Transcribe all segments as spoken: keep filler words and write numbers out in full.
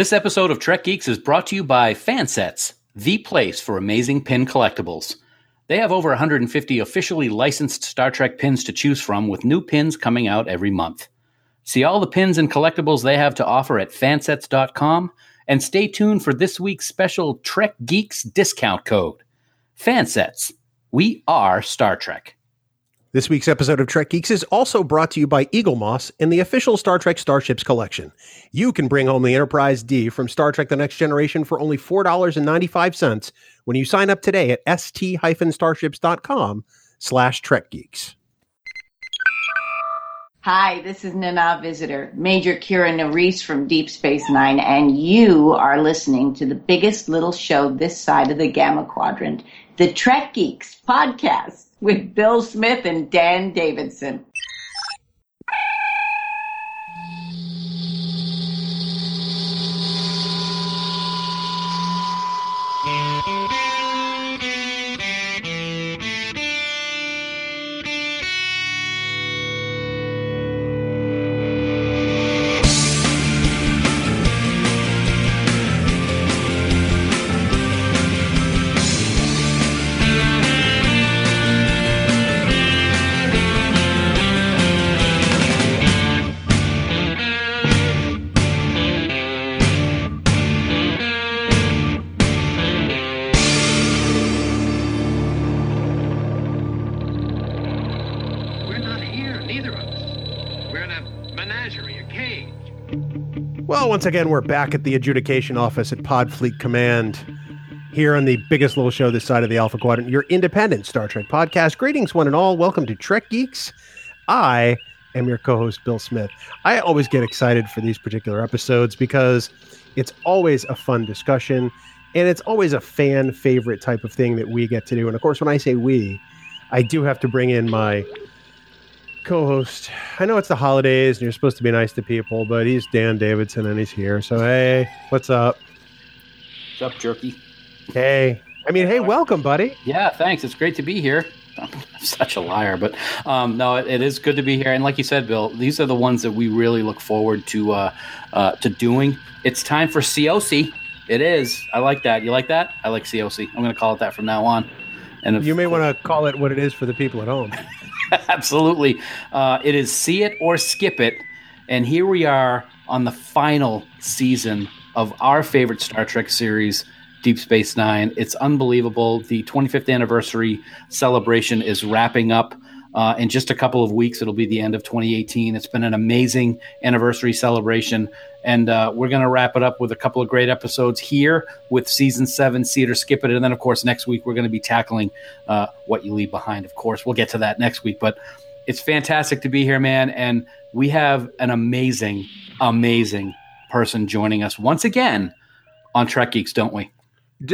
This episode of Trek Geeks is brought to you by Fansets, the place for amazing pin collectibles. They have over one hundred fifty officially licensed Star Trek pins to choose from, with new pins coming out every month. See all the pins and collectibles they have to offer at fansets dot com, and stay tuned for this week's special Trek Geeks discount code. Fansets. We are Star Trek. This week's episode of Trek Geeks is also brought to you by Eaglemoss and the official Star Trek Starships collection. You can bring home the Enterprise D from Star Trek The Next Generation for only four dollars and ninety-five cents when you sign up today at st dash starships dot com slash Trek Geeks. Hi, this is Nana Visitor, Major Kira Nerys from Deep Space Nine, and you are listening to the biggest little show this side of the Gamma Quadrant, the Trek Geeks podcast, with Bill Smith and Dan Davidson. Once again, we're back at the adjudication office at Podfleet Command here on the biggest little show this side of the Alpha Quadrant, your independent Star Trek podcast. Greetings, one and all. Welcome to Trek Geeks. I am your co-host, Bill Smith. I always get excited for these particular episodes because it's always a fun discussion, and it's always a fan favorite type of thing that we get to do. And of course, when I say we, I do have to bring in my co-host. I know it's the holidays and you're supposed to be nice to people, but he's Dan Davidson and he's here. So, hey, what's up? What's up, Jerky? Hey. I mean, hey, welcome, buddy. Yeah, thanks. It's great to be here. I'm such a liar, but um, no, it, it is good to be here. And like you said, Bill, these are the ones that we really look forward to uh, uh, to doing. It's time for C O C. It is. I like that. You like that? I like C O C. I'm going to call it that from now on. And if, you may want to call it what it is for the people at home. Absolutely. Uh, it is See It or Skip It. And here we are on the final season of our favorite Star Trek series, Deep Space Nine. It's unbelievable. The twenty-fifth anniversary celebration is wrapping up uh, in just a couple of weeks. It'll be the end of twenty eighteen. It's been an amazing anniversary celebration. And uh, we're going to wrap it up with a couple of great episodes here with Season seven, See It or Skip It. And then, of course, next week we're going to be tackling uh, What You Leave Behind, of course. We'll get to that next week. But it's fantastic to be here, man. And we have an amazing, amazing person joining us once again on Trek Geeks, don't we?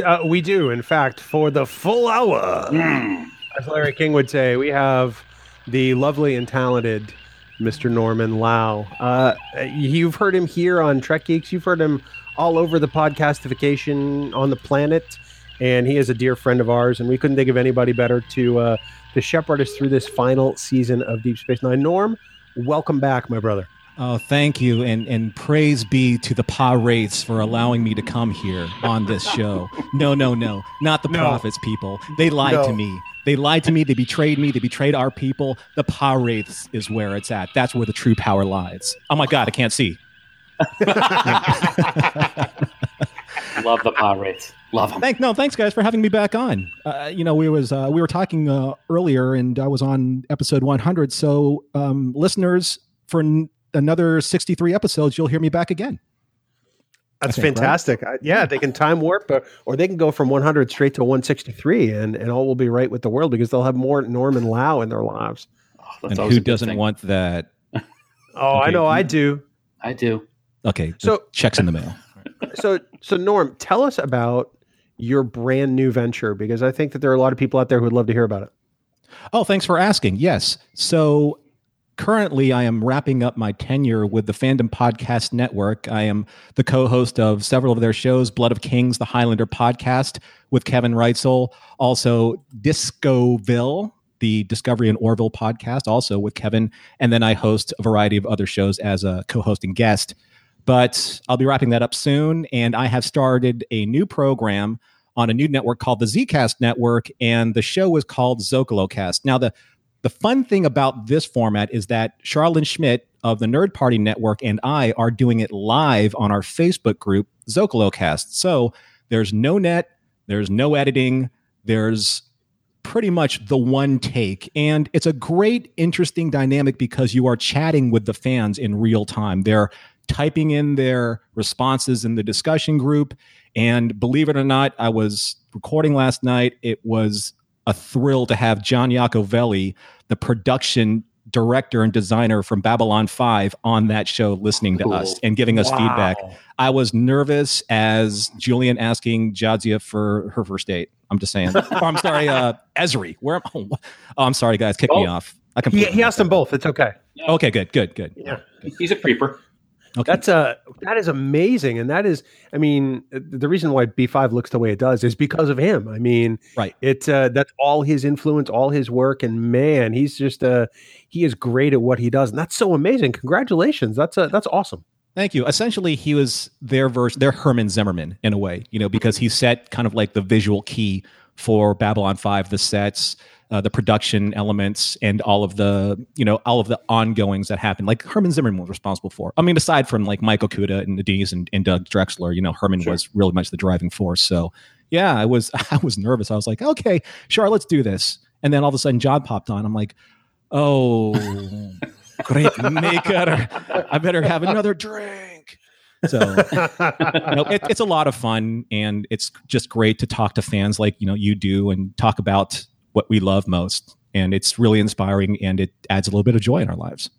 Uh, we do, in fact, for the full hour. Mm. As Larry King would say, we have the lovely and talented Mister Norman Lau. Uh, you've heard him here on Trek Geeks. You've heard him all over the podcastification on the planet. And he is a dear friend of ours. And we couldn't think of anybody better to uh, to shepherd us through this final season of Deep Space Nine. Norm, welcome back, my brother. Oh, thank you. And and praise be to the Pa Wraiths for allowing me to come here on this show. No, no, no. Not the no. prophets, people. They lied no. to me. They lied to me. They betrayed me. They betrayed our people. The Pa Wraiths is where it's at. That's where the true power lies. Oh, my God. I can't see. Love the Pa Wraiths. Love them. Thank, no, thanks, guys, for having me back on. Uh, you know, we was uh, we were talking uh, earlier, and I was on episode one hundred. So, um, listeners, for... N- another sixty-three episodes, you'll hear me back again. That's think, fantastic. Right? I, yeah, they can time warp or, or they can go from one hundred straight to one sixty-three and, and all will be right with the world because they'll have more Norman Lau in their lives. Oh, and who doesn't thing. want that? oh, okay. I know I do. I do. Okay. So check's in the mail. so, so Norm, tell us about your brand new venture, because I think that there are a lot of people out there who would love to hear about it. Oh, thanks for asking. Yes. So, currently, I am wrapping up my tenure with the Fandom Podcast Network. I am the co-host of several of their shows, Blood of Kings, the Highlander podcast with Kevin Reitzel, also Discoville, the Discovery and Orville podcast, also with Kevin, and then I host a variety of other shows as a co-host and guest. But I'll be wrapping that up soon, and I have started a new program on a new network called the Zcast Network, and the show is called ZokaloCast. Now, the the fun thing about this format is that Charlene Schmidt of the Nerd Party Network and I are doing it live on our Facebook group, ZokaloCast. So there's no net, there's no editing, there's pretty much the one take. And it's a great, interesting dynamic because you are chatting with the fans in real time. They're typing in their responses in the discussion group. And believe it or not, I was recording last night. It was a thrill to have John Iacovelli, the production director and designer from Babylon five, on that show listening to cool. us and giving us wow. feedback. I was nervous as Julian asking Jadzia for her first date. I'm just saying. oh, I'm sorry, uh, Ezri. Where am I? Oh, I'm sorry, guys. Kick both. me off. I can. He, he asked them both. It's okay. Yeah. Okay, good, good, good. Yeah, good. He's a creeper. Okay. That's a, that is amazing. And that is, I mean, the reason why B five looks the way it does is because of him. I mean, right. It's uh, that's all his influence, all his work. And man, he's just, uh, he is great at what he does. And that's so amazing. Congratulations. That's uh, that's awesome. Thank you. Essentially, he was their version, their Herman Zimmerman in a way, you know, because he set kind of like the visual key for Babylon five, the sets, uh, the production elements, and all of the, you know, all of the ongoings that happened. Like Herman Zimmerman was responsible for. I mean, aside from like Michael Kuda and the D's and, and Doug Drexler, you know, Herman sure. was really much the driving force. So yeah, I was I was nervous. I was like, okay, sure, let's do this. And then all of a sudden, John popped on. I'm like, oh, great maker! I better have another drink. So you know, it, it's a lot of fun, and it's just great to talk to fans like, you know, you do, and talk about what we love most. And it's really inspiring, and it adds a little bit of joy in our lives.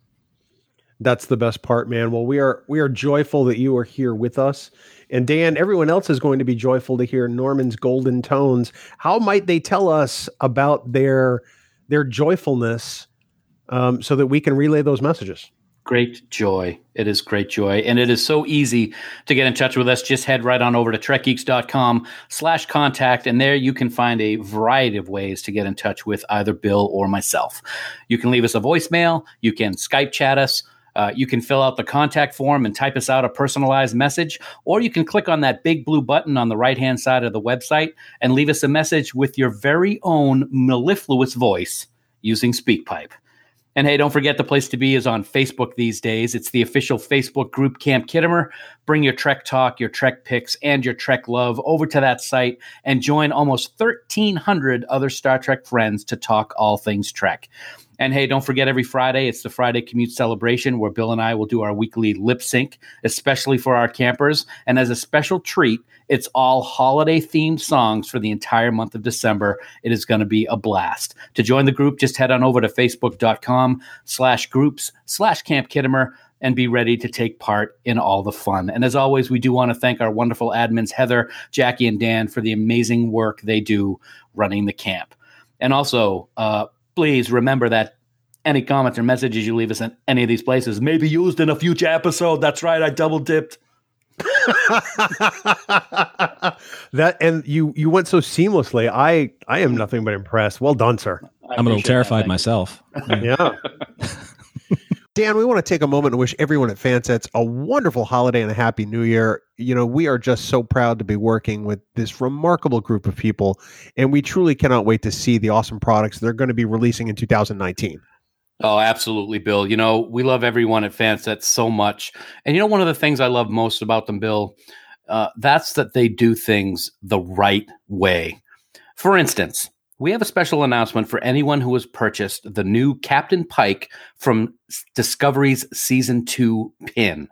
That's the best part, man. Well, we are we are joyful that you are here with us. And Dan, everyone else is going to be joyful to hear Norman's golden tones. How might they tell us about their their joyfulness um, so that we can relay those messages? Great joy. It is great joy. And it is so easy to get in touch with us. Just head right on over to trekgeeks.com slash contact. And there you can find a variety of ways to get in touch with either Bill or myself. You can leave us a voicemail. You can Skype chat us. Uh, you can fill out the contact form and type us out a personalized message, or you can click on that big blue button on the right-hand side of the website and leave us a message with your very own mellifluous voice using SpeakPipe. And hey, don't forget, the place to be is on Facebook these days. It's the official Facebook group, Camp Khitomer. Bring your Trek talk, your Trek picks, and your Trek love over to that site and join almost thirteen hundred other Star Trek friends to talk all things Trek. And hey, don't forget, every Friday, it's the Friday Commute Celebration, where Bill and I will do our weekly lip sync, especially for our campers. And as a special treat, it's all holiday-themed songs for the entire month of December. It is going to be a blast. To join the group, just head on over to facebook.com slash groups slash Camp Khitomer and be ready to take part in all the fun. And as always, we do want to thank our wonderful admins, Heather, Jackie, and Dan, for the amazing work they do running the camp. And also, uh, please remember that any comments or messages you leave us in any of these places may be used in a future episode. That's right, I double-dipped. that and you you went so seamlessly. I I am nothing but impressed. Well done, sir. I'm a little terrified that, myself. Yeah. Dan, we want to take a moment and wish everyone at Fansets a wonderful holiday and a happy new year. You know, we are just so proud to be working with this remarkable group of people, and we truly cannot wait to see the awesome products they're going to be releasing in two thousand nineteen. Oh, absolutely, Bill. You know, we love everyone at Fansets so much. And you know, one of the things I love most about them, Bill, uh, that's that they do things the right way. For instance, we have a special announcement for anyone who has purchased the new Captain Pike from Discovery's Season two pin.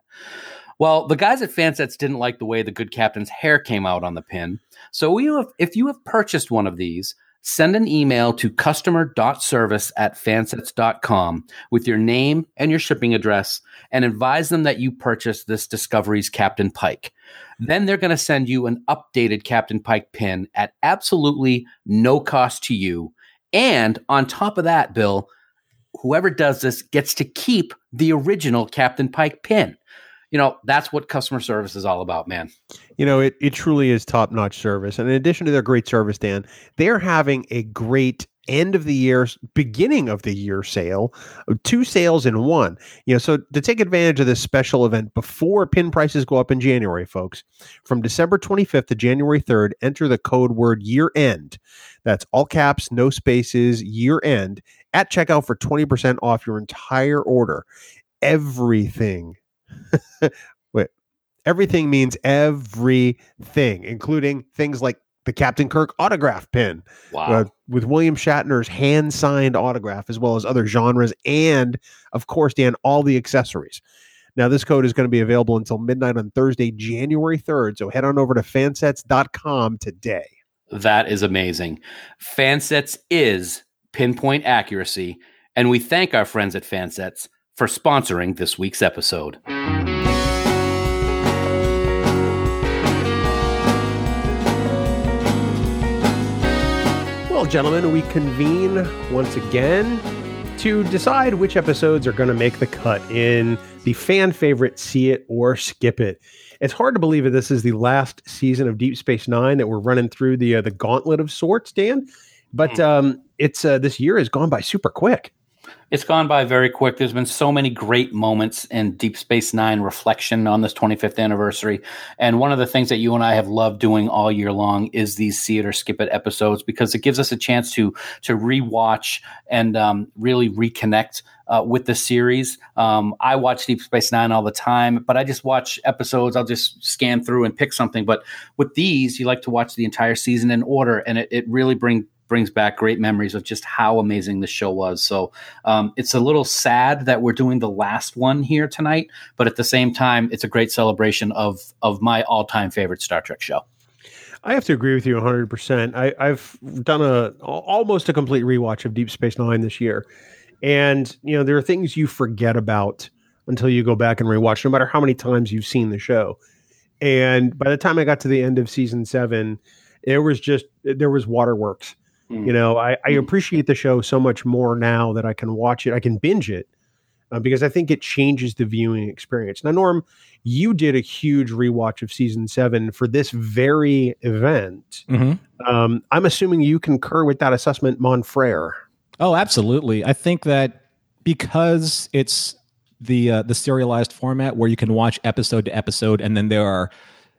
Well, the guys at Fansets didn't like the way the good captain's hair came out on the pin. So we have, if you have purchased one of these, send an email to customer.service at fansets.com with your name and your shipping address, and advise them that you purchased this Discovery's Captain Pike. Then they're going to send you an updated Captain Pike pin at absolutely no cost to you. And on top of that, Bill, whoever does this gets to keep the original Captain Pike pin. You know, that's what customer service is all about, man. You know, it, it truly is top-notch service. And in addition to their great service, Dan, they're having a great end of the year, beginning of the year sale, two sales in one. You know, so to take advantage of this special event before pin prices go up in January, folks, from December twenty-fifth to January third, enter the code word year end. That's all caps, no spaces, year end at checkout for twenty percent off your entire order. Everything. Wait, everything means everything, including things like the Captain Kirk autograph pin. Wow. uh, with William Shatner's hand-signed autograph, as well as other genres, and, of course, Dan, all the accessories. Now, this code is going to be available until midnight on Thursday, January third, so head on over to fansets dot com today. That is amazing. Fansets is pinpoint accuracy, and we thank our friends at Fansets for sponsoring this week's episode. Well, gentlemen, we convene once again to decide which episodes are going to make the cut in the fan favorite See It or Skip It. It's hard to believe that this is the last season of Deep Space Nine that we're running through the uh, the gauntlet of sorts, Dan. But um, it's uh, this year has gone by super quick. It's gone by very quick. There's been so many great moments in Deep Space Nine reflection on this twenty-fifth anniversary. And one of the things that you and I have loved doing all year long is these See It or Skip It episodes, because it gives us a chance to to rewatch and um, really reconnect uh, with the series. Um, I watch Deep Space Nine all the time, but I just watch episodes. I'll just scan through and pick something. But with these, you like to watch the entire season in order, and it, it really brings brings back great memories of just how amazing the show was. So um, it's a little sad that we're doing the last one here tonight, but at the same time, it's a great celebration of of my all-time favorite Star Trek show. I have to agree with you one hundred percent. I, I've done a almost a complete rewatch of Deep Space Nine this year. And, you know, there are things you forget about until you go back and rewatch, no matter how many times you've seen the show. And by the time I got to the end of season seven, there was just, there was waterworks. You know, I, I appreciate the show so much more now that I can watch it. I can binge it uh, because I think it changes the viewing experience. Now, Norm, you did a huge rewatch of season seven for this very event. Mm-hmm. Um, I'm assuming you concur with that assessment, Mon Frere. Oh, absolutely. I think that because it's the uh, the serialized format where you can watch episode to episode, and then there are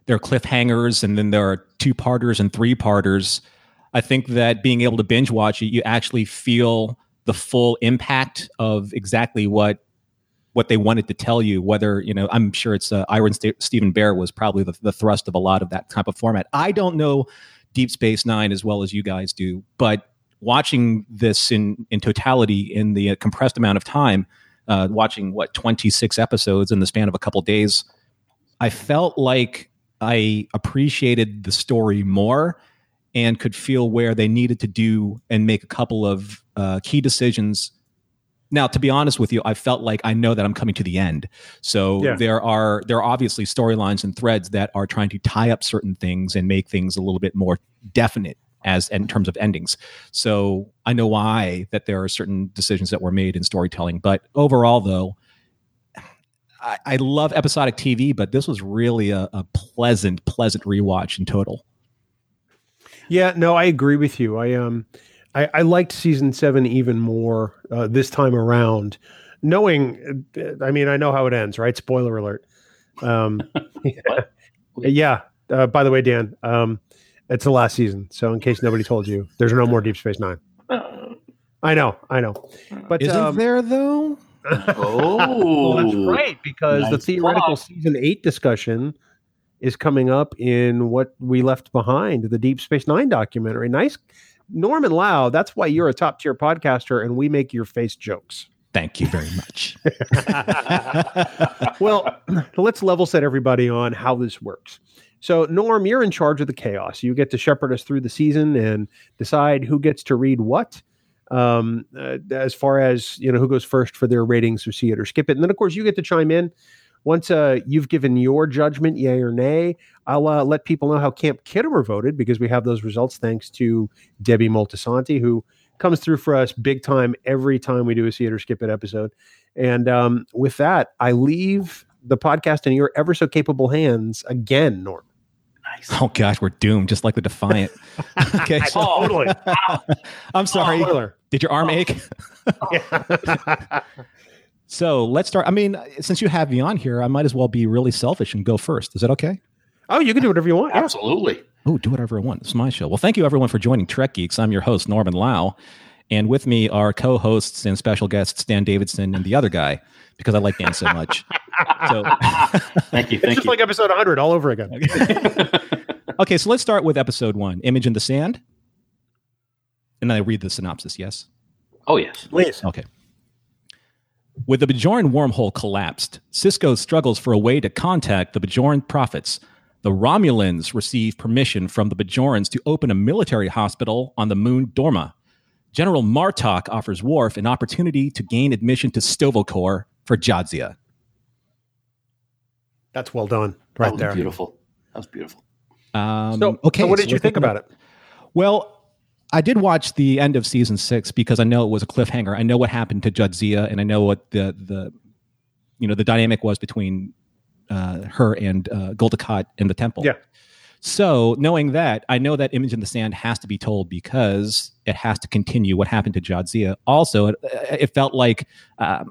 there are cliffhangers, and then there are two-parters and three-parters. I think that being able to binge watch it, you actually feel the full impact of exactly what what they wanted to tell you. Whether, you know, I'm sure it's uh, Iron St- Stephen Bear was probably the, the thrust of a lot of that type of format. I don't know Deep Space Nine as well as you guys do, but watching this in, in totality in the uh, compressed amount of time, uh, watching what twenty-six episodes in the span of a couple of days, I felt like I appreciated the story more and could feel where they needed to do and make a couple of uh, key decisions. Now, to be honest with you, I felt like I know that I'm coming to the end. So yeah. there are there are obviously storylines and threads that are trying to tie up certain things and make things a little bit more definite as in terms of endings. So I know why that there are certain decisions that were made in storytelling. But overall, though, I, I love episodic T V, but this was really a, a pleasant, pleasant rewatch in total. Yeah, no, I agree with you. I um, I, I liked season seven even more uh, this time around, knowing. I mean, I know how it ends, right? Spoiler alert. Um, yeah. yeah. Uh, by the way, Dan, um, it's the last season, so in case nobody told you, there's no more Deep Space Nine. I know, I know, but isn't um, there though? Oh, well, that's right, because nice the theoretical plot. Season eight discussion is coming up in What We Left Behind, the Deep Space Nine documentary. Nice. Norman Lau, that's why you're a top tier podcaster and we make your face jokes. Thank you very much. Well, let's level set everybody on how this works. So Norm, you're in charge of the chaos. You get to shepherd us through the season and decide who gets to read what, um, uh, as far as, you know, who goes first for their ratings or see it or skip it. And then of course you get to chime in. Once uh, you've given your judgment, yay or nay, I'll uh, let people know how Camp Khitomer voted, because we have those results thanks to Debbie Moltisanti, who comes through for us big time every time we do a See It or Skip It episode. And um, with that, I leave the podcast in your ever so capable hands again, Norm. Nice. Oh gosh, we're doomed, just like the Defiant. Okay, so, oh, totally. Wow. I'm sorry. Oh, did your arm oh. ache? Oh. So let's start. I mean, since you have me on here, I might as well be really selfish and go first. Is that okay? Oh, you can do whatever you want. Absolutely. Oh, do whatever I want. It's my show. Well, thank you everyone for joining Trek Geeks. I'm your host, Norman Lau. And with me are co-hosts and special guests, Dan Davidson and the other guy, because I like Dan so much. So, thank you. Thank it's just you. Like episode one hundred all over again. Okay, so let's start with episode one, Image in the Sand. And I read the synopsis, yes? Oh, yes. Please. Okay. With the Bajoran wormhole collapsed, Cisco struggles for a way to contact the Bajoran prophets. The Romulans receive permission from the Bajorans to open a military hospital on the moon Dorma. General Martok offers Worf an opportunity to gain admission to Stovallkor for Jadzia. That's well done, right there. Beautiful. That was beautiful. Um, so, okay, so what did so you think about it? Well, I did watch the end of season six because I know it was a cliffhanger. I know what happened to Jadzia, and I know what the the you know the dynamic was between uh, her and uh, Gul Dukat in the temple. Yeah. So knowing that, I know that Image in the Sand has to be told because it has to continue what happened to Jadzia. Also, it, it felt like um,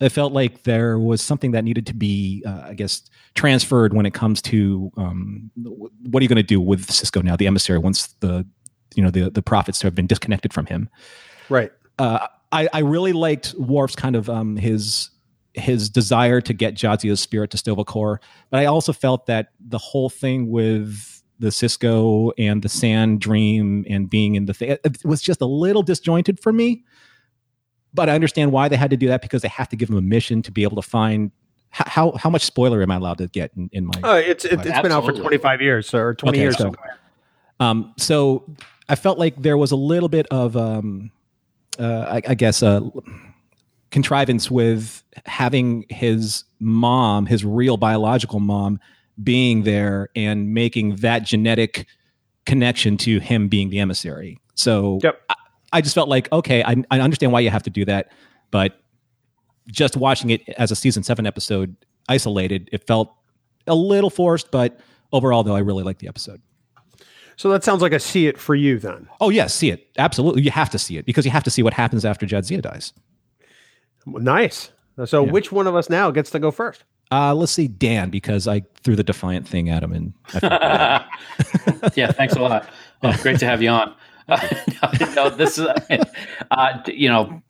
it felt like there was something that needed to be, uh, I guess, transferred when it comes to um, what are you going to do with Cisco now, the emissary, once the you know the the prophets have been disconnected from him. Right. Uh, I I really liked Worf's kind of um, his. his desire to get Jadzia's spirit to Stovallkor. But I also felt that the whole thing with the Cisco and the sand dream and being in the thing, it was just a little disjointed for me, but I understand why they had to do that because they have to give him a mission to be able to find how, how much spoiler am I allowed to get in, in my, uh, it's, it, my, it's absolutely. Been out for twenty-five years so, or twenty okay, years. So, um, so I felt like there was a little bit of, um, uh, I, I guess, uh, contrivance with having his mom, his real biological mom, being there and making that genetic connection to him being the emissary. So yep. I, I just felt like, okay, I, I understand why you have to do that, but just watching it as a season seven episode isolated, it felt a little forced, but overall though, I really liked the episode. So that sounds like a see it for you then. Oh yes, yeah, see it. Absolutely. You have to see it because you have to see what happens after Jadzia dies. Nice. So, yeah. Which one of us now gets to go first? Uh, let's see, Dan, because I threw the Defiant thing at him. And I yeah, thanks a lot. Well, great to have you on. Uh, no, no, this is, uh, you know,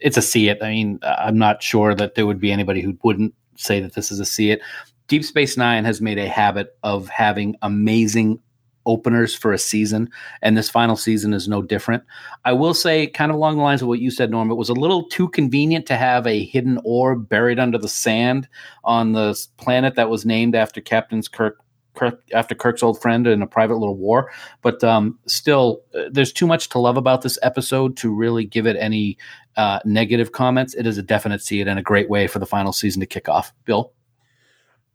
it's a see it. I mean, I'm not sure that there would be anybody who wouldn't say that this is a see it. Deep Space Nine has made a habit of having amazing openers for a season, and this final season is no different. I will say, kind of along the lines of what you said, Norm, it was a little too convenient to have a hidden orb buried under the sand on the planet that was named after Captain's Kirk, Kirk after Kirk's old friend in a private little war. But um, still, there's too much to love about this episode to really give it any uh, negative comments. It is a definite see it and a great way for the final season to kick off. Bill?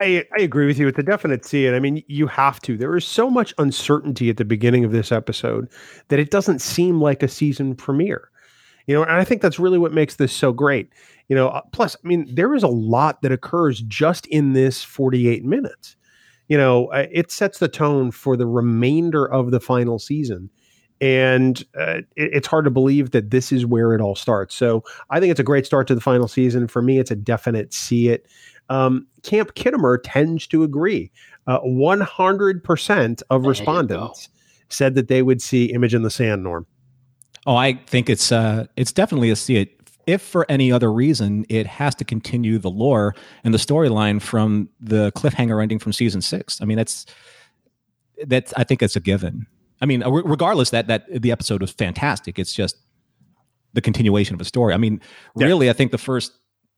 I, I agree with you with the definite see it. I mean, you have to. There is so much uncertainty at the beginning of this episode that it doesn't seem like a season premiere. You know, and I think that's really what makes this so great. You know, plus, I mean, there is a lot that occurs just in this forty-eight minutes. You know, it sets the tone for the remainder of the final season. And uh, it, it's hard to believe that this is where it all starts. So I think it's a great start to the final season. For me, it's a definite see it. Um, Camp Khitomer tends to agree. Uh, one hundred percent of respondents said that they would see Image in the Sand, Norm. Oh, I think it's uh, it's definitely a see it. If for any other reason, it has to continue the lore and the storyline from the cliffhanger ending from season six. I mean, that's that's. I think it's a given. I mean, regardless that that the episode was fantastic, it's just the continuation of a story. I mean, really, yeah. I think the first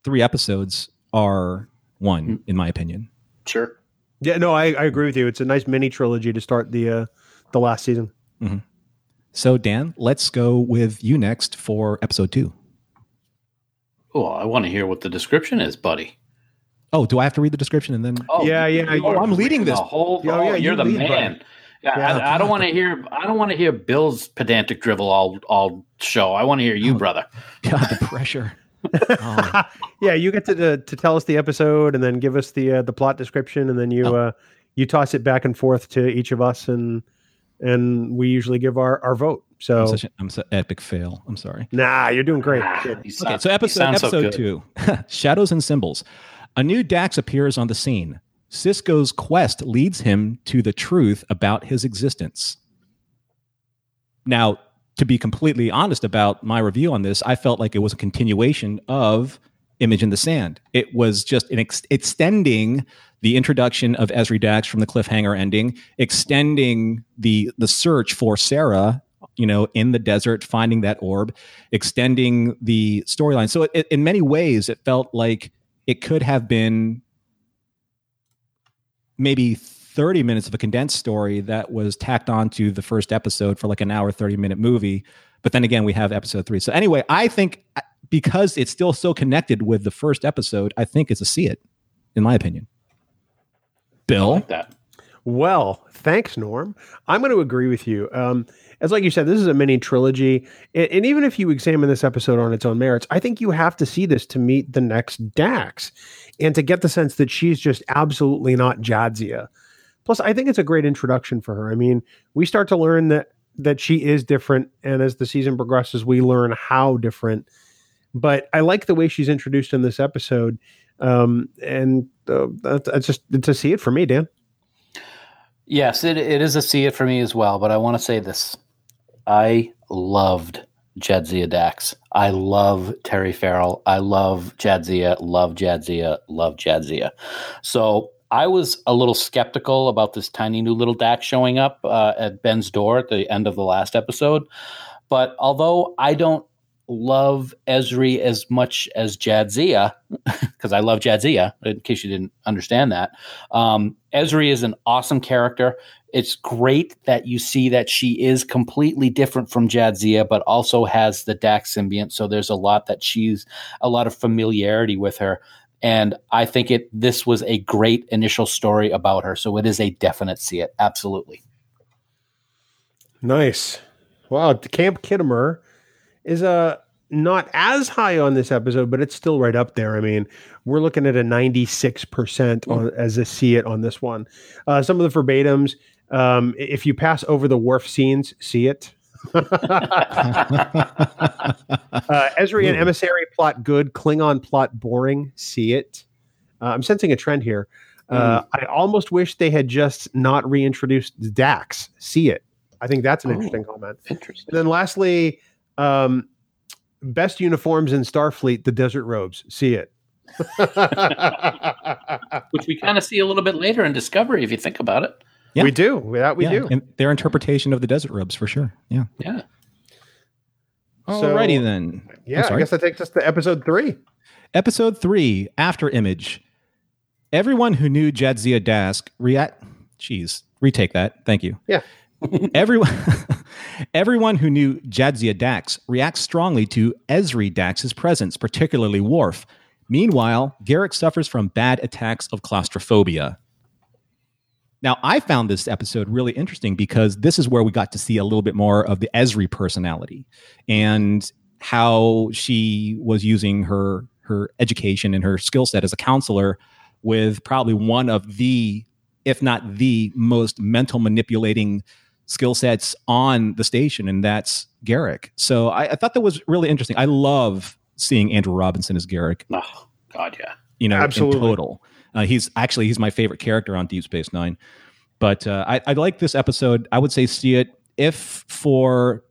three episodes are one, in my opinion. Sure. Yeah, no, I, I agree with you. It's a nice mini trilogy to start the uh, the last season. Mm-hmm. So, Dan, let's go with you next for episode two. Oh, I want to hear what the description is, buddy. Oh, do I have to read the description and then? Oh, yeah, yeah. Oh, I'm leading this. The whole, oh, yeah, you're you the lead, man. Buddy. Yeah, yeah, I, I don't want to hear. I don't want to hear Bill's pedantic drivel all all show. I want to hear you, oh, brother. God, the pressure. Oh. Yeah, you get to, to to tell us the episode and then give us the uh, the plot description, and then you oh. uh, you toss it back and forth to each of us, and and we usually give our, our vote. So I'm such, an, I'm such an epic fail. I'm sorry. Nah, you're doing great. Ah, okay, so episode episode so two, Shadows and Symbols. A new Dax appears on the scene. Sisko's quest leads him to the truth about his existence. Now, to be completely honest about my review on this, I felt like it was a continuation of Image in the Sand. It was just an ex- extending the introduction of Ezri Dax from the cliffhanger ending, extending the the search for Sarah, you know, in the desert, finding that orb, extending the storyline. So it, it, in many ways, it felt like it could have been maybe thirty minutes of a condensed story that was tacked onto the first episode for like an hour, thirty minute movie. But then again, we have episode three. So anyway, I think because it's still so connected with the first episode, I think it's a see it, in my opinion. Bill? I like that. Well, thanks, Norm. I'm going to agree with you. Um, as like you said, this is a mini trilogy. And, and even if you examine this episode on its own merits, I think you have to see this to meet the next Dax and to get the sense that she's just absolutely not Jadzia. Plus, I think it's a great introduction for her. I mean, we start to learn that that she is different. And as the season progresses, we learn how different. But I like the way she's introduced in this episode. Um, and uh, that's just it's a see it for me, Dan. Yes, it it is a see it for me as well, but I want to say this. I loved Jadzia Dax. I love Terry Farrell. I love Jadzia, love Jadzia, love Jadzia. So I was a little skeptical about this tiny new little Dax showing up uh, at Ben's door at the end of the last episode. But although I don't love Ezri as much as Jadzia, because I love Jadzia, in case you didn't understand that. Um, Ezri is an awesome character. It's great that you see that she is completely different from Jadzia, but also has the Dax symbiont. So there's a lot that she's a lot of familiarity with her. And I think it this was a great initial story about her. So it is a definite see it. Absolutely. Nice. Wow. Camp Khitomer is uh, not as high on this episode, but it's still right up there. I mean, we're looking at a ninety-six percent on, mm. as a see it on this one. Uh, some of the verbatims, um, if you pass over the wharf scenes, see it. uh, Ezri and Emissary plot good, Klingon plot boring, see it. Uh, I'm sensing a trend here. Uh, mm. I almost wish they had just not reintroduced Dax, see it. I think that's an oh, interesting comment. Interesting. And then lastly, Um, best uniforms in Starfleet, the desert robes. See it. Which we kind of see a little bit later in Discovery, if you think about it. Yeah. We do. That we yeah. do. And their interpretation of the desert robes, for sure. Yeah. Yeah. Alrighty so, then. Yeah, I guess that takes us to episode three. Episode three, After Image. Everyone who knew Jadzia Dask react... Jeez, retake that. Thank you. Yeah. Everyone... Everyone who knew Jadzia Dax reacts strongly to Ezri Dax's presence, particularly Worf. Meanwhile, Garrick suffers from bad attacks of claustrophobia. Now, I found this episode really interesting because this is where we got to see a little bit more of the Ezri personality and how she was using her, her education and her skill set as a counselor with probably one of the, if not the most mental manipulating skill sets on the station, and that's Garrick. So I, I thought that was really interesting. I love seeing Andrew Robinson as Garrick. Oh God, yeah, you know, absolutely. In total, uh, he's actually he's my favorite character on Deep Space Nine. But uh, I, I like this episode. I would say see it if for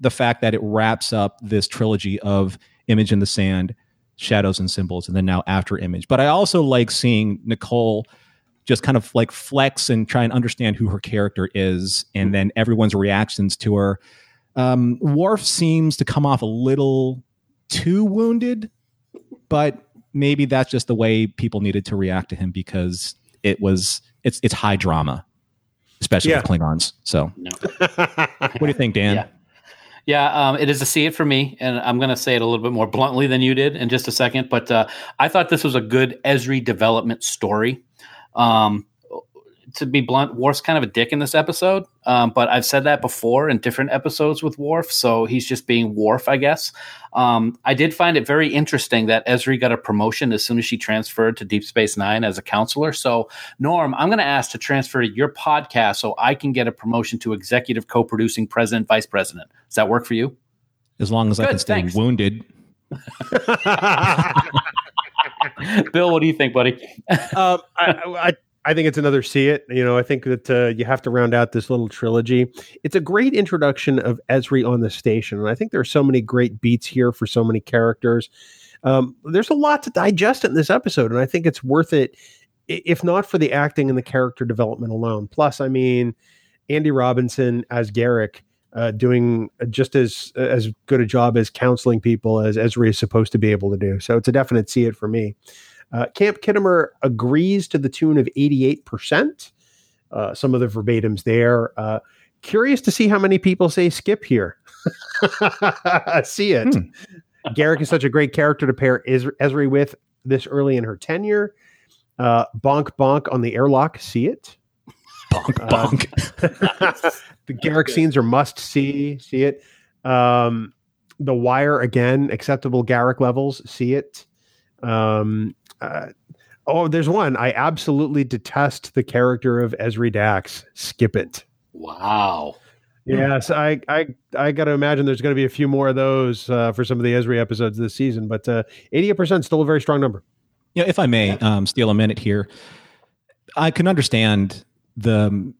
the fact that it wraps up this trilogy of Image in the Sand, Shadows and Symbols, and then now After Image. But I also like seeing Nicole just kind of like flex and try and understand who her character is, and then everyone's reactions to her. Um, Worf seems to come off a little too wounded, but maybe that's just the way people needed to react to him because it was it's it's high drama, especially yeah. with Klingons. So, no. What do you think, Dan? Yeah. Yeah, um, it is a see it for me, and I'm going to say it a little bit more bluntly than you did in just a second. But uh, I thought this was a good Ezri development story. Um, to be blunt, Worf's kind of a dick in this episode, um, but I've said that before in different episodes with Worf, so he's just being Worf, I guess. Um, I did find it very interesting that Ezri got a promotion as soon as she transferred to Deep Space Nine as a counselor. So, Norm, I'm going to ask to transfer to your podcast so I can get a promotion to executive co-producing president, vice president. Does that work for you? As long as Good, I can stay thanks. wounded. Bill, what do you think, buddy? um, I, I I think it's another see it. You know, I think that uh, you have to round out this little trilogy. It's a great introduction of Ezri on the station, and I think there are so many great beats here for so many characters. Um, there's a lot to digest in this episode, and I think it's worth it, if not for the acting and the character development alone. Plus, I mean, Andy Robinson as Garrick. Uh, doing just as as good a job as counseling people as Ezri is supposed to be able to do. So it's a definite see it for me. Uh, Camp Khitomer agrees to the tune of eighty-eight percent. Uh, some of the verbatims there. Uh, curious to see how many people say skip here. see it. Hmm. Garrick is such a great character to pair Ezri with this early in her tenure. Uh, bonk, bonk on the airlock. See it. Bonk, bonk. Uh, the Garrick scenes are must see. See it. Um, the Wire again, acceptable Garrick levels. See it. Um, uh, oh, there's one. I absolutely detest the character of Ezri Dax. Skip it. Wow. Yes, I, I, I got to imagine there's going to be a few more of those uh, for some of the Ezri episodes this season. But uh, eighty-eight percent still a very strong number. Yeah, if I may um, steal a minute here, I can understand the,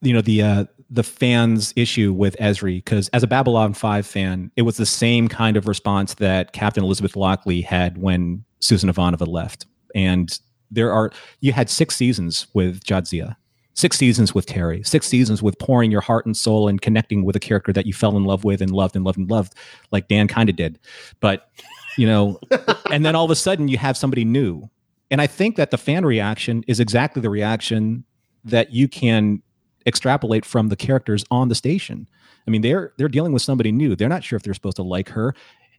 you know, the uh, the fans issue with Ezri, because as a Babylon five fan, it was the same kind of response that Captain Elizabeth Lockley had when Susan Ivanova left. And there are you had six seasons with Jadzia, six seasons with Terry, six seasons with pouring your heart and soul and connecting with a character that you fell in love with and loved and loved and loved, like Dan kind of did. But, you know, and then all of a sudden you have somebody new. And I think that the fan reaction is exactly the reaction that you can extrapolate from the characters on the station. I mean, they're they're dealing with somebody new. They're not sure if they're supposed to like her.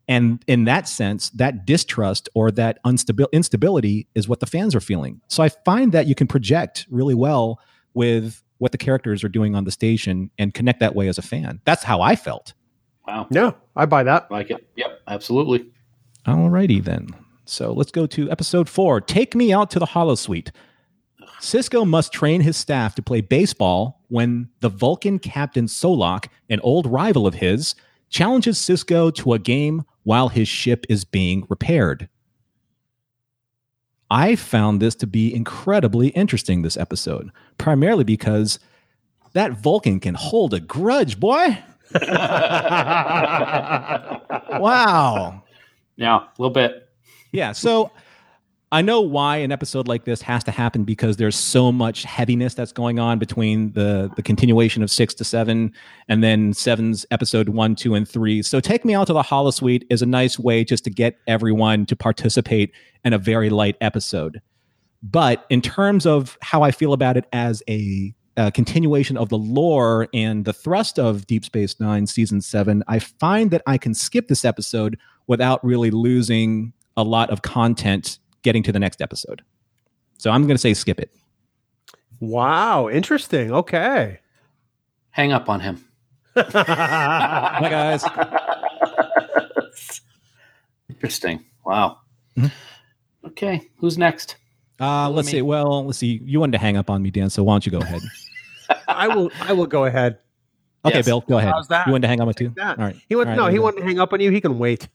And in that sense, that distrust or that unstabil- instability is what the fans are feeling. So I find that you can project really well with what the characters are doing on the station and connect that way as a fan. That's how I felt. Wow. Yeah, I buy that. Like it. Yep, absolutely. All righty then. So let's go to episode four. Take Me Out to the Hollow Suite. Cisco must train his staff to play baseball when the Vulcan Captain Solok, an old rival of his, challenges Cisco to a game while his ship is being repaired. I found this to be incredibly interesting this episode, primarily because that Vulcan can hold a grudge, boy. Wow. Yeah, a little bit. Yeah, so I know why an episode like this has to happen, because there's so much heaviness that's going on between the, the continuation of six to seven and then seven's episode one, two, and three. So Take Me Out to the Hollow Suite is a nice way just to get everyone to participate in a very light episode. But in terms of how I feel about it as a, a continuation of the lore and the thrust of Deep Space Nine season seven, I find that I can skip this episode without really losing a lot of content getting to the next episode. So I'm going to say skip it. Wow. Interesting. Okay. Hang up on him. Hi, guys. Interesting. Wow. Mm-hmm. Okay. Who's next? Uh, let's me? see. Well, let's see. You wanted to hang up on me, Dan, so why don't you go ahead? I will I will go ahead. Okay, yes. Bill, go ahead. How's that? You wanted to hang on with you? All right. He went, All right, no, he wanted to hang up on you. He can wait.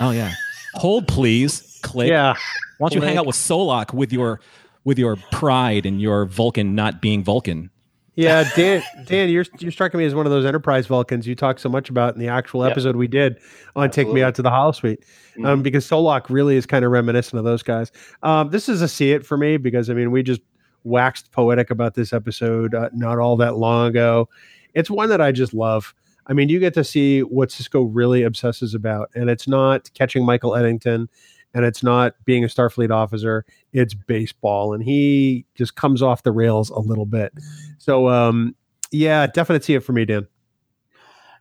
Oh, yeah. Hold, please. Click. Yeah. Why don't you Blake. hang out with Solok with your with your pride and your Vulcan not being Vulcan? Yeah, Dan, Dan, you're you're striking me as one of those Enterprise Vulcans you talked so much about in the actual yep. episode we did on Absolutely. Take Me Out to the Hollow Suite, mm-hmm. um, because Solok really is kind of reminiscent of those guys. Um, this is a see it for me because I mean we just waxed poetic about this episode uh, not all that long ago. It's one that I just love. I mean, you get to see what Cisco really obsesses about, and it's not catching Michael Eddington. And it's not being a Starfleet officer, it's baseball. And he just comes off the rails a little bit. So, um, yeah, definitely see it for me, Dan.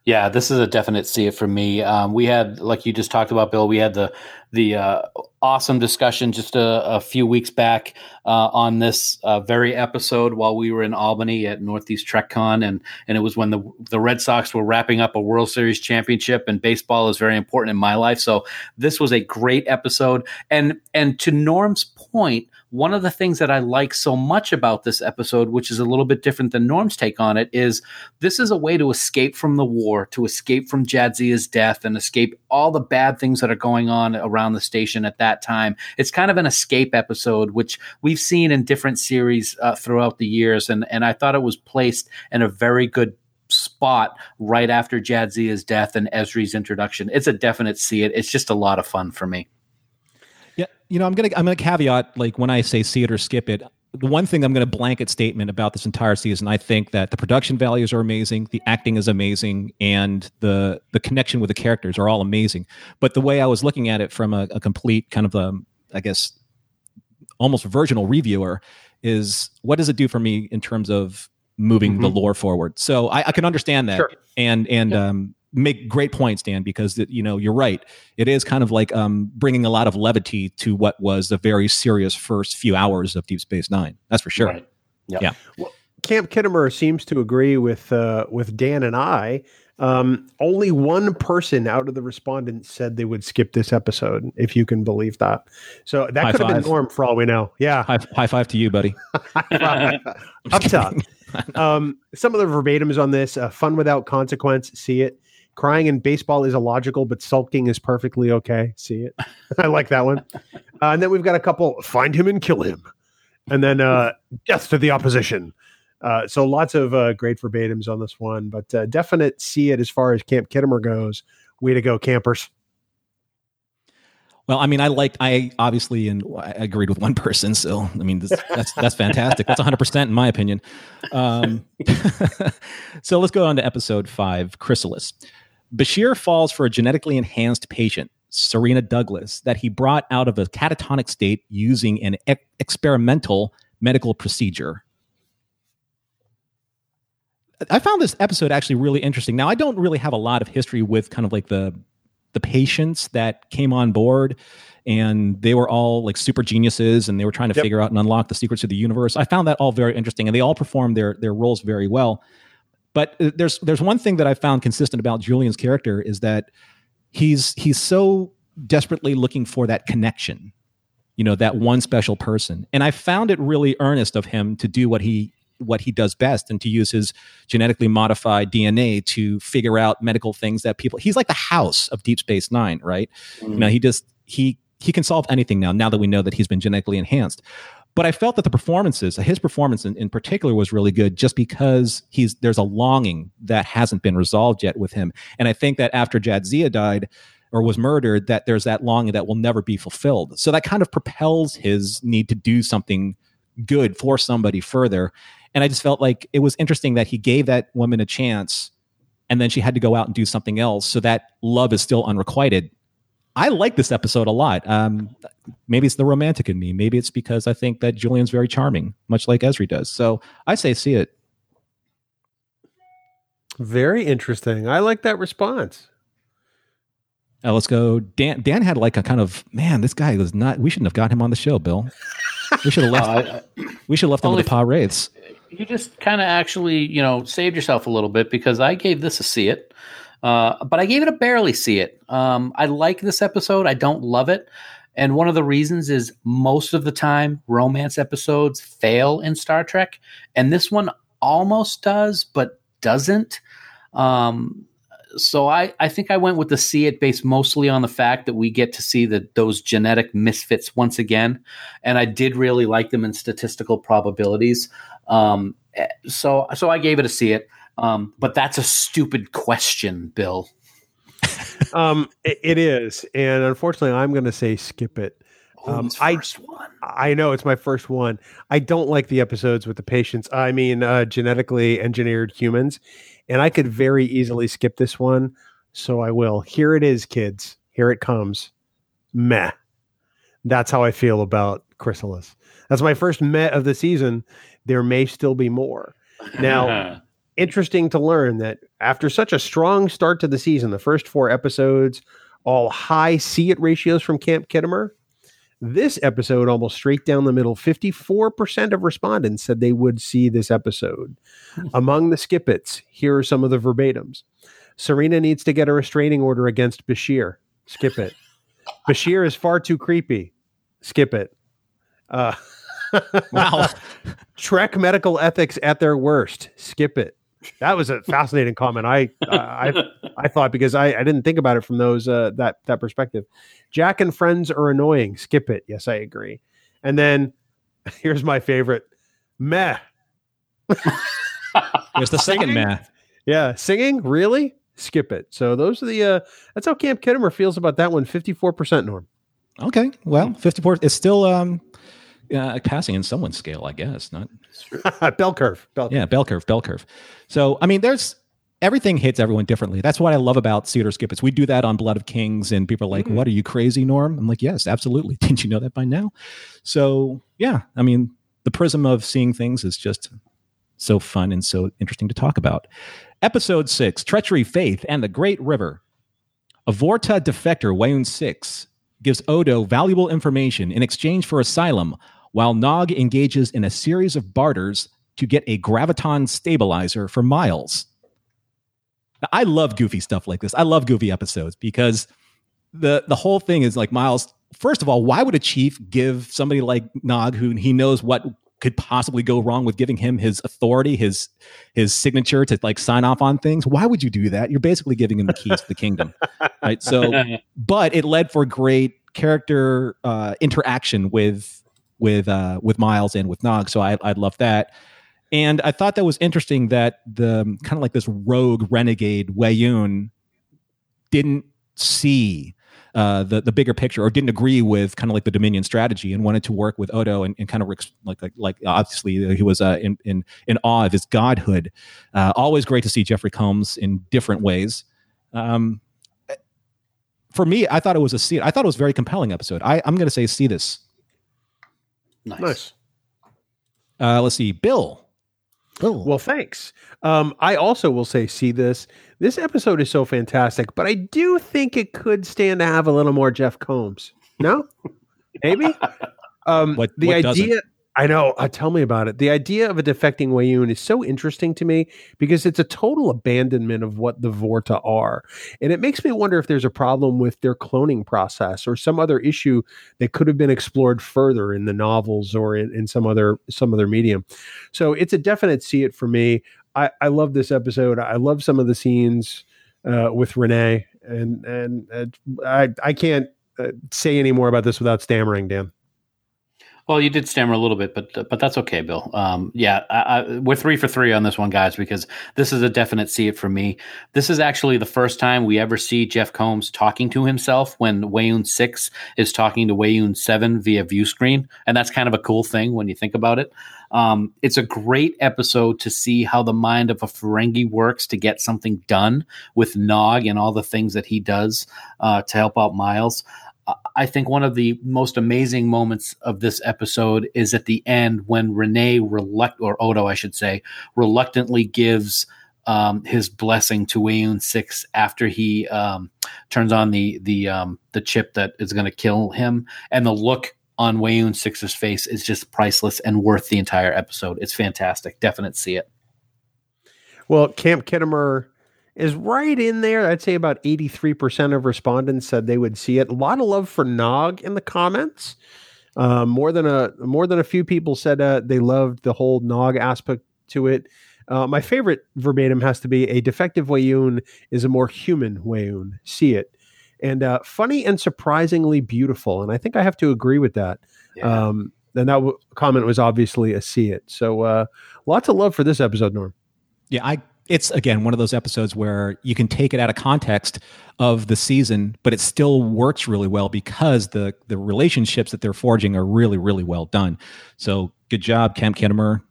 Yeah, this is a definite see it for me. Um, we had, like you just talked about, Bill, we had the the uh, awesome discussion just a, a few weeks back uh, on this uh, very episode while we were in Albany at Northeast TrekCon, and and it was when the the Red Sox were wrapping up a World Series championship, and baseball is very important in my life. So this was a great episode. And and to Norm's point, one of the things that I like so much about this episode, which is a little bit different than Norm's take on it, is this is a way to escape from the war, to escape from Jadzia's death, and escape all the bad things that are going on around the station at that time. It's kind of an escape episode, which we've seen in different series uh, throughout the years, and, and I thought it was placed in a very good spot right after Jadzia's death and Ezri's introduction. It's a definite see it. It's just a lot of fun for me. Yeah, you know, I'm gonna I'm gonna caveat, like, when I say see it or skip it. The one thing I'm gonna blanket statement about this entire season, I think that the production values are amazing, the acting is amazing, and the the connection with the characters are all amazing. But the way I was looking at it from a, a complete kind of a, I guess, almost virginal reviewer is, what does it do for me in terms of moving mm-hmm. the lore forward? So I, I can understand that, sure. and and yeah. um. Make great points, Dan, because, you know, you're right. It is kind of like um, bringing a lot of levity to what was a very serious first few hours of Deep Space Nine. That's for sure. Right. Yep. Yeah. Well, Camp Khitomer seems to agree with uh, with Dan and I. Um, only one person out of the respondents said they would skip this episode, if you can believe that. So that high could five. have been Norm for all we know. Yeah. High, high five to you, buddy. Up top. Um, some of the verbatims on this, uh, fun without consequence. See it. Crying in baseball is illogical, but sulking is perfectly okay. See it. I like that one. Uh, and then we've got a couple, find him and kill him. And then uh, death to the opposition. Uh, so lots of uh, great verbatims on this one, but uh, definite see it as far as Camp Khitomer goes. Way to go, campers. Well, I mean, I liked, I obviously, and I agreed with one person. So, I mean, this, that's, that's fantastic. That's one hundred percent in my opinion. Um, so let's go on to episode five, Chrysalis. Bashir falls for a genetically enhanced patient, Serena Douglas, that he brought out of a catatonic state using an e- experimental medical procedure. I found this episode actually really interesting. Now, I don't really have a lot of history with kind of like the the patients that came on board, and they were all like super geniuses, and they were trying to yep. figure out and unlock the secrets of the universe. I found that all very interesting, and they all performed their their roles very well. But there's there's one thing that I found consistent about Julian's character is that he's he's so desperately looking for that connection, you know, that one special person. And I found it really earnest of him to do what he what he does best and to use his genetically modified D N A to figure out medical things that people... He's like the House of Deep Space Nine, right? Mm-hmm. You know, he just he he can solve anything now, now that we know that he's been genetically enhanced. But I felt that the performances, his performance in, in particular, was really good just because he's there's a longing that hasn't been resolved yet with him. And I think that after Jadzia died or was murdered, that there's that longing that will never be fulfilled. So that kind of propels his need to do something good for somebody further. And I just felt like it was interesting that he gave that woman a chance and then she had to go out and do something else. So that love is still unrequited. I like this episode a lot. Um, maybe it's the romantic in me. Maybe it's because I think that Julian's very charming, much like Ezri does. So I say see it. Very interesting. I like that response. Now let's go. Dan Dan had like a kind of, man, this guy was not, we shouldn't have got him on the show, Bill. We should have left, uh, we should have left him with the Pa Wraiths. You just kind of actually, you know, saved yourself a little bit because I gave this a see it. Uh, but I gave it a barely see it. Um, I like this episode. I don't love it. And one of the reasons is most of the time romance episodes fail in Star Trek. And this one almost does, but doesn't. Um, so I, I think I went with the see it based mostly on the fact that we get to see the, those genetic misfits once again. And I did really like them in statistical probabilities. Um, so, so I gave it a see it. Um, but that's a stupid question, Bill. um, it, it is. And unfortunately, I'm going to say skip it. Um, oh, it's I, first one. I know it's my first one. I don't like the episodes with the patients. I mean, uh, genetically engineered humans. And I could very easily skip this one. So I will. Here it is, kids. Here it comes. Meh. That's how I feel about Chrysalis. That's my first meh of the season. There may still be more. Now... interesting to learn that after such a strong start to the season, the first four episodes, all high see-it ratios from Camp Khitomer, this episode almost straight down the middle, fifty-four percent of respondents said they would see this episode. Among the Skip-Its, here are some of the verbatims. Serena needs to get a restraining order against Bashir. Skip it. Bashir is far too creepy. Skip it. Uh, wow. Trek medical ethics at their worst. Skip it. That was a fascinating comment. I, uh, I, I thought because I, I didn't think about it from those, uh, that, that perspective. Jack and friends are annoying. Skip it. Yes, I agree. And then here's my favorite. Meh. Here's the second singing? Meh. Yeah. Singing? Really? Skip it. So those are the, uh, that's how Camp Khitomer feels about that one. fifty-four percent Norm. Okay. Well, fifty-four it's still, um, Uh, passing in someone's scale, I guess. Not bell curve. Bell curve. Yeah, bell curve, bell curve. So, I mean, there's everything hits everyone differently. That's what I love about see it or skip it. We do that on Blood of Kings, and people are like, mm-hmm. "What are you crazy, Norm?" I'm like, "Yes, absolutely. Didn't you know that by now?" So, yeah, I mean, the prism of seeing things is just so fun and so interesting to talk about. Episode six: Treachery, Faith, and the Great River. A Vorta defector, Wayun Six, gives Odo valuable information in exchange for asylum, while Nog engages in a series of barters to get a graviton stabilizer for Miles. Now, I love goofy stuff like this. I love goofy episodes because the, the whole thing is like, Miles, first of all, why would a chief give somebody like Nog, who he knows what could possibly go wrong with, giving him his authority, his his signature to like sign off on things? Why would you do that? You're basically giving him the keys to the kingdom, right? So, but it led for great character uh, interaction with with uh, with Miles and with Nog. So I I love that, and I thought that was interesting that the kind of like this rogue renegade Wayun didn't see Uh, the the bigger picture, or didn't agree with kind of like the Dominion strategy, and wanted to work with Odo and, and kind of like, like like obviously he was uh, in, in in awe of his godhood. Uh, always great to see Jeffrey Combs in different ways. Um, for me, I thought it was a see. I thought it was a very compelling episode. I, I'm going to say see this. Nice. nice. Uh, let's see, Bill. Bill. Well, thanks. Um, I also will say see this. This episode is so fantastic, but I do think it could stand to have a little more Jeff Combs. No? Maybe? Um, what, the what idea, doesn't? I know, uh, tell me about it. The idea of a defecting Wayun is so interesting to me because it's a total abandonment of what the Vorta are. And it makes me wonder if there's a problem with their cloning process or some other issue that could have been explored further in the novels or in, in some other some other medium. So it's a definite see it for me. I, I love this episode. I love some of the scenes uh, with Renee, and and uh, I I can't uh, say any more about this without stammering, Dan. Well, you did stammer a little bit, but uh, but that's okay, Bill. Um, yeah, I, I, we're three for three on this one, guys, because this is a definite see it for me. This is actually the first time we ever see Jeff Combs talking to himself when Wayun Six is talking to Wayun Seven via view screen, and that's kind of a cool thing when you think about it. Um, it's a great episode to see how the mind of a Ferengi works to get something done with Nog and all the things that he does uh, to help out Miles. Uh, I think one of the most amazing moments of this episode is at the end when Renee, reluct- or Odo, I should say, reluctantly gives um, his blessing to Wayun Six after he um, turns on the the um, the chip that is going to kill him, and the look on Wayun Six's face is just priceless and worth the entire episode. It's fantastic. Definitely see it. Well, Camp Khitomer is right in there. I'd say about eighty-three percent of respondents said they would see it. A lot of love for Nog in the comments. Uh, more than a more than a few people said uh, they loved the whole Nog aspect to it. Uh, my favorite verbatim has to be, a defective Wayun is a more human Wayun. See it. And uh, funny and surprisingly beautiful. And I think I have to agree with that. Yeah. Um, and that w- comment was obviously a see it. So uh, lots of love for this episode, Norm. Yeah, I it's, again, one of those episodes where you can take it out of context of the season, but it still works really well because the the relationships that they're forging are really, really well done. So good job, Camp Khitomer.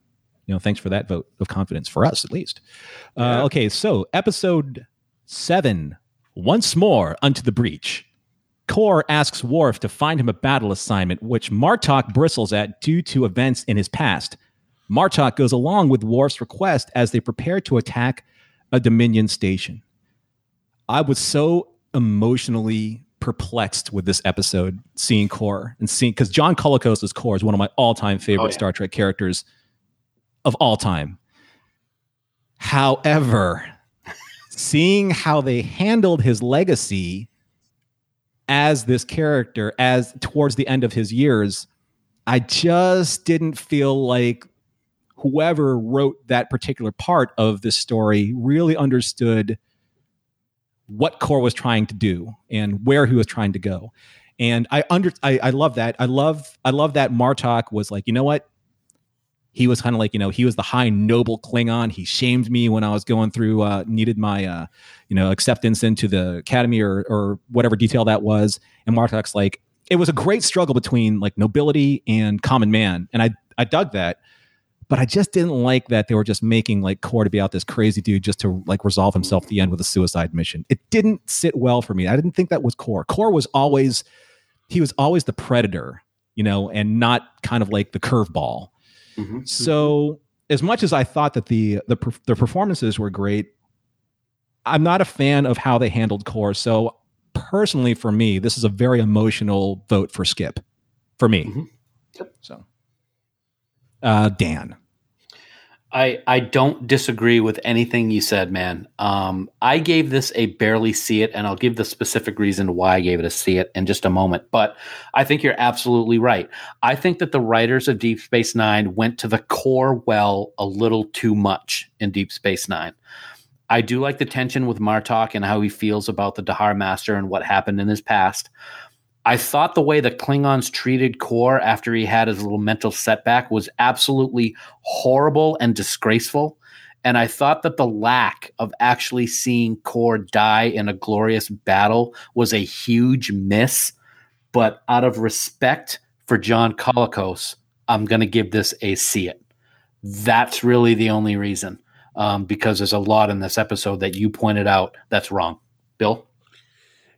You know, thanks for that vote of confidence for us, at least. Uh, yeah. Okay, so episode seven. Once more unto the breach. Kor asks Worf to find him a battle assignment, which Martok bristles at due to events in his past. Martok goes along with Worf's request as they prepare to attack a Dominion station. I was so emotionally perplexed with this episode, seeing Kor and seeing, because John Colicos' Kor is one of my all-time favorite oh, yeah. Star Trek characters of all time. However, seeing how they handled his legacy as this character, as towards the end of his years, I just didn't feel like whoever wrote that particular part of this story really understood what Kor was trying to do and where he was trying to go. And I under I, I love that. I love I love that Martok was like, you know what? He was kind of like, you know, he was the high noble Klingon. He shamed me when I was going through, uh, needed my, uh, you know, acceptance into the academy or or whatever detail that was. And Martok's like, it was a great struggle between like nobility and common man. And I I dug that. But I just didn't like that they were just making like Kor to be out this crazy dude just to like resolve himself at the end with a suicide mission. It didn't sit well for me. I didn't think that was Kor. Kor was always, he was always the predator, you know, and not kind of like the curveball. Mm-hmm. So as much as I thought that the, the the performances were great, I'm not a fan of how they handled Kor. So personally, for me, this is a very emotional vote for Skip, for me. Mm-hmm. Yep. So. Uh, Dan, I I don't disagree with anything you said, man. Um, I gave this a barely see it, and I'll give the specific reason why I gave it a see it in just a moment. But I think you're absolutely right. I think that the writers of Deep Space Nine went to the Kor well a little too much in Deep Space Nine. I do like the tension with Martok and how he feels about the Dahar Master and what happened in his past. I thought the way the Klingons treated Kor after he had his little mental setback was absolutely horrible and disgraceful. And I thought that the lack of actually seeing Kor die in a glorious battle was a huge miss. But out of respect for John Colicos, I'm going to give this a see it. That's really the only reason, um, because there's a lot in this episode that you pointed out that's wrong. Bill?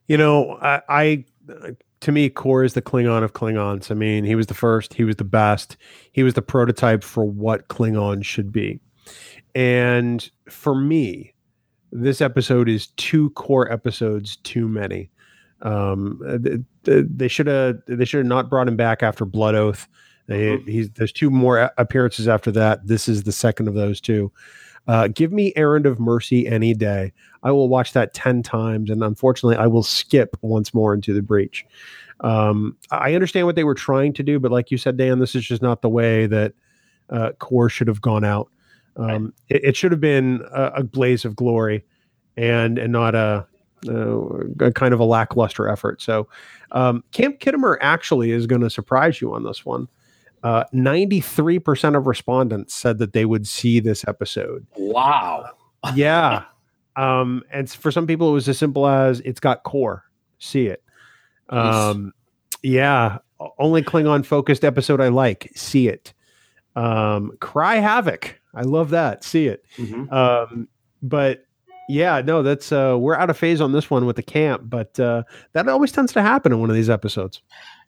You know, I... I, I to me, Kor is the Klingon of Klingons. I mean, he was the first, he was the best, he was the prototype for what Klingons should be. And for me, this episode is two Kor episodes too many. Um, they should have they should have not brought him back after Blood Oath. They, mm-hmm. he's, there's two more appearances after that. This is the second of those two. Uh, give me Errand of Mercy any day. I will watch that ten times, and unfortunately, I will skip once more into the breach. Um, I understand what they were trying to do, but like you said, Dan, this is just not the way that uh, Kor should have gone out. Um, right. it, it should have been a, a blaze of glory and and not a, a, a kind of a lackluster effort. So um, Camp Khitomer actually is going to surprise you on this one. Uh, ninety-three percent of respondents said that they would see this episode. Wow. Yeah. Um, and for some people, it was as simple as it's got Kor. See it. Um, yes. Yeah. Only Klingon focused episode I like. See it. Um, Cry Havoc. I love that. See it. Mm-hmm. Um, but yeah, no, that's uh, we're out of phase on this one with the camp. But uh, that always tends to happen in one of these episodes.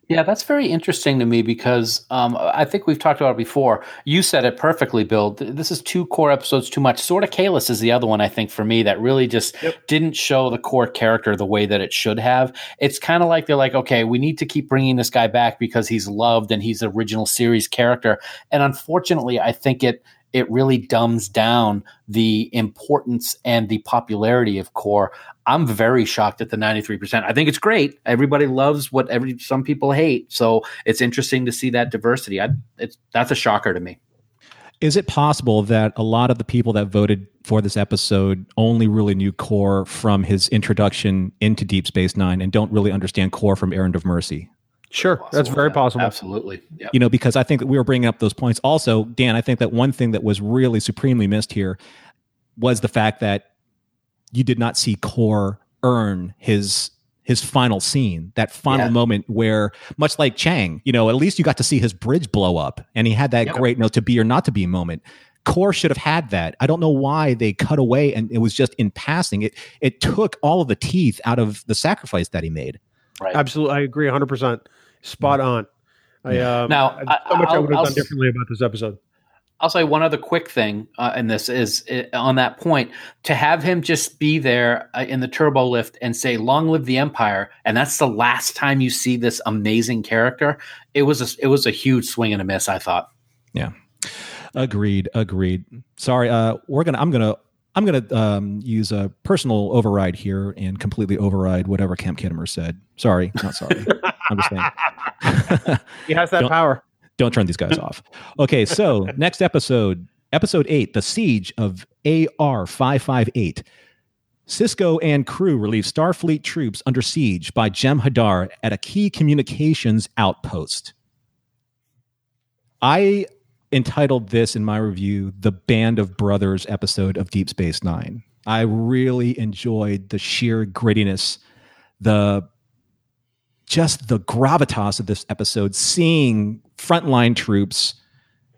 Yeah, that's very interesting to me because um, I think we've talked about it before. You said it perfectly, Bill. This is two Kor episodes too much. Sort of Kalis is the other one, I think, for me that really just yep. didn't show the Kor character the way that it should have. It's kind of like they're like, okay, we need to keep bringing this guy back because he's loved and he's the original series character. And unfortunately, I think it – it really dumbs down the importance and the popularity of Kor. I'm very shocked at the ninety-three percent. I think it's great. Everybody loves what every some people hate. So it's interesting to see that diversity. I, it's, that's a shocker to me. Is it possible that a lot of the people that voted for this episode only really knew Kor from his introduction into Deep Space Nine and don't really understand Kor from Errand of Mercy? Sure. Possible. That's very possible. Absolutely. Yep. You know, because I think that we were bringing up those points. Also, Dan, I think that one thing that was really supremely missed here was the fact that you did not see Kor earn his his final scene, that final yeah. moment where, much like Chang, you know, at least you got to see his bridge blow up and he had that yep. great, you know, to be or not to be moment. Kor should have had that. I don't know why they cut away and it was just in passing. It it took all of the teeth out of the sacrifice that he made. Right. Absolutely. I agree one hundred percent. Spot on. I, um, now, I, so much I'll, I would have I'll, done differently about this episode. I'll say one other quick thing, uh, and this is uh, on that point, to have him just be there uh, in the turbo lift and say, long live the Empire. And that's the last time you see this amazing character. It was a, it was a huge swing and a miss, I thought. Yeah. Agreed. Agreed. Sorry. Uh, we're going to, I'm going to, I'm going to um, use a personal override here and completely override whatever Camp Khitomer said. Sorry, not sorry. I'm just saying. He has that don't, power. Don't turn these guys off. Okay, so next episode, episode eight, The Siege of A R five fifty-eight. Cisco and crew relieve Starfleet troops under siege by Jem'Hadar at a key communications outpost. I... entitled this in my review, the Band of Brothers episode of Deep Space Nine. I really enjoyed the sheer grittiness, the just the gravitas of this episode, seeing frontline troops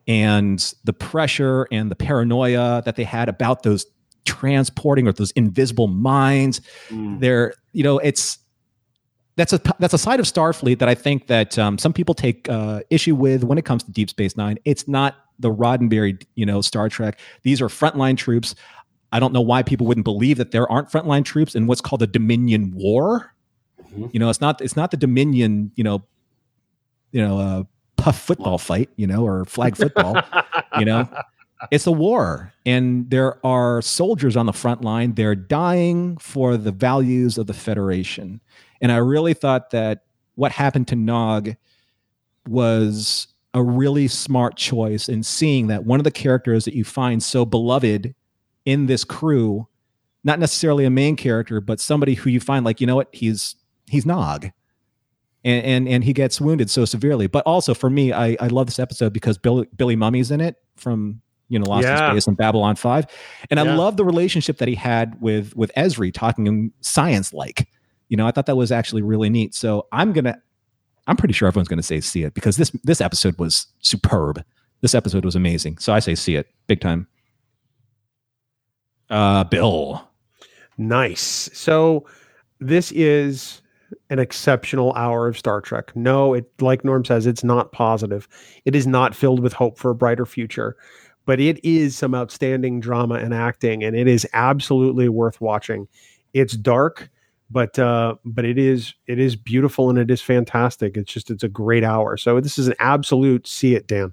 and the pressure and the paranoia that they had about those transporting or those invisible mines. Mm. They're, you know, it's That's a that's a side of Starfleet that I think that um, some people take uh, issue with when it comes to Deep Space Nine. It's not the Roddenberry, you know, Star Trek. These are frontline troops. I don't know why people wouldn't believe that there aren't frontline troops in what's called the Dominion War. Mm-hmm. You know, it's not it's not the Dominion, you know, you know, uh, puff football fight, you know, or flag football, you know. It's a war, and there are soldiers on the front line. They're dying for the values of the Federation. And I really thought that what happened to Nog was a really smart choice in seeing that one of the characters that you find so beloved in this crew, not necessarily a main character, but somebody who you find like, you know what, he's he's Nog. And, and and he gets wounded so severely. But also for me, I, I love this episode because Bill, Billy Mummy's in it from... you know, Lost yeah. in Space and Babylon five. And yeah. I love the relationship that he had with, with Ezri talking science-like, you know, I thought that was actually really neat. So I'm going to, I'm pretty sure everyone's going to say see it because this, this episode was superb. This episode was amazing. So I say see it big time. Uh, Bill. Nice. So this is an exceptional hour of Star Trek. No, it, like Norm says, it's not positive. It is not filled with hope for a brighter future. But it is some outstanding drama and acting, and it is absolutely worth watching. It's dark, but uh, but it is it is beautiful and it is fantastic. It's just it's a great hour. So this is an absolute see it, Dan.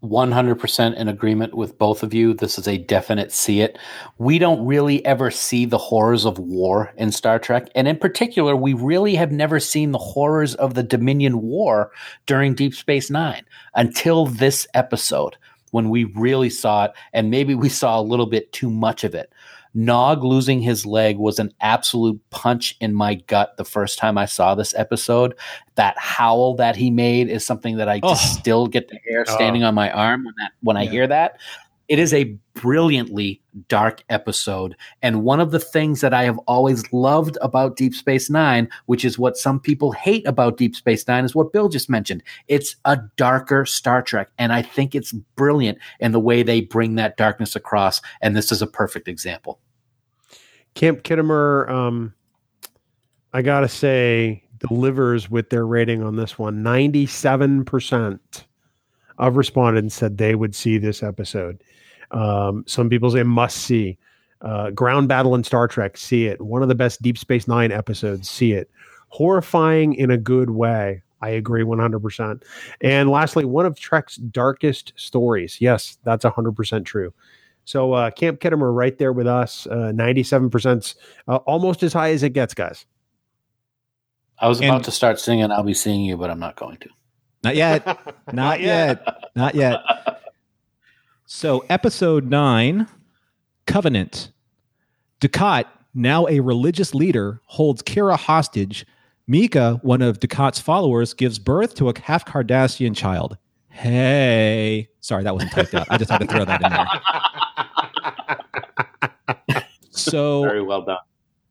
one hundred percent in agreement with both of you. This is a definite see it. We don't really ever see the horrors of war in Star Trek. And in particular, we really have never seen the horrors of the Dominion War during Deep Space Nine until this episode, when we really saw it, and maybe we saw a little bit too much of it. Nog losing his leg was an absolute punch in my gut the first time I saw this episode. That howl that he made is something that I oh. just still get the hair standing oh. on my arm when that when yeah. I hear that. It is a brilliantly dark episode, and one of the things that I have always loved about Deep Space Nine, which is what some people hate about Deep Space Nine, is what Bill just mentioned. It's a darker Star Trek, and I think it's brilliant in the way they bring that darkness across, and this is a perfect example. Camp Khitomer, um, I gotta say, delivers with their rating on this one. ninety-seven percent of respondents said they would see this episode. Um, some people say must see. Uh, ground battle in Star Trek, see it. One of the best Deep Space Nine episodes, see it. Horrifying in a good way. I agree one hundred percent. And lastly, one of Trek's darkest stories. Yes, that's one hundred percent true. So uh, Camp Khitomer right there with us. Uh, ninety-seven percent, uh, almost as high as it gets, guys. I was about and- to start singing I'll Be Seeing You, but I'm not going to. Not yet. Not, Not yet. yet. Not yet. So episode nine, Covenant. Dukat, now a religious leader, holds Kira hostage. Mika, one of Dukat's followers, gives birth to a half-Cardassian child. Hey. Sorry, that wasn't typed out. I just had to throw that in there. So very well done.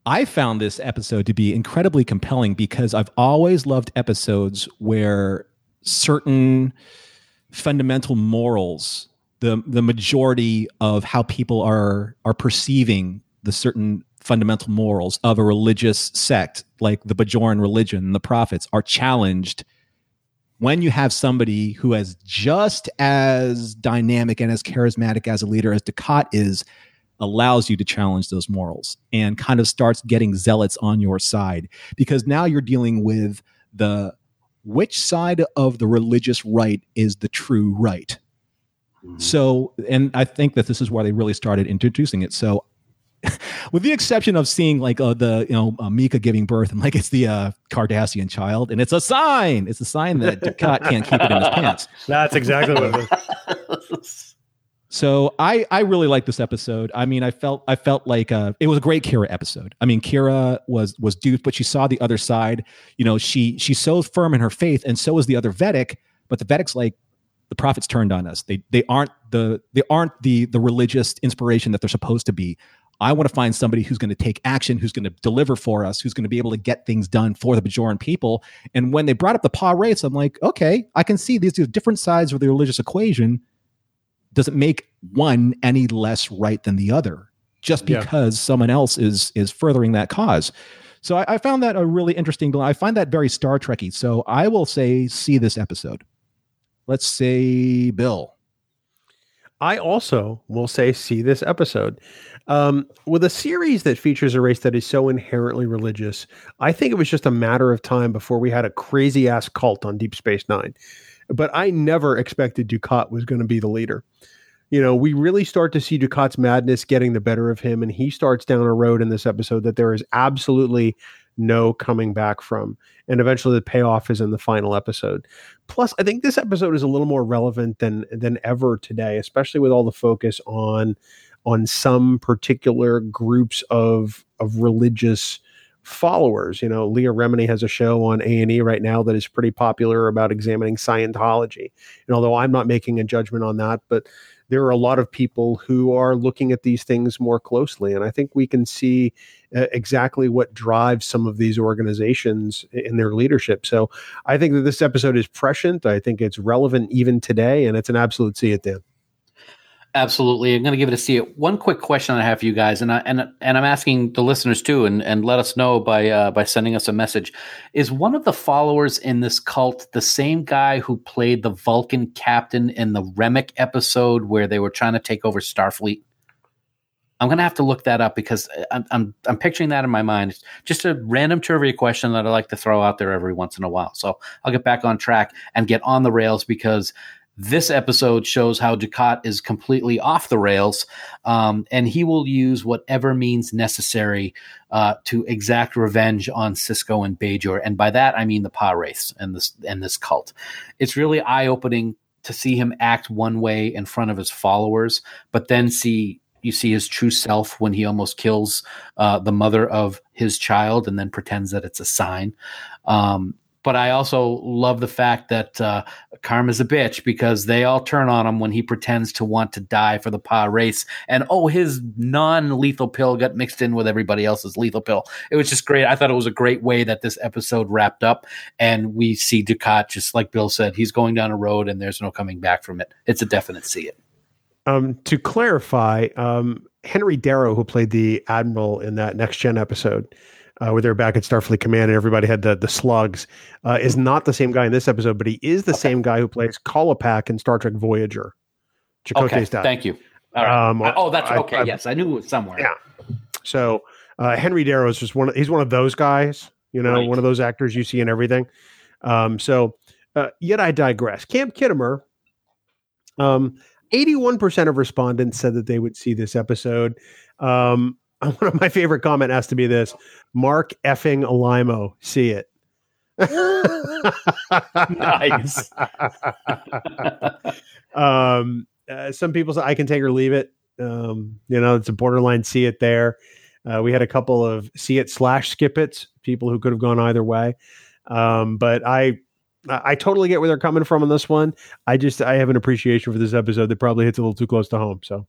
I found this episode to be incredibly compelling because I've always loved episodes where certain fundamental morals, the the majority of how people are are perceiving the certain fundamental morals of a religious sect, like the Bajoran religion, the prophets, are challenged when you have somebody who is just as dynamic and as charismatic as a leader as Dukat is, allows you to challenge those morals and kind of starts getting zealots on your side, because now you're dealing with the which side of the religious right is the true right. Mm-hmm. So, and I think that this is why they really started introducing it. So with the exception of seeing like uh, the, you know, uh, Mika giving birth and like it's the uh, Cardassian child and it's a sign, it's a sign that Dukat can't keep it in his pants. That's exactly what it is. So I, I really like this episode. I mean, I felt I felt like uh, it was a great Kira episode. I mean, Kira was was duped, but she saw the other side. You know, she she's so firm in her faith, and so is the other Vedic. But the Vedic's like, the prophets turned on us. They they aren't the they aren't the the religious inspiration that they're supposed to be. I want to find somebody who's going to take action, who's going to deliver for us, who's going to be able to get things done for the Bajoran people. And when they brought up the Pa race, I'm like, okay, I can see these two different sides of the religious equation. Doesn't make one any less right than the other just because yeah. someone else is is furthering that cause. So I, I found that a really interesting dilemma. I find that very Star Trek-y. So I will say, see this episode. Let's say Bill. I also will say, see this episode. Um, with a series that features a race that is so inherently religious, I think it was just a matter of time before we had a crazy-ass cult on Deep Space Nine. But I never expected Dukat was going to be the leader. You know, we really start to see Dukat's madness getting the better of him, and he starts down a road in this episode that there is absolutely no coming back from. And eventually the payoff is in the final episode. Plus, I think this episode is a little more relevant than than ever today, especially with all the focus on on some particular groups of of religious followers. You know, Leah Remini has a show on A and E right now that is pretty popular about examining Scientology. And although I'm not making a judgment on that, but there are a lot of people who are looking at these things more closely. And I think we can see uh, exactly what drives some of these organizations in their leadership. So I think that this episode is prescient. I think it's relevant even today, and it's an absolute see it, Dan. Absolutely. I'm going to give it a see it. One quick question I have for you guys, and I, and and I'm asking the listeners too, and, and let us know by uh, by sending us a message. Is one of the followers in this cult the same guy who played the Vulcan captain in the Remick episode where they were trying to take over Starfleet? I'm going to have to look that up because I'm I'm, I'm picturing that in my mind. It's just a random trivia question that I like to throw out there every once in a while. So I'll get back on track and get on the rails, because this episode shows how Dukat is completely off the rails, um, and he will use whatever means necessary uh, to exact revenge on Sisko and Bajor. And by that, I mean the Pa race and this and this cult. It's really eye-opening to see him act one way in front of his followers, but then see you see his true self when he almost kills uh, the mother of his child and then pretends that it's a sign. Um, But I also love the fact that uh, karma's a bitch, because they all turn on him when he pretends to want to die for the Pa race. And, oh, his non-lethal pill got mixed in with everybody else's lethal pill. It was just great. I thought it was a great way that this episode wrapped up. And we see Dukat, just like Bill said, he's going down a road and there's no coming back from it. It's a definite see it. Um, to clarify, um, Henry Darrow, who played the Admiral in that Next Gen episode, Uh, where they're back at Starfleet Command and everybody had the the slugs, uh, is not the same guy in this episode, but he is the okay. same guy who plays Kalapak in Star Trek Voyager. Chakotay's okay, dad. Thank you. All right. um, I, oh, that's I, okay. I, yes, I knew it was somewhere. Yeah. So uh, Henry Darrow is just one. Of, he's one of those guys. You know, right. One of those actors you see in everything. Um, so uh, yet I digress. Camp Khitomer. Um, eighty-one percent of respondents said that they would see this episode. Um, One of my favorite comment has to be this: Mark effing Alimo, see it. Nice. um, uh, some people say I can take or leave it. Um, you know, it's a borderline see it there. Uh, we had a couple of see it slash skip it people who could have gone either way. Um, but I, I totally get where they're coming from on this one. I just I have an appreciation for this episode that probably hits a little too close to home. So,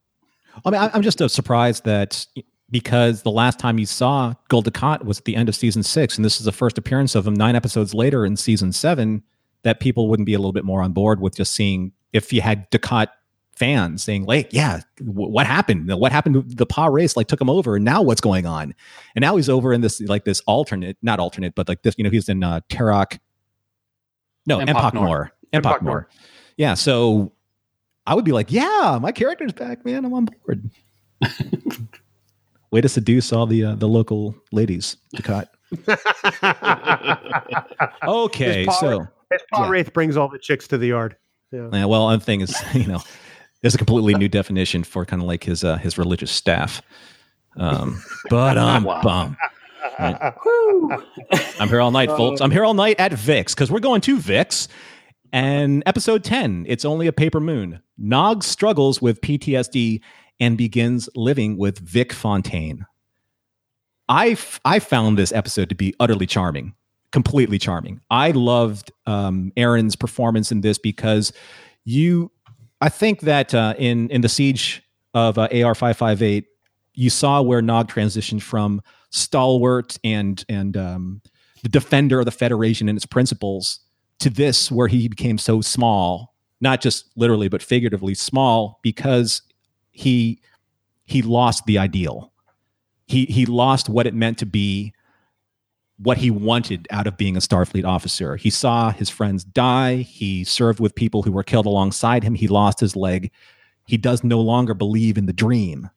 I mean, I'm just surprised that. Because the last time you saw Gul Dukat was at the end of season six, and this is the first appearance of him nine episodes later in season seven, that people wouldn't be a little bit more on board with just seeing, if you had Dukat fans saying, like, yeah, w- what happened? What happened to the Pa race? Like, took him over, and now what's going on? And now he's over in this, like, this alternate, not alternate, but like this, you know, he's in uh, Terok. No, Empoknor. Empoknor. Yeah, so I would be like, yeah, my character's back, man. I'm on board. Way to seduce all the uh, the local ladies, Dukat. Okay, his so... His Paul yeah. Wraith brings all the chicks to the yard. Yeah, yeah well, the thing is, you know, there's a completely new definition for kind of like his uh, his religious staff. Um, but I'm wow. bum. Right. I'm here all night, folks. I'm here all night at Vix, because we're going to Vix. And episode ten, It's Only a Paper Moon. Nog struggles with P T S D and begins living with Vic Fontaine. I, f- I found this episode to be utterly charming, completely charming. I loved um, Aaron's performance in this, because you, I think that uh, in, in the siege of uh, A R five fifty-eight, you saw where Nog transitioned from stalwart and, and um, the defender of the Federation and its principles to this, where he became so small, not just literally, but figuratively small, because he, he lost the ideal. He he lost what it meant to be, what he wanted out of being a Starfleet officer. He saw his friends die. He served with people who were killed alongside him. He lost his leg. He does no longer believe in the dream.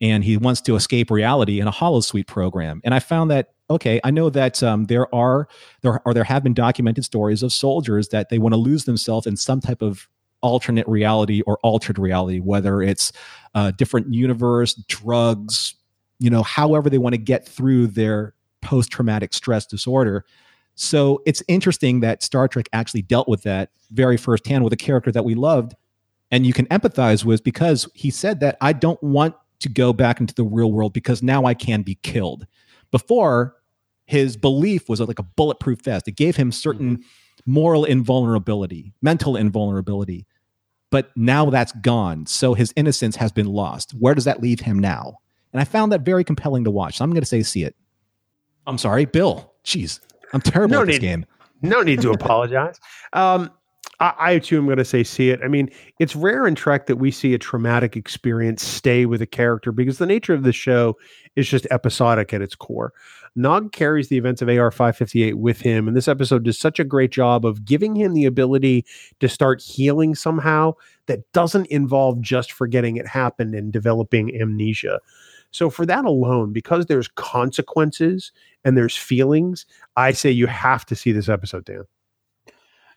And he wants to escape reality in a holosuite program. And I found that, okay, I know that um, there are, there or there have been documented stories of soldiers that they want to lose themselves in some type of alternate reality or altered reality, whether it's a uh, different universe, drugs, you know, however they want to get through their post-traumatic stress disorder. So it's interesting that Star Trek actually dealt with that very firsthand with a character that we loved and you can empathize with, because he said that I don't want to go back into the real world because now I can be killed. Before, his belief was like a bulletproof vest. It gave him certain moral invulnerability, mental invulnerability, but now that's gone. So his innocence has been lost. Where does that leave him now? And I found that very compelling to watch. So I'm going to say see it. I'm sorry, Bill. Jeez, I'm terrible no at this need, game. No need to apologize. Um, I, I, too, am going to say see it. I mean, it's rare in Trek that we see a traumatic experience stay with a character, because the nature of the show is just episodic at its core. Nog carries the events of A R five fifty-eight with him, and this episode does such a great job of giving him the ability to start healing somehow that doesn't involve just forgetting it happened and developing amnesia. So for that alone, because there's consequences and there's feelings, I say you have to see this episode, Dan.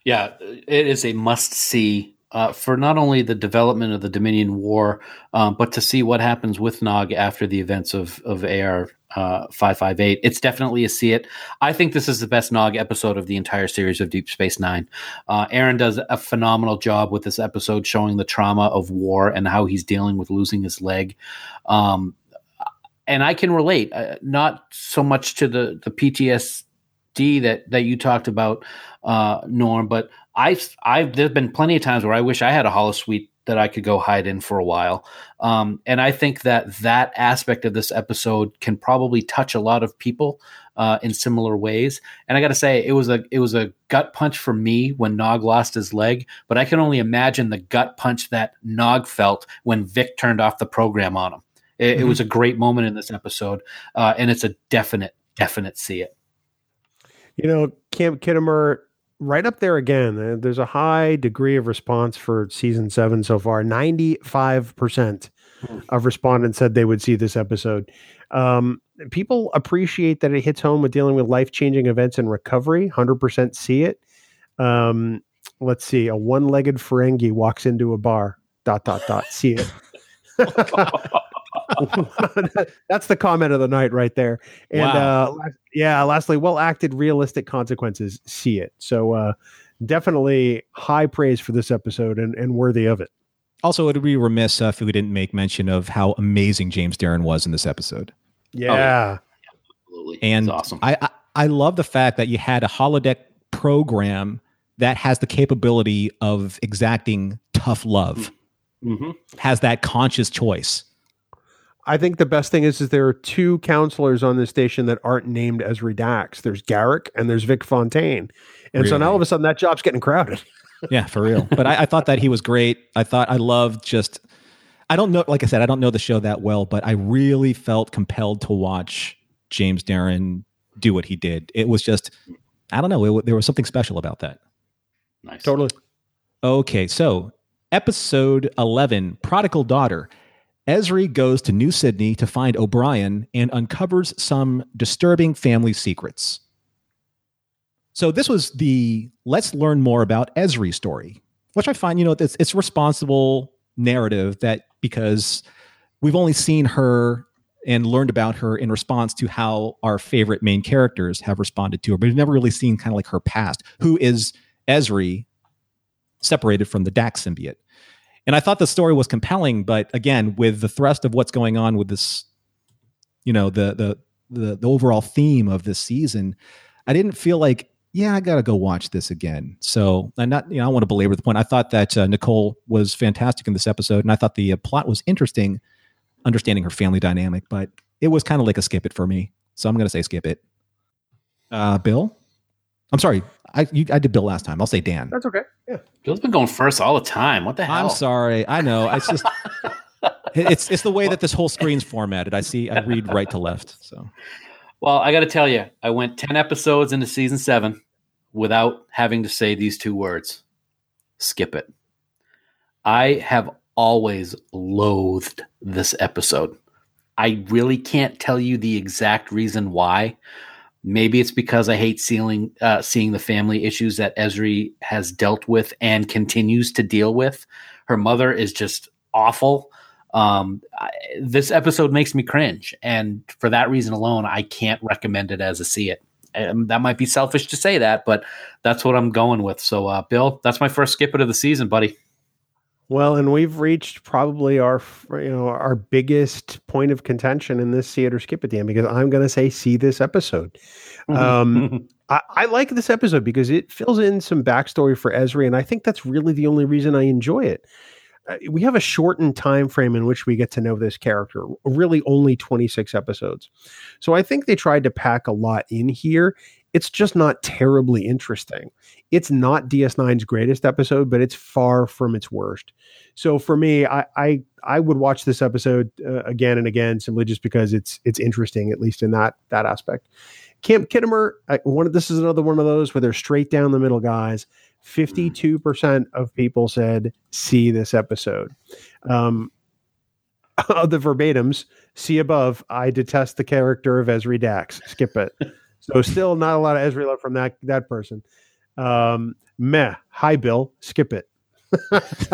Yeah, it is a must-see uh, for not only the development of the Dominion War, um, but to see what happens with Nog after the events of, of A R five fifty-eight. Uh, it's definitely a see it. I think this is the best Nog episode of the entire series of Deep Space Nine. Uh, Aaron does a phenomenal job with this episode, showing the trauma of war and how he's dealing with losing his leg. Um And I can relate, uh, not so much to the, the P T S D that, that you talked about, uh, Norm, but I've, I've there's been plenty of times where I wish I had a holosuite that I could go hide in for a while. Um, and I think that that aspect of this episode can probably touch a lot of people uh, in similar ways. And I got to say, it was a it was a gut punch for me when Nog lost his leg, but I can only imagine the gut punch that Nog felt when Vic turned off the program on him. It, mm-hmm. it was a great moment in this episode, uh, and it's a definite, definite see it. You know, Camp Khitomer, right up there again. Uh, there's a high degree of response for season seven so far. Ninety-five percent of respondents said they would see this episode. Um, people appreciate that it hits home with dealing with life-changing events and recovery. Hundred percent see it. Um, let's see, a one-legged Ferengi walks into a bar. Dot dot dot. See it. That's the comment of the night right there. And wow. uh yeah lastly, well acted, realistic consequences, see it. So uh definitely high praise for this episode, and, and worthy of it. Also, it would be remiss uh, if we didn't make mention of how amazing James Darren was in this episode. Yeah, oh, yeah. Absolutely. And it's awesome. I, I I love the fact that you had a holodeck program that has the capability of exacting tough love. Mm-hmm. Has that conscious choice. I think the best thing is, is there are two counselors on this station that aren't named as Redax. There's Garrick and there's Vic Fontaine. And really? So now all of a sudden that job's getting crowded. Yeah, for real. But I, I thought that he was great. I thought I loved just, I don't know, like I said, I don't know the show that well, but I really felt compelled to watch James Darren do what he did. It was just, I don't know. It, there was something special about that. Nice. Totally. Okay, so episode eleven, Prodigal Daughter. Ezri goes to New Sydney to find O'Brien and uncovers some disturbing family secrets. So this was the let's learn more about Ezri story, which I find, you know, it's, it's a responsible narrative that because we've only seen her and learned about her in response to how our favorite main characters have responded to her, but we've never really seen kind of like her past, who is Ezri separated from the Dax symbiote. And I thought the story was compelling, but again, with the thrust of what's going on with this, you know, the the the, the overall theme of this season, I didn't feel like, yeah, I got to go watch this again. So I'm not, you know, I want to belabor the point. I thought that uh, Nicole was fantastic in this episode, and I thought the uh, plot was interesting, understanding her family dynamic, but it was kind of like a skip it for me. So I'm going to say skip it. Uh, Bill? I'm sorry. I you, I did Bill last time. I'll say Dan. That's okay. Yeah, Bill's been going first all the time. What the hell? I'm sorry. I know. It's just it's it's the way that this whole screen's formatted. I see. I read right to left. So, well, I got to tell you, I went ten episodes into season seven without having to say these two words: skip it. I have always loathed this episode. I really can't tell you the exact reason why. Maybe it's because I hate seeing, uh, seeing the family issues that Ezri has dealt with and continues to deal with. Her mother is just awful. Um, I, this episode makes me cringe. And for that reason alone, I can't recommend it as a see it. And that might be selfish to say that, but that's what I'm going with. So, uh, Bill, that's my first skip it of the season, buddy. Well, and we've reached probably our, you know, our biggest point of contention in this see it or skip it, Dan, because I'm going to say see this episode. Mm-hmm. Um, I, I like this episode because it fills in some backstory for Ezri, and I think that's really the only reason I enjoy it. Uh, we have a shortened time frame in which we get to know this character, really only twenty-six episodes. So I think they tried to pack a lot in here. It's just not terribly interesting. It's not D S nine's greatest episode, but it's far from its worst. So for me, I I, I would watch this episode uh, again and again, simply just because it's it's interesting, at least in that that aspect. Camp Khitomer, I, one of, this is another one of those where they're straight down the middle, guys. fifty-two percent of people said, see this episode. Um, of the verbatims, see above, I detest the character of Ezri Dax. Skip it. So still not a lot of Ezri love from that that person. Um, meh. Hi, Bill. Skip it. I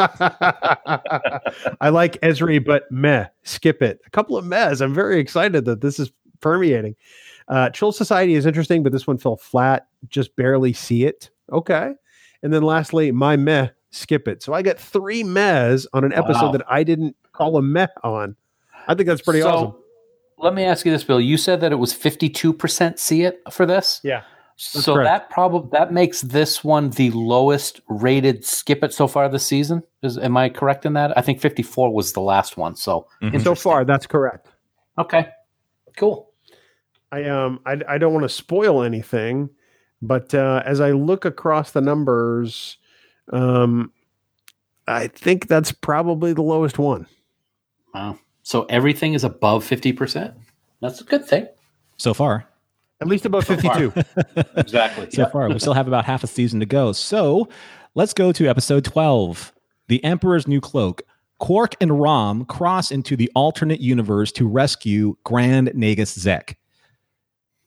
like Ezri, but meh. Skip it. A couple of mehs. I'm very excited that this is permeating. Uh, Chill Society is interesting, but this one fell flat. Just barely see it. Okay. And then lastly, my meh. Skip it. So I got three mehs on an episode wow. that I didn't call a meh on. I think that's pretty so- awesome. Let me ask you this, Bill. You said that it was fifty-two percent see it for this? Yeah. So correct. that probably that makes this one the lowest rated skip it so far this season. Is am I correct in that? I think fifty-four was the last one. So mm-hmm. so far, that's correct. Okay. Cool. I um I I don't want to spoil anything, but uh, as I look across the numbers, um I think that's probably the lowest one. Wow. So everything is above fifty percent. That's a good thing. So far. At least above fifty-two. Exactly. So yeah. far. We still have about half a season to go. So let's go to episode twelve, The Emperor's New Cloak. Quark and Rom cross into the alternate universe to rescue Grand Nagus Zek.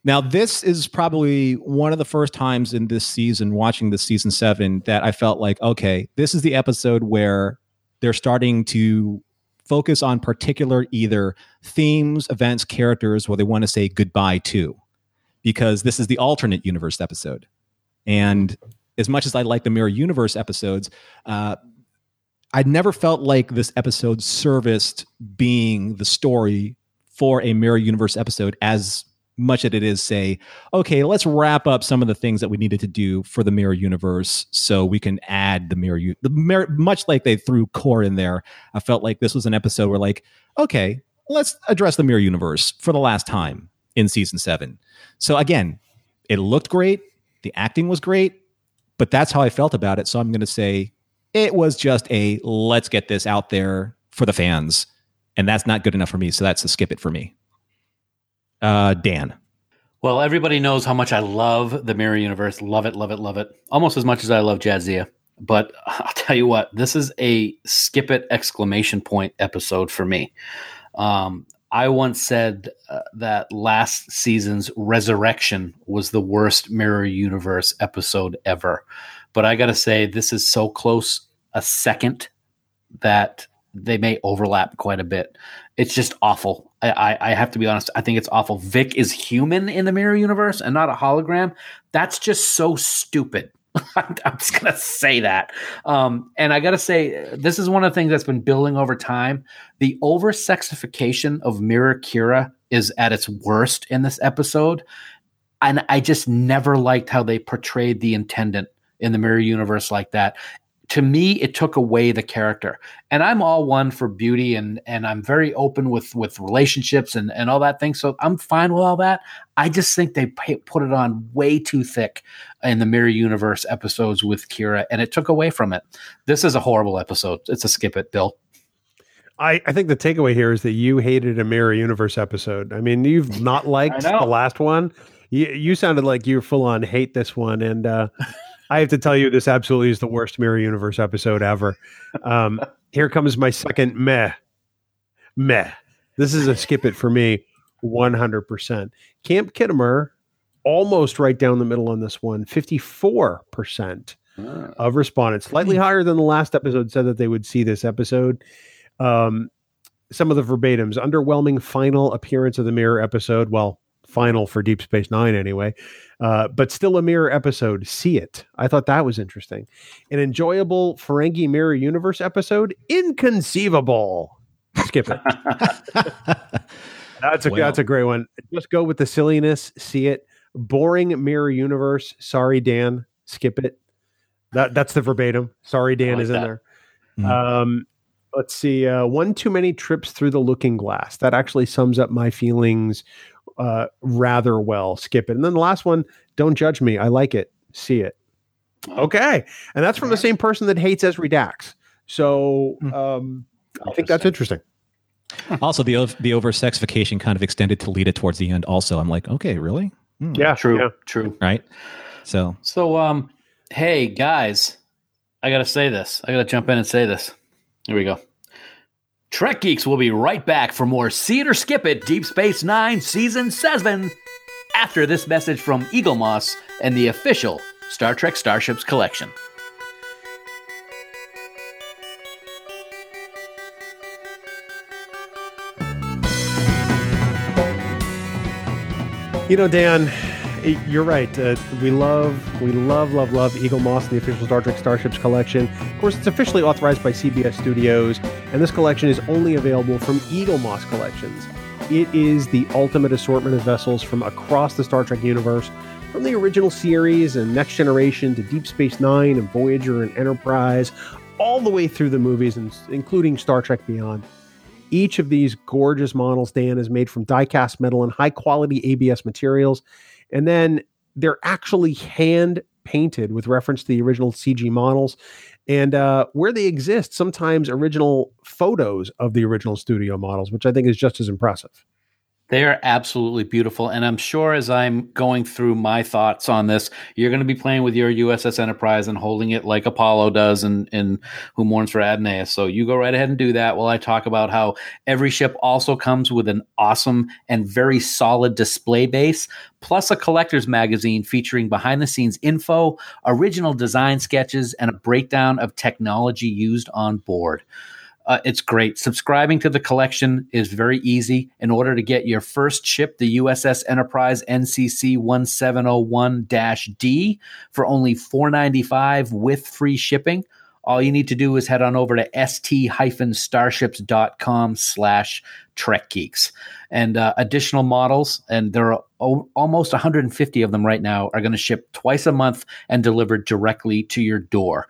Now, this is probably one of the first times in this season, watching this season seven, that I felt like, okay, this is the episode where they're starting to focus on particular either themes, events, characters, where they want to say goodbye to, because this is the alternate universe episode. And as much as I like the Mirror Universe episodes, uh, I never felt like this episode serviced being the story for a Mirror Universe episode as much as it is, say, okay, let's wrap up some of the things that we needed to do for the Mirror Universe so we can add the Mirror U- the mirror, much like they threw Core in there. I felt like this was an episode where, like, okay, let's address the Mirror Universe for the last time in season seven. So again, it looked great. The acting was great, but that's how I felt about it. So I'm going to say it was just a, let's get this out there for the fans. And that's not good enough for me. So that's a skip it for me. Uh, Dan. Well, everybody knows how much I love the Mirror Universe. Love it, love it, love it. Almost as much as I love Jadzia. But I'll tell you what, this is a skip it exclamation point episode for me. Um, I once said uh, that last season's Resurrection was the worst Mirror Universe episode ever. But I got to say, this is so close a second that they may overlap quite a bit. It's just awful. I, I, I have to be honest. I think it's awful. Vic is human in the Mirror Universe and not a hologram. That's just so stupid. I'm just going to say that. Um, and I got to say, this is one of the things that's been building over time. The over-sexification of Mirror Kira is at its worst in this episode. And I just never liked how they portrayed the Intendant in the Mirror Universe like that. To me, it took away the character. And I'm all one for beauty, and and I'm very open with, with relationships and, and all that thing. So I'm fine with all that. I just think they put it on way too thick in the Mirror Universe episodes with Kira, and it took away from it. This is a horrible episode. It's a skip it, Bill. I, I think the takeaway here is that you hated a Mirror Universe episode. I mean, you've not liked the last one. You, you sounded like you were full on hate this one. And, uh, I have to tell you, this absolutely is the worst Mirror Universe episode ever. Um, here comes my second meh. Meh. This is a skip it for me, one hundred percent. Camp Khitomer, almost right down the middle on this one, fifty-four percent of respondents, slightly higher than the last episode, said that they would see this episode. Um, some of the verbatims: underwhelming final appearance of the Mirror episode. Well, final for Deep Space Nine anyway, uh, but still a Mirror episode. See it. I thought that was interesting. An enjoyable Ferengi Mirror Universe episode. Inconceivable. Skip it. that's a well. that's a great one. Just go with the silliness. See it. Boring Mirror Universe. Sorry, Dan. Skip it. That that's the verbatim. Sorry, Dan like is that. in there. Mm-hmm. Um, let's see. Uh, one too many trips through the looking glass. That actually sums up my feelings uh, rather well. Skip it. And then the last one, don't judge me. I like it. See it. Okay. And that's from the same person that hates Esri Dax. So, um, I think that's interesting. Also, the, the oversexification kind of extended to Lita towards the end. Also, I'm like, okay, really? Hmm. Yeah, true. Yeah. True. Right. So, so, um, hey guys, I gotta say this. I gotta jump in and say this. Here we go. Trek Geeks will be right back for more See It or Skip It Deep Space Nine Season seven after this message from Eaglemoss and the official Star Trek Starships collection. You know, Dan, you're right. Uh, we love, we love, love, love Eaglemoss and the official Star Trek Starships collection. Of course, it's officially authorized by C B S Studios, and this collection is only available from Eaglemoss Collections. It is the ultimate assortment of vessels from across the Star Trek universe, from the original series and Next Generation to Deep Space Nine and Voyager and Enterprise, all the way through the movies, and including Star Trek Beyond. Each of these gorgeous models, Dan, is made from die-cast metal and high-quality A B S materials. And then they're actually hand painted with reference to the original C G models, and uh, where they exist, sometimes original photos of the original studio models, which I think is just as impressive. They are absolutely beautiful. And I'm sure as I'm going through my thoughts on this, you're going to be playing with your U S S Enterprise and holding it like Apollo does in, in Who Mourns for Adonais. So you go right ahead and do that while I talk about how every ship also comes with an awesome and very solid display base, plus a collector's magazine featuring behind-the-scenes info, original design sketches, and a breakdown of technology used on board. Uh, it's great. Subscribing to the collection is very easy. In order to get your first ship, the U S S Enterprise N C C seventeen oh one D, for only four dollars and ninety-five cents with free shipping, all you need to do is head on over to st-starships.com slash Trek Geeks. And uh, additional models, and there are o- almost one hundred fifty of them right now, are going to ship twice a month and delivered directly to your door.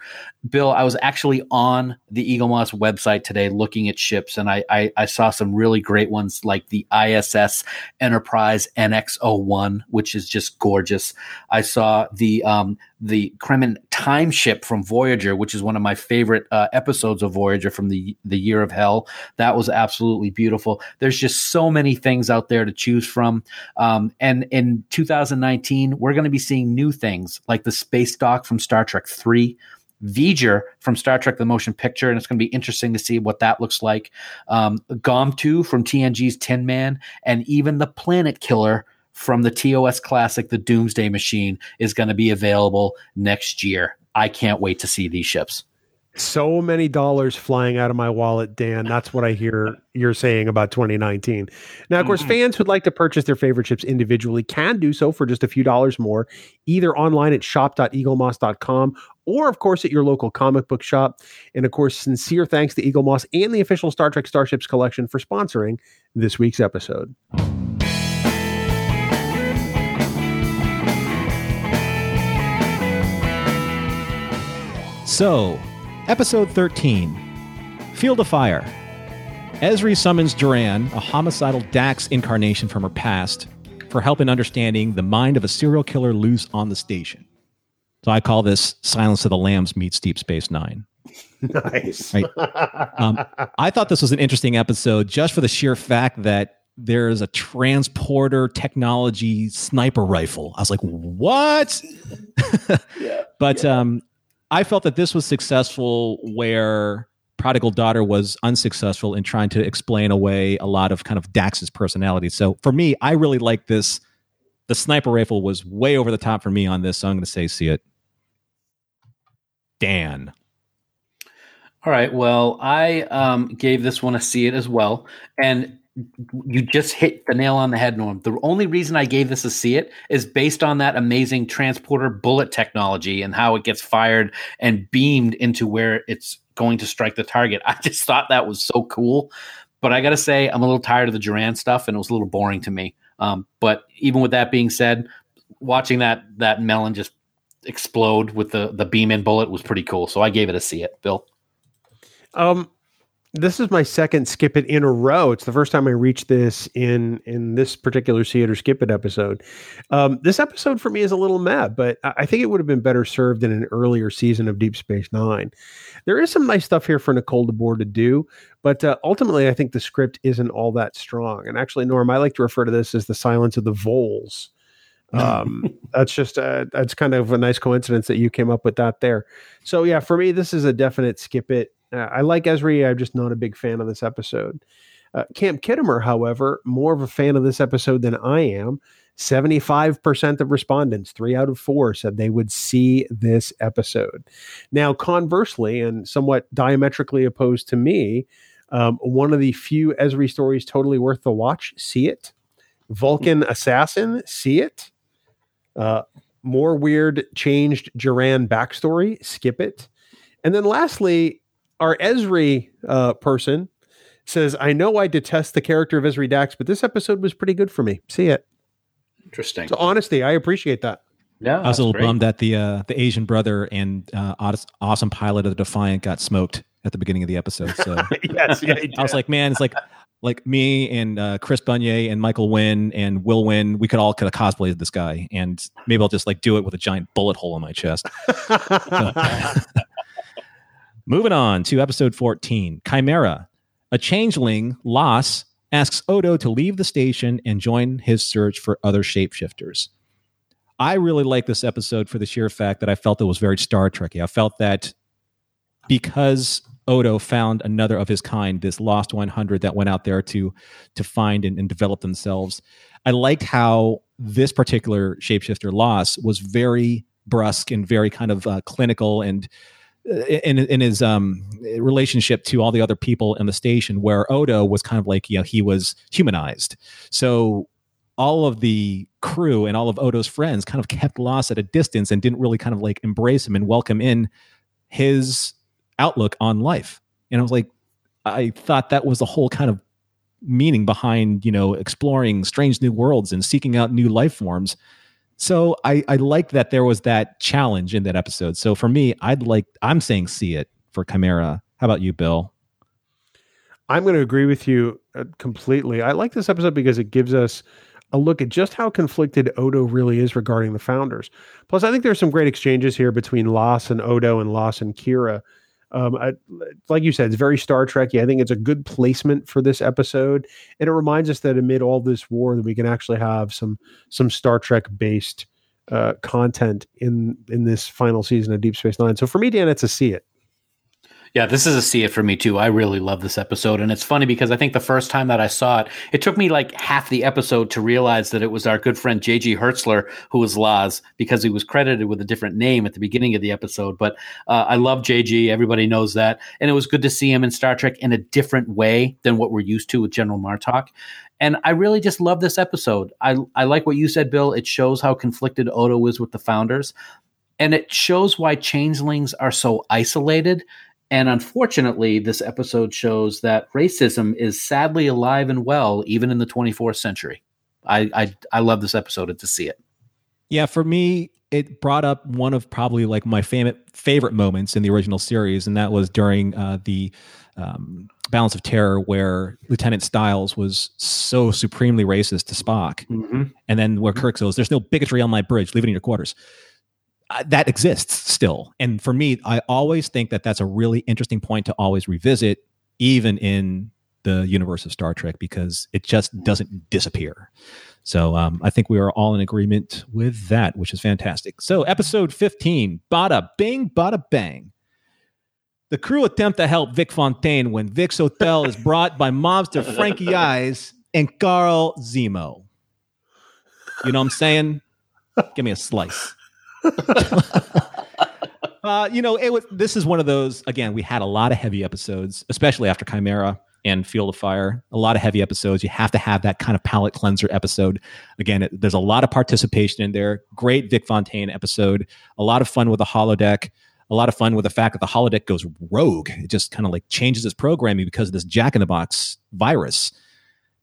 Bill, I was actually on the Eaglemoss website today looking at ships, and I, I, I saw some really great ones like the I S S Enterprise N X oh one, which is just gorgeous. I saw the um, the Kremen time ship from Voyager, which is one of my favorite uh, episodes of Voyager from the, the Year of Hell. That was absolutely beautiful. people. There's just so many things out there to choose from. Um, and in two thousand nineteen, we're going to be seeing new things like the space dock from Star Trek three, V'ger from Star Trek the Motion Picture, and it's going to be interesting to see what that looks like. Um, Gom two from T N G's Tin Man, and even the Planet Killer from the T O S classic, The Doomsday Machine, is going to be available next year. I can't wait to see these ships. So many dollars flying out of my wallet, Dan. That's what I hear you're saying about twenty nineteen. Now, of course, fans who'd like to purchase their favorite ships individually can do so for just a few dollars more, either online at shop dot eaglemoss dot com or, of course, at your local comic book shop. And, of course, sincere thanks to Eaglemoss and the official Star Trek Starships collection for sponsoring this week's episode. So, Episode thirteen, Field of Fire. Ezri summons Duran, a homicidal Dax incarnation from her past, for help in understanding the mind of a serial killer loose on the station. So I call this Silence of the Lambs meets Deep Space Nine. Nice. Right? um, I thought this was an interesting episode just for the sheer fact that there is a transporter technology sniper rifle. I was like, what? yeah, but... Yeah. um I felt that this was successful where Prodigal Daughter was unsuccessful in trying to explain away a lot of kind of Dax's personality. So for me, I really like this. The sniper rifle was way over the top for me on this. So I'm going to say, see it. Dan. All right. Well, I um, gave this one a see it as well. And you just hit the nail on the head, Norm. The only reason I gave this a see it is based on that amazing transporter bullet technology and how it gets fired and beamed into where it's going to strike the target. I just thought that was so cool. But I got to say, I'm a little tired of the Duran stuff, and it was a little boring to me. Um, but even with that being said, watching that that melon just explode with the, the beam-in bullet was pretty cool. So I gave it a see it, Bill. Um. This is my second skip it in a row. It's the first time I reached this in in this particular see it or skip it episode. Um, this episode for me is a little meh, but I think it would have been better served in an earlier season of Deep Space Nine. There is some nice stuff here for Nicole DeBoer to do, but uh, ultimately I think the script isn't all that strong. And actually, Norm, I like to refer to this as the Silence of the Voles. um that's just uh that's kind of a nice coincidence that you came up with that there. So yeah, for me this is a definite skip it. uh, I like Ezri, I'm just not a big fan of this episode. uh, Camp Khitomer, however, more of a fan of this episode than I am. Seventy-five percent of respondents, three out of four, said they would see this episode. Now conversely, and somewhat diametrically opposed to me, um one of the few Ezri stories totally worth the watch, see it. Vulcan Assassin, see it. Uh, more weird changed Duran backstory, skip it. And then lastly, our Ezri uh, person says, I know I detest the character of Ezri Dax, but this episode was pretty good for me. See it. Interesting. So honesty, I appreciate that. Yeah, I was a little great. bummed that the uh, the Asian brother and uh, awesome pilot of the Defiant got smoked at the beginning of the episode. So yes, yeah, I was like, man, it's like, like me and uh, Chris Bunye and Michael Wynn and Will Wynn, we could all kind of cosplay this guy, and maybe I'll just like do it with a giant bullet hole in my chest. Moving on to episode fourteen, Chimera. A changeling, Loss, asks Odo to leave the station and join his search for other shapeshifters. I really like this episode for the sheer fact that I felt it was very Star Trek-y. I felt that because Odo found another of his kind, this lost one hundred that went out there to to find and, and develop themselves. I liked how this particular shapeshifter, Loss, was very brusque and very kind of uh, clinical and uh, in, in his um, relationship to all the other people in the station, where Odo was kind of like, you know, he was humanized. So all of the crew and all of Odo's friends kind of kept Loss at a distance and didn't really kind of like embrace him and welcome in his outlook on life. And I was like, I thought that was the whole kind of meaning behind, you know, exploring strange new worlds and seeking out new life forms. So I, I liked that there was that challenge in that episode. So for me, I'd like, I'm saying see it for Chimera. How about you, Bill? I'm going to agree with you completely. I like this episode because it gives us a look at just how conflicted Odo really is regarding the Founders. Plus, I think there's some great exchanges here between Loss and Odo and Loss and Kira. Um, I, like you said, it's very Star Trek-y. I think it's a good placement for this episode, and it reminds us that amid all this war, that we can actually have some some Star Trek-based uh, content in in this final season of Deep Space Nine. So for me, Dan, it's a see it. Yeah, this is a see it for me too. I really love this episode, and it's funny because I think the first time that I saw it, it took me like half the episode to realize that it was our good friend J G. Hertzler who was Laz, because he was credited with a different name at the beginning of the episode. But uh, I love J G. Everybody knows that, and it was good to see him in Star Trek in a different way than what we're used to with General Martok. And I really just love this episode. I I like what you said, Bill. It shows how conflicted Odo is with the Founders, and it shows why changelings are so isolated. And unfortunately, this episode shows that racism is sadly alive and well, even in the twenty-fourth century. I, I I love this episode to see it. Yeah, for me, it brought up one of probably like my favorite favorite moments in the original series, and that was during uh, the um, Balance of Terror, where Lieutenant Styles was so supremely racist to Spock, mm-hmm. and then where Kirk goes, "There's no bigotry on my bridge. Leave it in your quarters." Uh, that exists still. And for me, I always think that that's a really interesting point to always revisit, even in the universe of Star Trek, because it just doesn't disappear. So um, I think we are all in agreement with that, which is fantastic. So episode fifteen, Bada Bing, Bada Bang. The crew attempt to help Vic Fontaine when Vic's hotel is brought by mobster Frankie Eyes and Carl Zemo. You know what I'm saying? Give me a slice. uh, you know, it was. This is one of those. Again, we had a lot of heavy episodes, especially after Chimera and Field of Fire. A lot of heavy episodes. You have to have that kind of palate cleanser episode. Again, it, there's a lot of participation in there. Great Vic Fontaine episode. A lot of fun with the holodeck. A lot of fun with the fact that the holodeck goes rogue. It just kind of like changes its programming because of this Jack in the Box virus.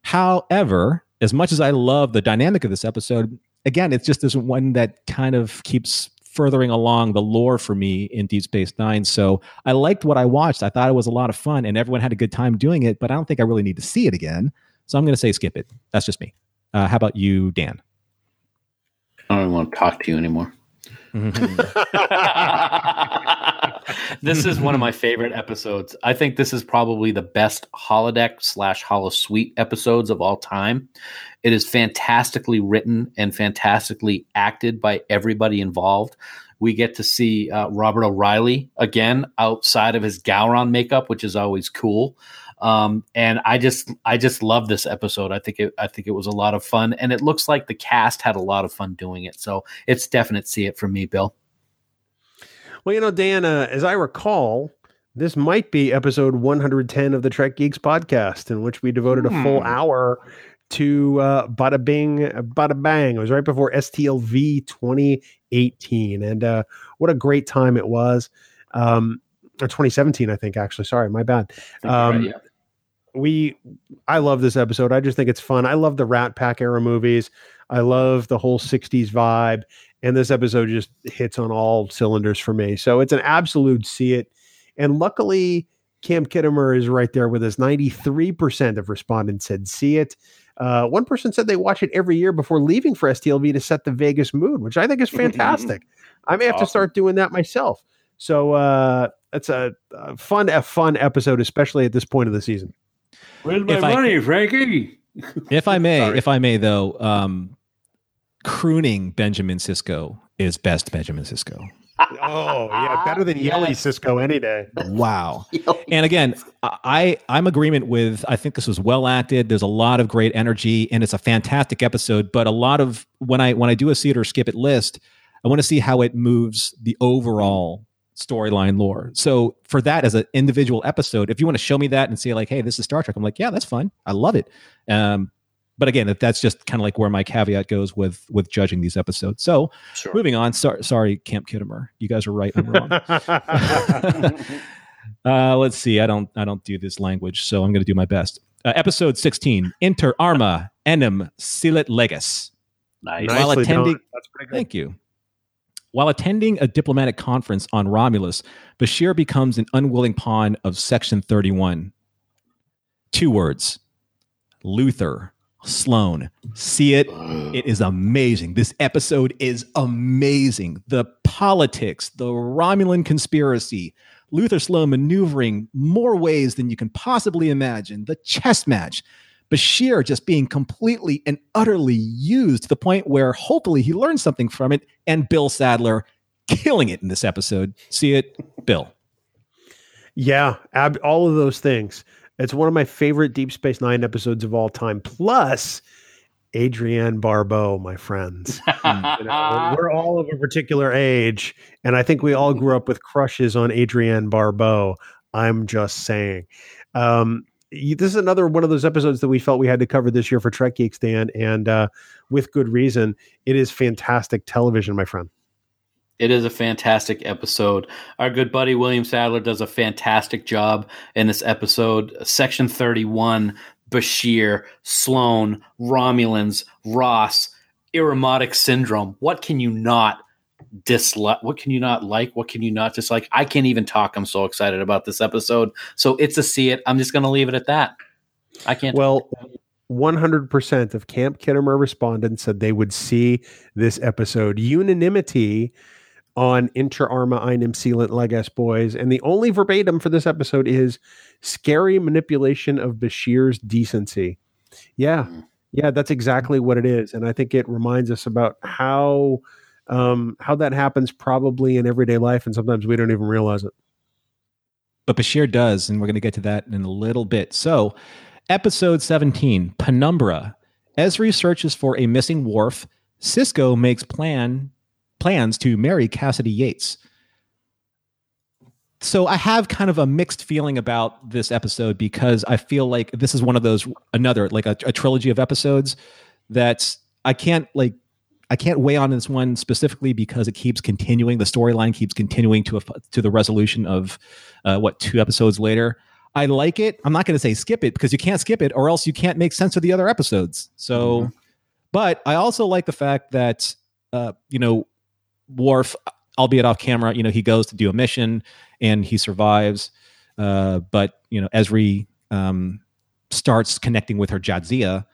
However, as much as I love the dynamic of this episode, again, it's just this one that kind of keeps furthering along the lore for me in Deep Space Nine. So I liked what I watched. I thought it was a lot of fun, and everyone had a good time doing it, but I don't think I really need to see it again. So I'm going to say skip it. That's just me. Uh, how about you, Dan? I don't want to talk to you anymore. This is one of my favorite episodes. I think this is probably the best holodeck slash holosuite episodes of all time. It is fantastically written and fantastically acted by everybody involved. We get to see uh, Robert O'Reilly again outside of his Gowron makeup, which is always cool. Um, and I just, I just love this episode. I think it, I think it was a lot of fun, and it looks like the cast had a lot of fun doing it. So it's definite see it for me, Bill. Well, you know, Dan, uh, as I recall, this might be episode one hundred ten of the Trek Geeks podcast, in which we devoted hmm. a full hour to uh, Bada Bing, Bada Bang. It was right before S T L V twenty eighteen, and uh, what a great time it was. Um, Or twenty seventeen, I think, actually. Sorry, my bad. Um, right, yeah. We, I love this episode. I just think it's fun. I love the Rat Pack era movies. I love the whole sixties vibe. And this episode just hits on all cylinders for me. So it's an absolute see it. And luckily, Camp Khitomer is right there with us. ninety-three percent of respondents said see it. Uh, one person said they watch it every year before leaving for S T L V to set the Vegas mood, which I think is fantastic. I may have awesome. to start doing that myself. So, uh, That's a, a fun, a fun episode, especially at this point of the season. Where's my if money, I, Frankie? If I may, Sorry. if I may, though, um, crooning Benjamin Sisko is best Benjamin Sisko. Oh, yeah, better than Yelly yes. Sisko any day. Wow. And again, I I'm agreement with. I think this was well acted. There's a lot of great energy, and it's a fantastic episode. But a lot of when I when I do a see it or skip it list, I want to see how it moves the overall storyline lore. So for that as an individual episode, if you want to show me that and say like, hey, this is Star Trek, I'm like, yeah, that's fine. I love it. Um, but again, that's just kind of like where my caveat goes with with judging these episodes. So sure. moving on. So, sorry, Camp Khitomer. You guys are right. I'm wrong. uh, let's see. I don't I don't do this language, so I'm going to do my best. Uh, episode sixteen, Inter Arma Enim Silet Legis. Nice. While Nicely attending, done. That's pretty good. Thank you. While attending a diplomatic conference on Romulus, Bashir becomes an unwilling pawn of Section thirty-one. Two words. Luther Sloan. See it. It is amazing. This episode is amazing. The politics, the Romulan conspiracy, Luther Sloan maneuvering more ways than you can possibly imagine, the chess match, Bashir just being completely and utterly used to the point where hopefully he learned something from it, and Bill Sadler killing it in this episode. See it, Bill? Yeah, ab- all of those things. It's one of my favorite Deep Space Nine episodes of all time. Plus, Adrienne Barbeau, my friends. You know, we're all of a particular age, and I think we all grew up with crushes on Adrienne Barbeau. I'm just saying. Um, you, this is another one of those episodes that we felt we had to cover this year for Trek Geeks, Dan, and uh, with good reason. It is fantastic television, my friend. It is a fantastic episode. Our good buddy William Sadler does a fantastic job in this episode. Section thirty-one, Bashir, Sloan, Romulans, Ross, Iromotic Syndrome. What can you not dislike? What can you not like? What can you not dislike? I can't even talk. I'm so excited about this episode. So it's a see it. I'm just going to leave it at that. I can't. Well, one hundred percent of Camp Khitomer respondents said they would see this episode. Unanimity on Inter Arma Einem Sealant Legas Boys. And the only verbatim for this episode is scary manipulation of Bashir's decency. Yeah. Yeah, that's exactly what it is. And I think it reminds us about how, um, how that happens probably in everyday life. And sometimes we don't even realize it. But Bashir does. And we're going to get to that in a little bit. So episode seventeen, Penumbra. Ezri searches for a missing Worf. Sisko makes plan... plans to marry Cassidy Yates. So I have kind of a mixed feeling about this episode, because I feel like this is one of those, another, like a, a trilogy of episodes that I can't like, I can't weigh on this one specifically, because it keeps continuing. The storyline keeps continuing to, a, to the resolution of uh, what, two episodes later. I like it. I'm not going to say skip it, because you can't skip it, or else you can't make sense of the other episodes. So, mm-hmm. But I also like the fact that, uh, you know, Worf, albeit off camera, you know, he goes to do a mission and he survives. Uh, but, you know, Ezri um, starts connecting with her Jadzia.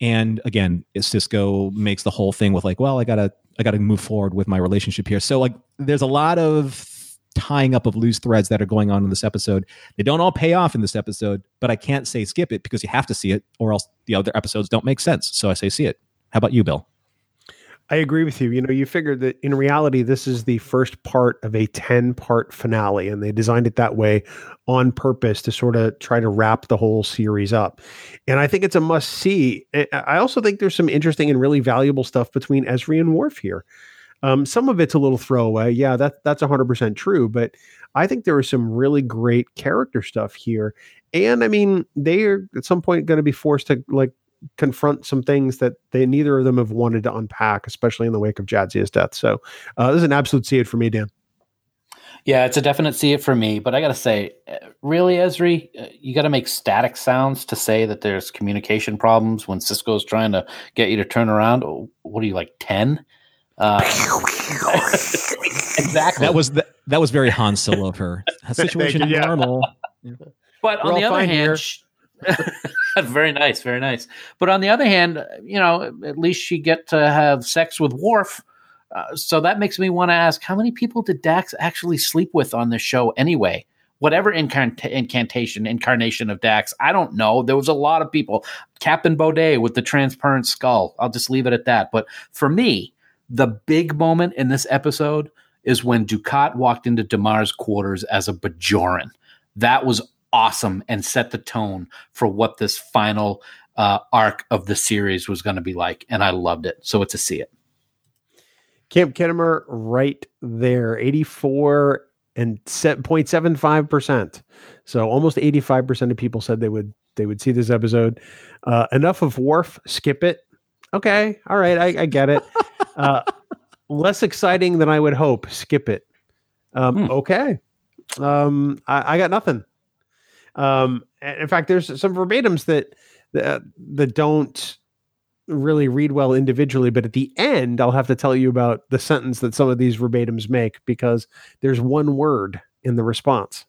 And again, Sisko makes the whole thing with like, well, I gotta, I gotta move forward with my relationship here. So like, there's a lot of tying up of loose threads that are going on in this episode. They don't all pay off in this episode, but I can't say skip it, because you have to see it, or else the other episodes don't make sense. So I say see it. How about you, Bill? I agree with you. You know, you figured that in reality, this is the first part of a ten-part finale, and they designed it that way on purpose to sort of try to wrap the whole series up. And I think it's a must-see. I also think there's some interesting and really valuable stuff between Ezri and Worf here. Um, some of it's a little throwaway. Yeah, that, that's one hundred percent true, but I think there is some really great character stuff here. And, I mean, they are at some point going to be forced to, like, confront some things that they neither of them have wanted to unpack, especially in the wake of Jadzia's death. So uh, this is an absolute see it for me, Dan. Yeah, it's a definite see it for me, but I got to say, really, Ezri, you got to make static sounds to say that there's communication problems when Sisko's trying to get you to turn around. What are you, like ten? Uh, exactly. That was, the, that was very Han Solo of her. Her situation is normal. Yeah. But We're on the other hand... very nice, very nice. But on the other hand, you know, at least she get to have sex with Worf. Uh, so that makes me want to ask, how many people did Dax actually sleep with on this show anyway? Whatever incarn- incantation, incarnation of Dax, I don't know. There was a lot of people. Captain Baudet with the transparent skull. I'll just leave it at that. But for me, the big moment in this episode is when Dukat walked into Damar's quarters as a Bajoran. That was awesome, and set the tone for what this final uh, arc of the series was going to be like. And I loved it. So it's a see it. Camp Khitomer right there, eighty-four and point seven five percent. So almost eighty-five percent of people said they would, they would see this episode. Uh, enough of Worf, skip it. Okay. All right. I, I get it. Uh, less exciting than I would hope. Skip it. Um, hmm. Okay. Um, I, I got nothing. Um, and in fact, there's some verbatims that, that, that don't really read well individually, but at the end, I'll have to tell you about the sentence that some of these verbatims make, because there's one word in the response.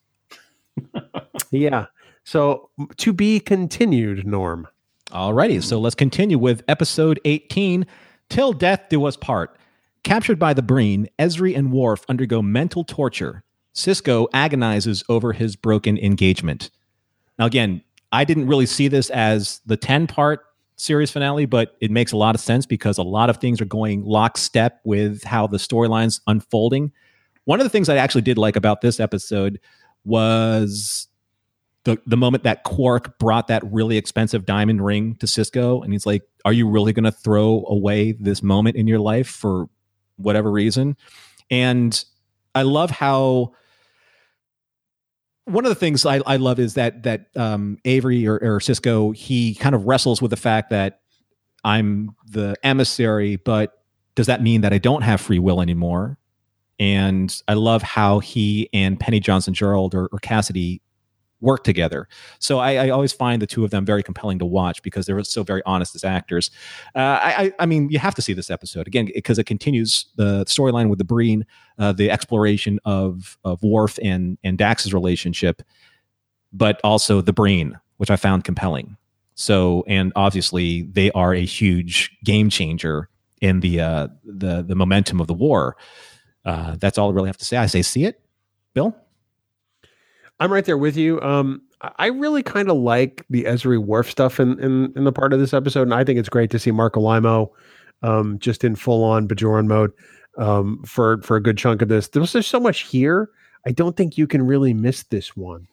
Yeah. So to be continued, Norm. Alrighty. So let's continue with episode eighteen, Till Death Do Us Part. Captured by the Breen, Ezri and Worf undergo mental torture. Sisko agonizes over his broken engagement. Now, again, I didn't really see this as the ten-part series finale, but it makes a lot of sense because a lot of things are going lockstep with how the storyline's unfolding. One of the things I actually did like about this episode was the the moment that Quark brought that really expensive diamond ring to Sisko, and he's like, are you really going to throw away this moment in your life for whatever reason? And I love how... One of the things I, I love is that that um, Avery or, or Sisko, he kind of wrestles with the fact that I'm the emissary, but does that mean that I don't have free will anymore? And I love how he and Penny Johnson-Gerald or, or Cassidy work together. So I, I always find the two of them very compelling to watch because they're so very honest as actors. Uh, I, I mean, you have to see this episode again because it continues the storyline with the Breen, uh, the exploration of of Worf and and Dax's relationship, but also the Breen, which I found compelling. So, and obviously they are a huge game changer in the uh, the the momentum of the war. Uh, that's all I really have to say. I say, see it, Bill. I'm right there with you. Um, I really kind of like the Ezri Worf stuff in, in in the part of this episode, and I think it's great to see Marco Limo um, just in full-on Bajoran mode um, for, for a good chunk of this. There's, there's so much here. I don't think you can really miss this one.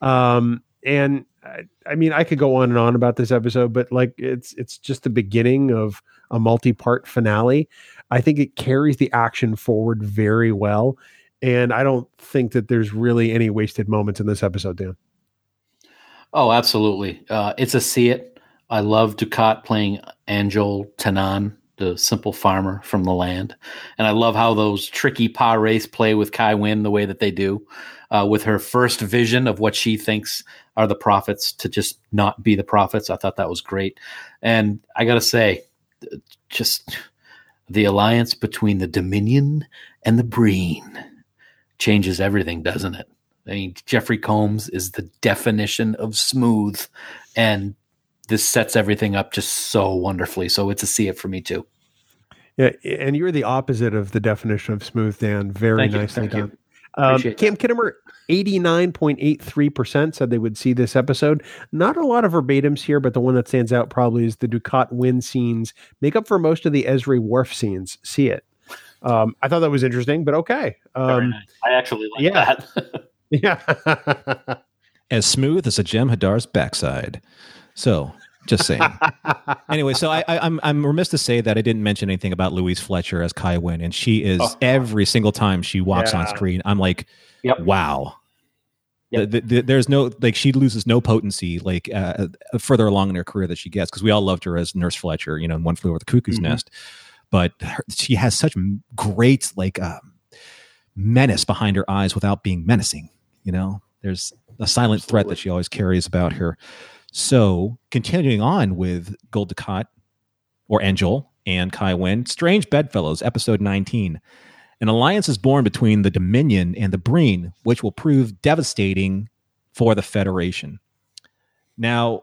Um, and, I, I mean, I could go on and on about this episode, but, like, it's it's just the beginning of a multi-part finale. I think it carries the action forward very well. And I don't think that there's really any wasted moments in this episode, Dan. Oh, absolutely. Uh, it's a see it. I love Dukat playing Anjol Tanan, the simple farmer from the land. And I love how those tricky Pa Race play with Kai Wynn the way that they do, uh, with her first vision of what she thinks are the prophets to just not be the prophets. I thought that was great. And I got to say, just the alliance between the Dominion and the Breen changes everything, doesn't it? I mean, Jeffrey Combs is the definition of smooth, and this sets everything up just so wonderfully. So it's a see it for me too. Yeah, and you're the opposite of the definition of smooth, Dan. Very thank nicely you, done. You. Um, Camp Khitomer, eighty-nine point eight three percent said they would see this episode. Not a lot of verbatims here, but the one that stands out probably is the Dukat Wynn scenes make up for most of the Ezri Worf scenes. See it. Um, I thought that was interesting, but okay. Um, nice. I actually like yeah. that. yeah. As smooth as a Jem Hadar's backside. So just saying. Anyway, so I, I, I'm I'm remiss to say that I didn't mention anything about Louise Fletcher as Kai Wynn, and she is oh. every single time she walks yeah. on screen, I'm like, yep. wow. Yep. The, the, there's no like she loses no potency like uh, further along in her career that she gets because we all loved her as Nurse Fletcher, you know, in One Flew Over the Cuckoo's mm-hmm. Nest. But her, she has such great like uh, menace behind her eyes without being menacing. You know, there's a silent Absolutely. threat that she always carries about her. So continuing on with Gold Dukat or Anjol and Kai Wynn, Strange Bedfellows, episode nineteen. An alliance is born between the Dominion and the Breen, which will prove devastating for the Federation. Now,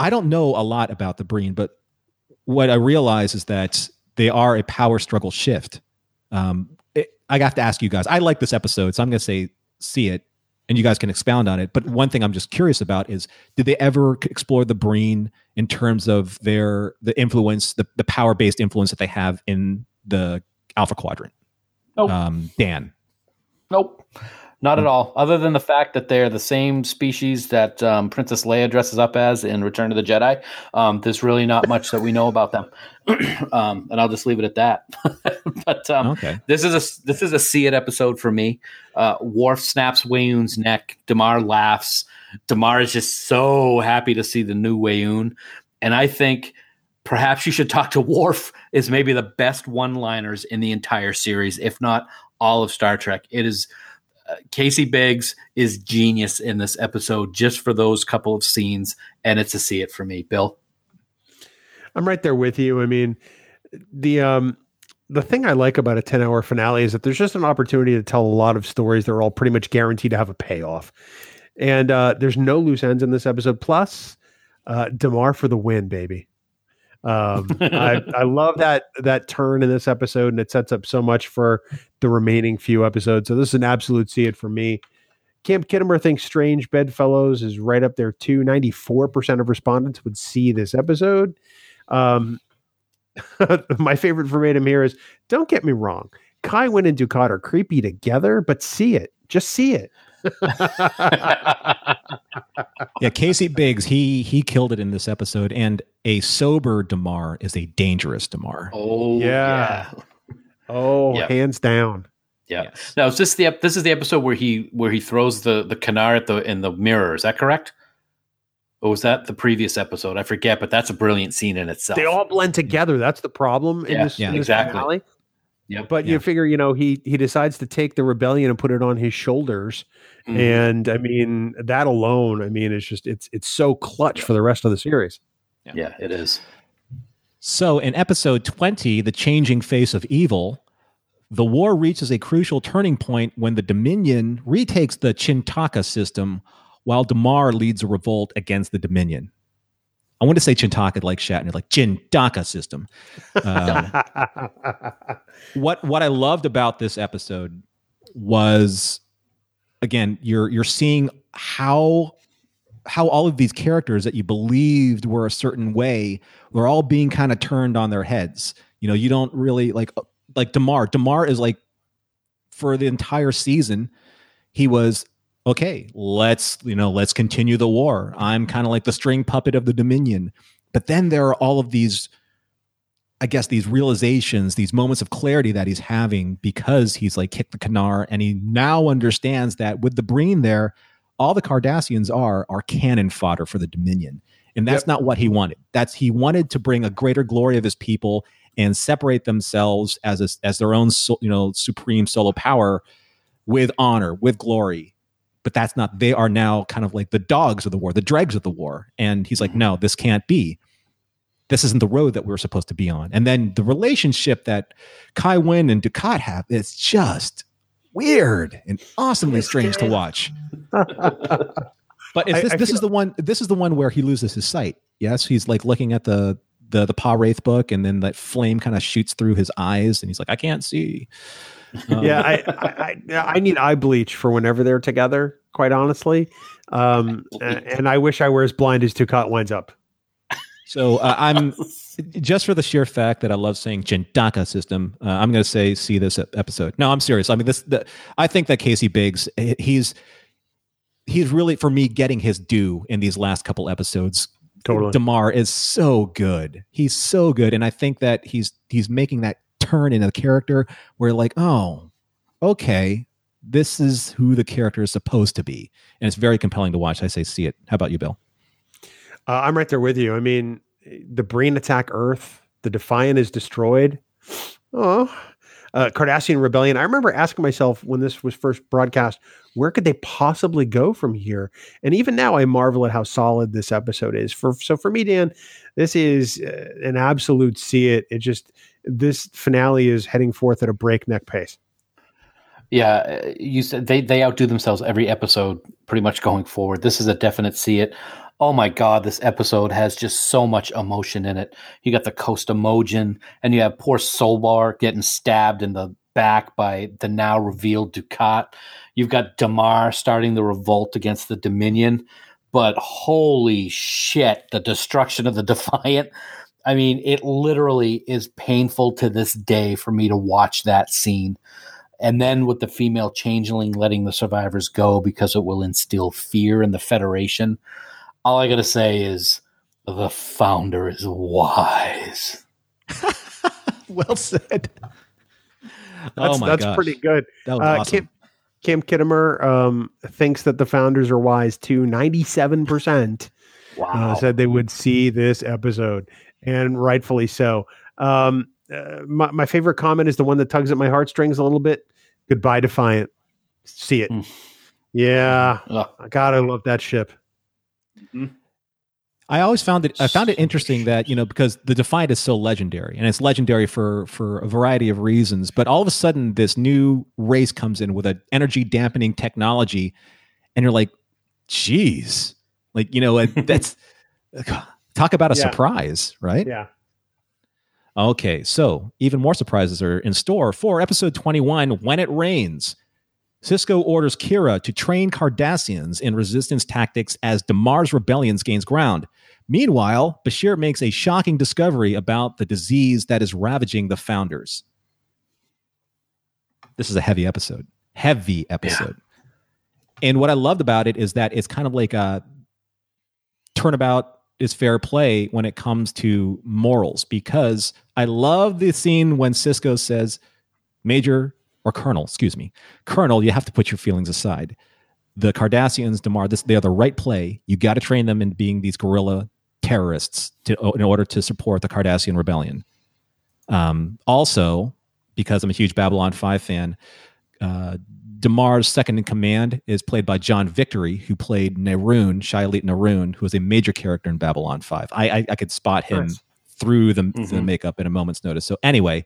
I don't know a lot about the Breen, but what I realize is that they are a power struggle shift. Um, it, I have to ask you guys, I like this episode, so I'm going to say, see it, and you guys can expound on it. But one thing I'm just curious about is, did they ever explore the Breen in terms of their, the influence, the, the power-based influence that they have in the Alpha Quadrant? Nope. Um, Dan? Nope. Not at all. Other than the fact that they're the same species that um, Princess Leia dresses up as in Return of the Jedi, um, there's really not much that we know about them, um, and I'll just leave it at that. but um, okay. this is a this is a see it episode for me. Uh, Worf snaps Wayun's neck. Damar laughs. Damar is just so happy to see the new Wayun, and I think perhaps you should talk to Worf is maybe the best one-liners in the entire series, if not all of Star Trek. It is. Casey Biggs is genius in this episode just for those couple of scenes, and it's a see it for me. Bill? I'm right there with you. I mean, the um, the thing I like about a ten-hour finale is that there's just an opportunity to tell a lot of stories that are all pretty much guaranteed to have a payoff. And uh, there's no loose ends in this episode. Plus, uh, Damar for the win, baby. Um, I, I love that that turn in this episode, and it sets up so much for the remaining few episodes. So this is an absolute see it for me. Camp Khitomer thinks Strange Bedfellows is right up there too. ninety-four percent of respondents would see this episode. Um, my favorite verbatim here is, don't get me wrong, Kaiwyn and Dukat are creepy together, but see it. Just see it. Yeah, Casey Biggs, he he killed it in this episode. And a sober Damar is a dangerous Damar. Oh, yeah. yeah. Oh, yeah. Hands down. Yeah. Yes. Now, is this the this is the episode where he where he throws the the canard at the in the mirror? Is that correct? Or was that the previous episode? I forget, but that's a brilliant scene in itself. They all blend together. That's the problem in yeah, this, yeah, in this exactly. finale. Yeah, but yeah. you figure, you know, he he decides to take the rebellion and put it on his shoulders, mm-hmm. and I mean that alone, I mean it's just it's it's so clutch yeah. for the rest of the series. Yeah. yeah, it is. So in episode twenty, The Changing Face of Evil, the war reaches a crucial turning point when the Dominion retakes the Chintaka system while Damar leads a revolt against the Dominion. I want to say Chintaka like Shatner, like Chintaka system. Um, what what I loved about this episode was, again, you're you're seeing how how all of these characters that you believed were a certain way were all being kind of turned on their heads. You know, you don't really like... Like Damar, Damar is like, for the entire season, he was okay. Let's you know, let's continue the war. I'm kind of like the string puppet of the Dominion. But then there are all of these, I guess, these realizations, these moments of clarity that he's having because he's like kicked the Canar, and he now understands that with the Breen there, all the Cardassians are are cannon fodder for the Dominion, and that's yep. not what he wanted. That's he wanted to bring a greater glory of his people and separate themselves as a, as their own, you know, supreme solo power with honor, with glory. But that's not, they are now kind of like the dogs of the war, the dregs of the war. And he's like, no, this can't be. This isn't the road that we're supposed to be on. And then the relationship that Kaiwyn and Dukat have is just weird and awesomely strange to watch. But it's this, I, I this feel- is the one, this is the one where he loses his sight. Yes. He's like looking at the, the the Pa Wraith book, and then that flame kind of shoots through his eyes and he's like, I can't see. Um, yeah. I, I, I, I need eye bleach for whenever they're together, quite honestly. Um, and, and I wish I were as blind as Dukat winds up. So uh, I'm just for the sheer fact that I love saying Chintaka system. Uh, I'm going to say, see this episode. No, I'm serious. I mean, this, the, I think that Casey Biggs, he's, he's really, for me, getting his due in these last couple episodes. Totally. Damar is so good. He's so good. And I think that he's he's making that turn in a character where like, oh, okay, this is who the character is supposed to be. And it's very compelling to watch. I say see it. How about you, Bill? Uh, I'm right there with you. I mean, the Breen attack Earth. The Defiant is destroyed. Oh, uh, Cardassian Rebellion. I remember asking myself when this was first broadcast, where could they possibly go from here? And even now I marvel at how solid this episode is. For so for me, Dan, this is an absolute see it. It just, this finale is heading forth at a breakneck pace. Yeah. You said they, they outdo themselves every episode pretty much going forward. This is a definite see it. Oh my God, this episode has just so much emotion in it. You got the Coast Emojin, and you have poor Solbar getting stabbed in the back by the now revealed Dukat. You've got Damar starting the revolt against the Dominion, but holy shit, the destruction of the Defiant. I mean, it literally is painful to this day for me to watch that scene. And then with the female changeling letting the survivors go because it will instill fear in the Federation, all I got to say is the founder is wise. Well said. That's, oh my that's gosh. pretty good. That was uh, awesome. Camp, Camp Khitomer um, thinks that the founders are wise too. ninety-seven percent wow. uh, said they would see this episode, and rightfully so. Um, uh, my, my favorite comment is the one that tugs at my heartstrings a little bit. Goodbye, Defiant. See it. Mm. Yeah. Ugh. God, I love that ship. Mm-hmm. I always found it. I found it interesting that, you know, because the Defiant is so legendary, and it's legendary for for a variety of reasons. But all of a sudden, this new race comes in with an energy dampening technology, and you're like, "Geez, like you know, that's talk about a yeah. surprise, right?" Yeah, Okay, so even more surprises are in store for episode twenty-one, When It Rains. Sisko orders Kira to train Cardassians in resistance tactics as Damar's rebellion gains ground. Meanwhile, Bashir makes a shocking discovery about the disease that is ravaging the Founders. This is a heavy episode. Heavy episode. Yeah. And what I loved about it is that it's kind of like a turnabout is fair play when it comes to morals, because I love the scene when Sisko says, Major, or Colonel, excuse me, Colonel, you have to put your feelings aside. The Cardassians, Damar, this, they are the right play. You got to train them in being these guerrilla terrorists to, in order to support the Cardassian rebellion. Um, also, because I'm a huge Babylon five fan, uh, Damar's second in command is played by John Victory, who played Narun, Shialit Narun, who is a major character in Babylon five. I I, I could spot him nice. through the, mm-hmm. the makeup in a moment's notice. So anyway,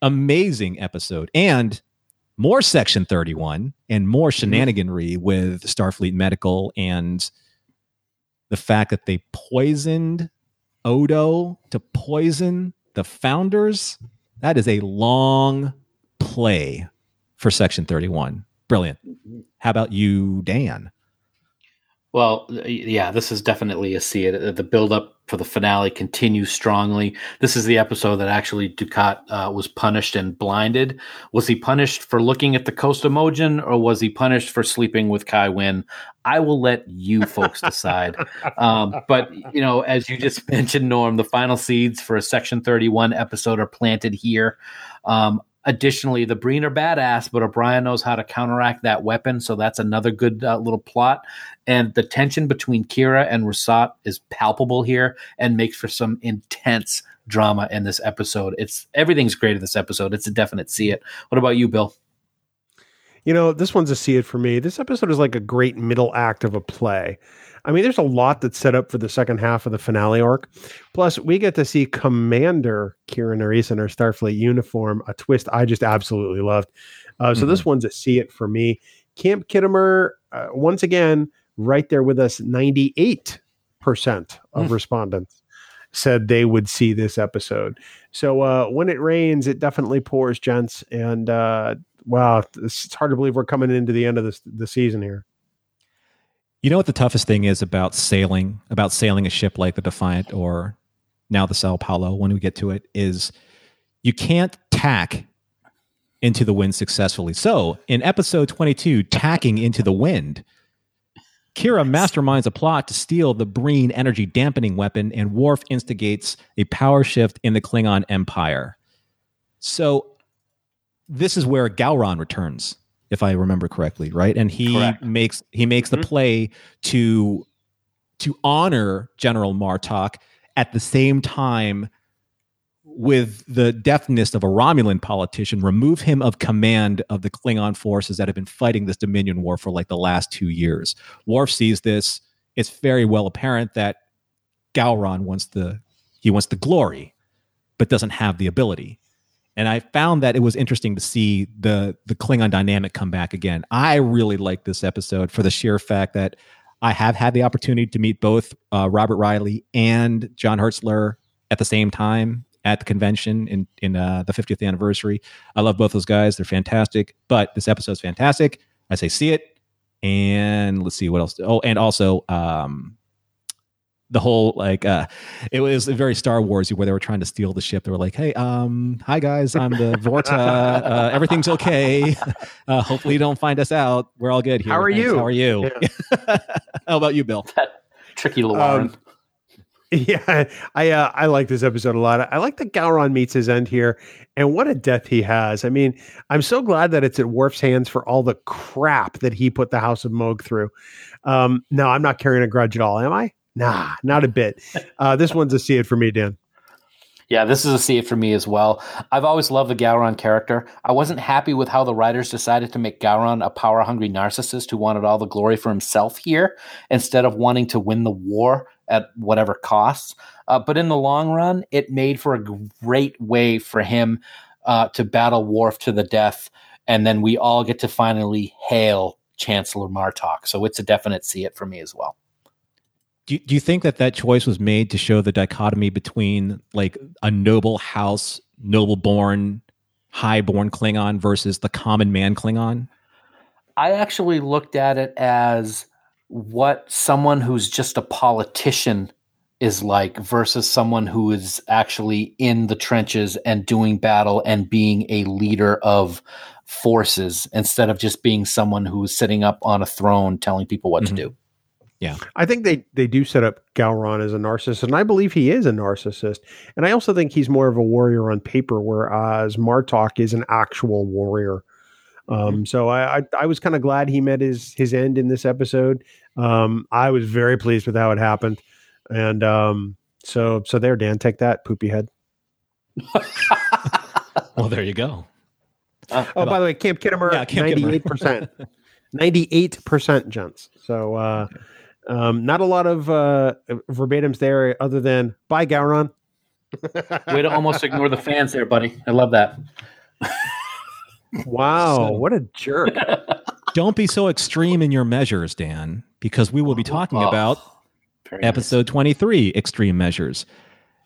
amazing episode. And more Section thirty-one and more shenaniganry mm-hmm. with Starfleet Medical and the fact that they poisoned Odo to poison the Founders. That is a long play for Section thirty-one. Brilliant. How about you, Dan? Well, yeah, this is definitely a see it. The buildup for the finale continues strongly. This is the episode that actually Dukat uh, was punished and blinded. Was he punished for looking at the Coast Emojin, or was he punished for sleeping with Kai Wynn? I will let you folks decide. um, but, you know, as you just mentioned, Norm, the final seeds for a Section thirty-one episode are planted here. Um, Additionally, the Breen are badass, but O'Brien knows how to counteract that weapon, so that's another good uh, little plot. And the tension between Kira and Rasat is palpable here and makes for some intense drama in this episode. It's everything's great in this episode. It's a definite see it. What about you, Bill? You know, this one's a see it for me. This episode is like a great middle act of a play. I mean, there's a lot that's set up for the second half of the finale arc. Plus, we get to see Commander Kira Nerys in her Starfleet uniform, a twist I just absolutely loved. Uh, so mm-hmm. this one's a see it for me. Camp Khitomer, uh, once again, right there with us, ninety-eight percent of respondents said they would see this episode. So uh, when it rains, it definitely pours, gents. And uh, wow, it's hard to believe we're coming into the end of this, the season here. You know what the toughest thing is about sailing, about sailing a ship like the Defiant or now the Sao Paulo when we get to it, is you can't tack into the wind successfully. So in episode twenty-two, Tacking into the Wind, Kira masterminds a plot to steal the Breen energy dampening weapon, and Worf instigates a power shift in the Klingon Empire. So this is where Gowron returns, if I remember correctly, right? And he Correct. makes he makes mm-hmm. the play to to honor General Martok at the same time, with the deftness of a Romulan politician, remove him of command of the Klingon forces that have been fighting this Dominion War for like the last two years. Worf sees this. It's very well apparent that Gowron wants the he wants the glory, but doesn't have the ability. And I found that it was interesting to see the the Klingon dynamic come back again. I really liked this episode for the sheer fact that I have had the opportunity to meet both uh, Robert Riley and John Hertzler at the same time at the convention in, in uh, the fiftieth anniversary. I love both those guys. They're fantastic. But this episode's fantastic. I say see it. And let's see what else. Oh, and also... Um, The whole, like, uh, it was very Star Wars-y where they were trying to steal the ship. They were like, hey, um, hi, guys, I'm the Vorta. Uh, everything's okay. Uh, hopefully you don't find us out. We're all good here. How are Thanks. you? How are you? Yeah. How about you, Bill? That tricky Lauren. Um, yeah, I uh, I like this episode a lot. I like that Gowron meets his end here, and what a death he has. I mean, I'm so glad that it's at Worf's hands for all the crap that he put the House of Moog through. Um, no, I'm not carrying a grudge at all, am I? Nah, not a bit. Uh, this one's a see it for me, Dan. Yeah, this is a see it for me as well. I've always loved the Gowron character. I wasn't happy with how the writers decided to make Gowron a power-hungry narcissist who wanted all the glory for himself here instead of wanting to win the war at whatever costs. Uh, but in the long run, it made for a great way for him uh, to battle Worf to the death, and then we all get to finally hail Chancellor Martok. So it's a definite see it for me as well. Do you, do you think that that choice was made to show the dichotomy between like a noble house, noble-born, high-born Klingon versus the common man Klingon? I actually looked at it as what someone who's just a politician is like versus someone who is actually in the trenches and doing battle and being a leader of forces instead of just being someone who is sitting up on a throne telling people what mm-hmm. to do. Yeah. I think they, they do set up Gowron as a narcissist, and I believe he is a narcissist. And I also think he's more of a warrior on paper, whereas Martok is an actual warrior. Um, so I, I, I was kind of glad he met his, his end in this episode. Um, I was very pleased with how it happened. And um, so, so there, Dan, take that, poopy head. Well, there you go. Uh, oh, by the way, Camp Khitomer, yeah, Camp ninety-eight percent. ninety-eight percent, gents. So, uh, um, not a lot of uh, verbatims there other than, bye, Gowron. Way to almost ignore the fans there, buddy. I love that. Wow, so, what a jerk. Don't be so extreme in your measures, Dan, because we will be talking oh, about episode nice. twenty-three, Extreme Measures.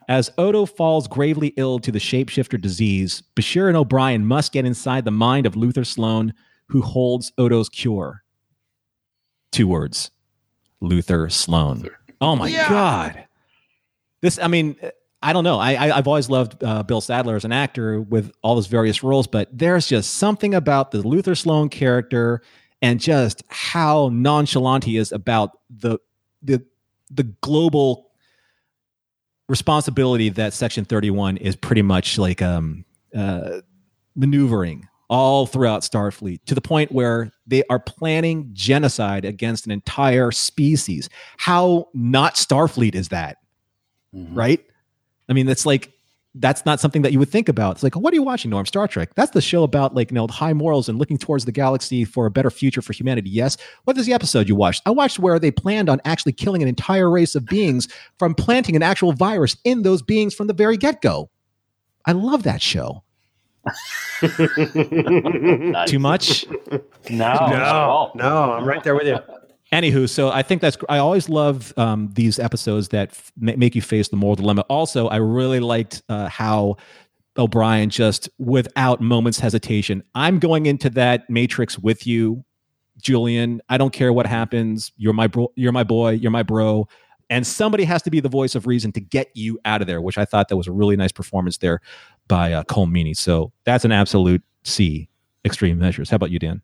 As Odo falls gravely ill to the shapeshifter disease, Bashir and O'Brien must get inside the mind of Luther Sloan, who holds Odo's cure. Two words, Luther Sloan. Luther. Oh, my yeah. God. This, I mean, I don't know. I, I, I've always loved uh, Bill Sadler as an actor with all his various roles, but there's just something about the Luther Sloan character and just how nonchalant he is about the the the global responsibility that Section thirty-one is pretty much like um, uh, maneuvering all throughout Starfleet, to the point where they are planning genocide against an entire species. How not Starfleet is that, mm-hmm. right? I mean, that's like, that's not something that you would think about. It's like, what are you watching, Norm? Star Trek. That's the show about like, you know, high morals and looking towards the galaxy for a better future for humanity. Yes. What is the episode you watched? I watched where they planned on actually killing an entire race of beings from planting an actual virus in those beings from the very get-go. I love that show. Too much? No, no, no. I'm right there with you. Anywho, so I think that's, I always love um, these episodes that f- make you face the moral dilemma. Also, I really liked uh, how O'Brien just, without moments hesitation, I'm going into that matrix with you, Julian. I don't care what happens. You're my bro- you're my boy. You're my bro. And somebody has to be the voice of reason to get you out of there, which I thought that was a really nice performance there by uh, Cole Meany. So that's an absolute C, Extreme Measures. How about you, Dan?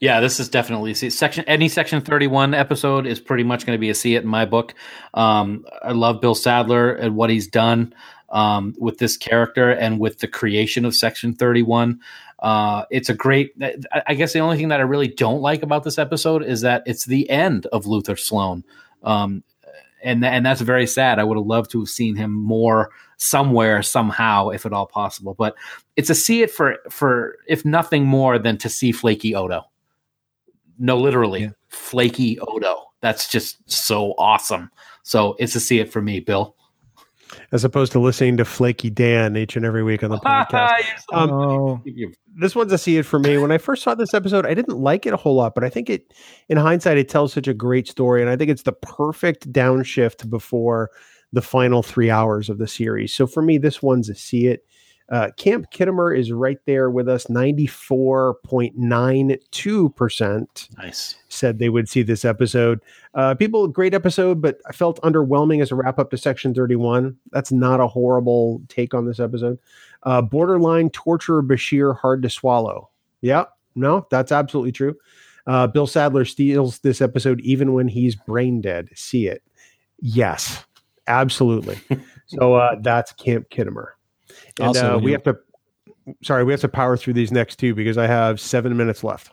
Yeah, this is definitely a C. Section, any Section thirty-one episode is pretty much going to be a C it in my book. Um, I love Bill Sadler and what he's done um, with this character and with the creation of Section thirty-one. Uh, it's a great – I guess the only thing that I really don't like about this episode is that it's the end of Luther Sloan. Um, and, and that's very sad. I would have loved to have seen him more somewhere, somehow, if at all possible. But it's a C it for, for if nothing more than to see flaky Odo. No, literally, yeah. Flaky Odo. That's just so awesome. So it's a see it for me, Bill. As opposed to listening to Flaky Dan each and every week on the podcast. so um, oh. This one's a see it for me. When I first saw this episode, I didn't like it a whole lot, but I think it, in hindsight, it tells such a great story. And I think it's the perfect downshift before the final three hours of the series. So for me, this one's a see it. Uh, Camp Khitomer is right there with us. ninety-four point nine two percent nice. Said they would see this episode. Uh, people, great episode, but I felt underwhelming as a wrap up to Section thirty-one. That's not a horrible take on this episode. Uh, borderline torture Bashir, hard to swallow. Yeah, no, that's absolutely true. Uh, Bill Sadler steals this episode even when he's brain dead. See it. Yes, absolutely. so uh, that's Camp Khitomer. And also, uh, we have to, sorry, we have to power through these next two because I have seven minutes left.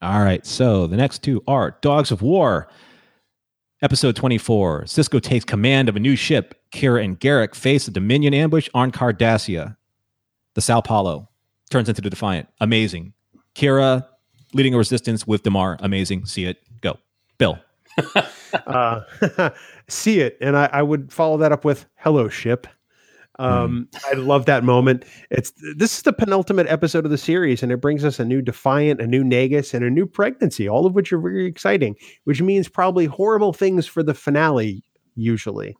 All right. So the next two are Dogs of War, episode twenty-four. Sisko takes command of a new ship. Kira and Garrick face a Dominion ambush on Cardassia. The Sao Paulo turns into the Defiant. Amazing. Kira leading a resistance with Damar. Amazing. See it. Go. Bill. uh, see it. And I, I would follow that up with hello, ship. Um, mm. I love that moment. It's this is the penultimate episode of the series, and it brings us a new Defiant, a new Nagus, and a new Pregnancy, all of which are very exciting, which means probably horrible things for the finale, usually.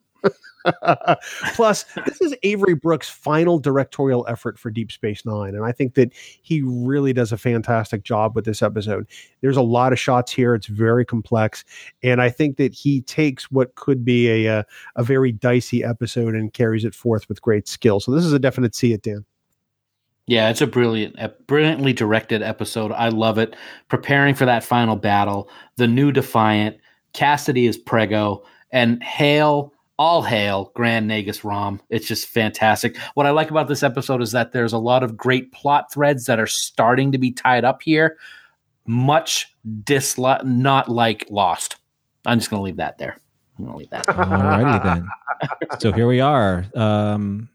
Plus, this is Avery Brooks' final directorial effort for Deep Space Nine, and I think that he really does a fantastic job with this episode. There's a lot of shots here. It's very complex, and I think that he takes what could be a, a, a very dicey episode and carries it forth with great skill. So this is a definite see it, Dan. Yeah, it's a brilliant, a brilliantly directed episode. I love it. Preparing for that final battle, the new Defiant, Cassidy is Prego, and hail... all hail Grand Nagus Rom. It's just fantastic. What I like about this episode is that there's a lot of great plot threads that are starting to be tied up here. Much dislo- not like Lost. I'm just going to leave that there. I'm going to leave that. Alrighty then. So here we are. Um,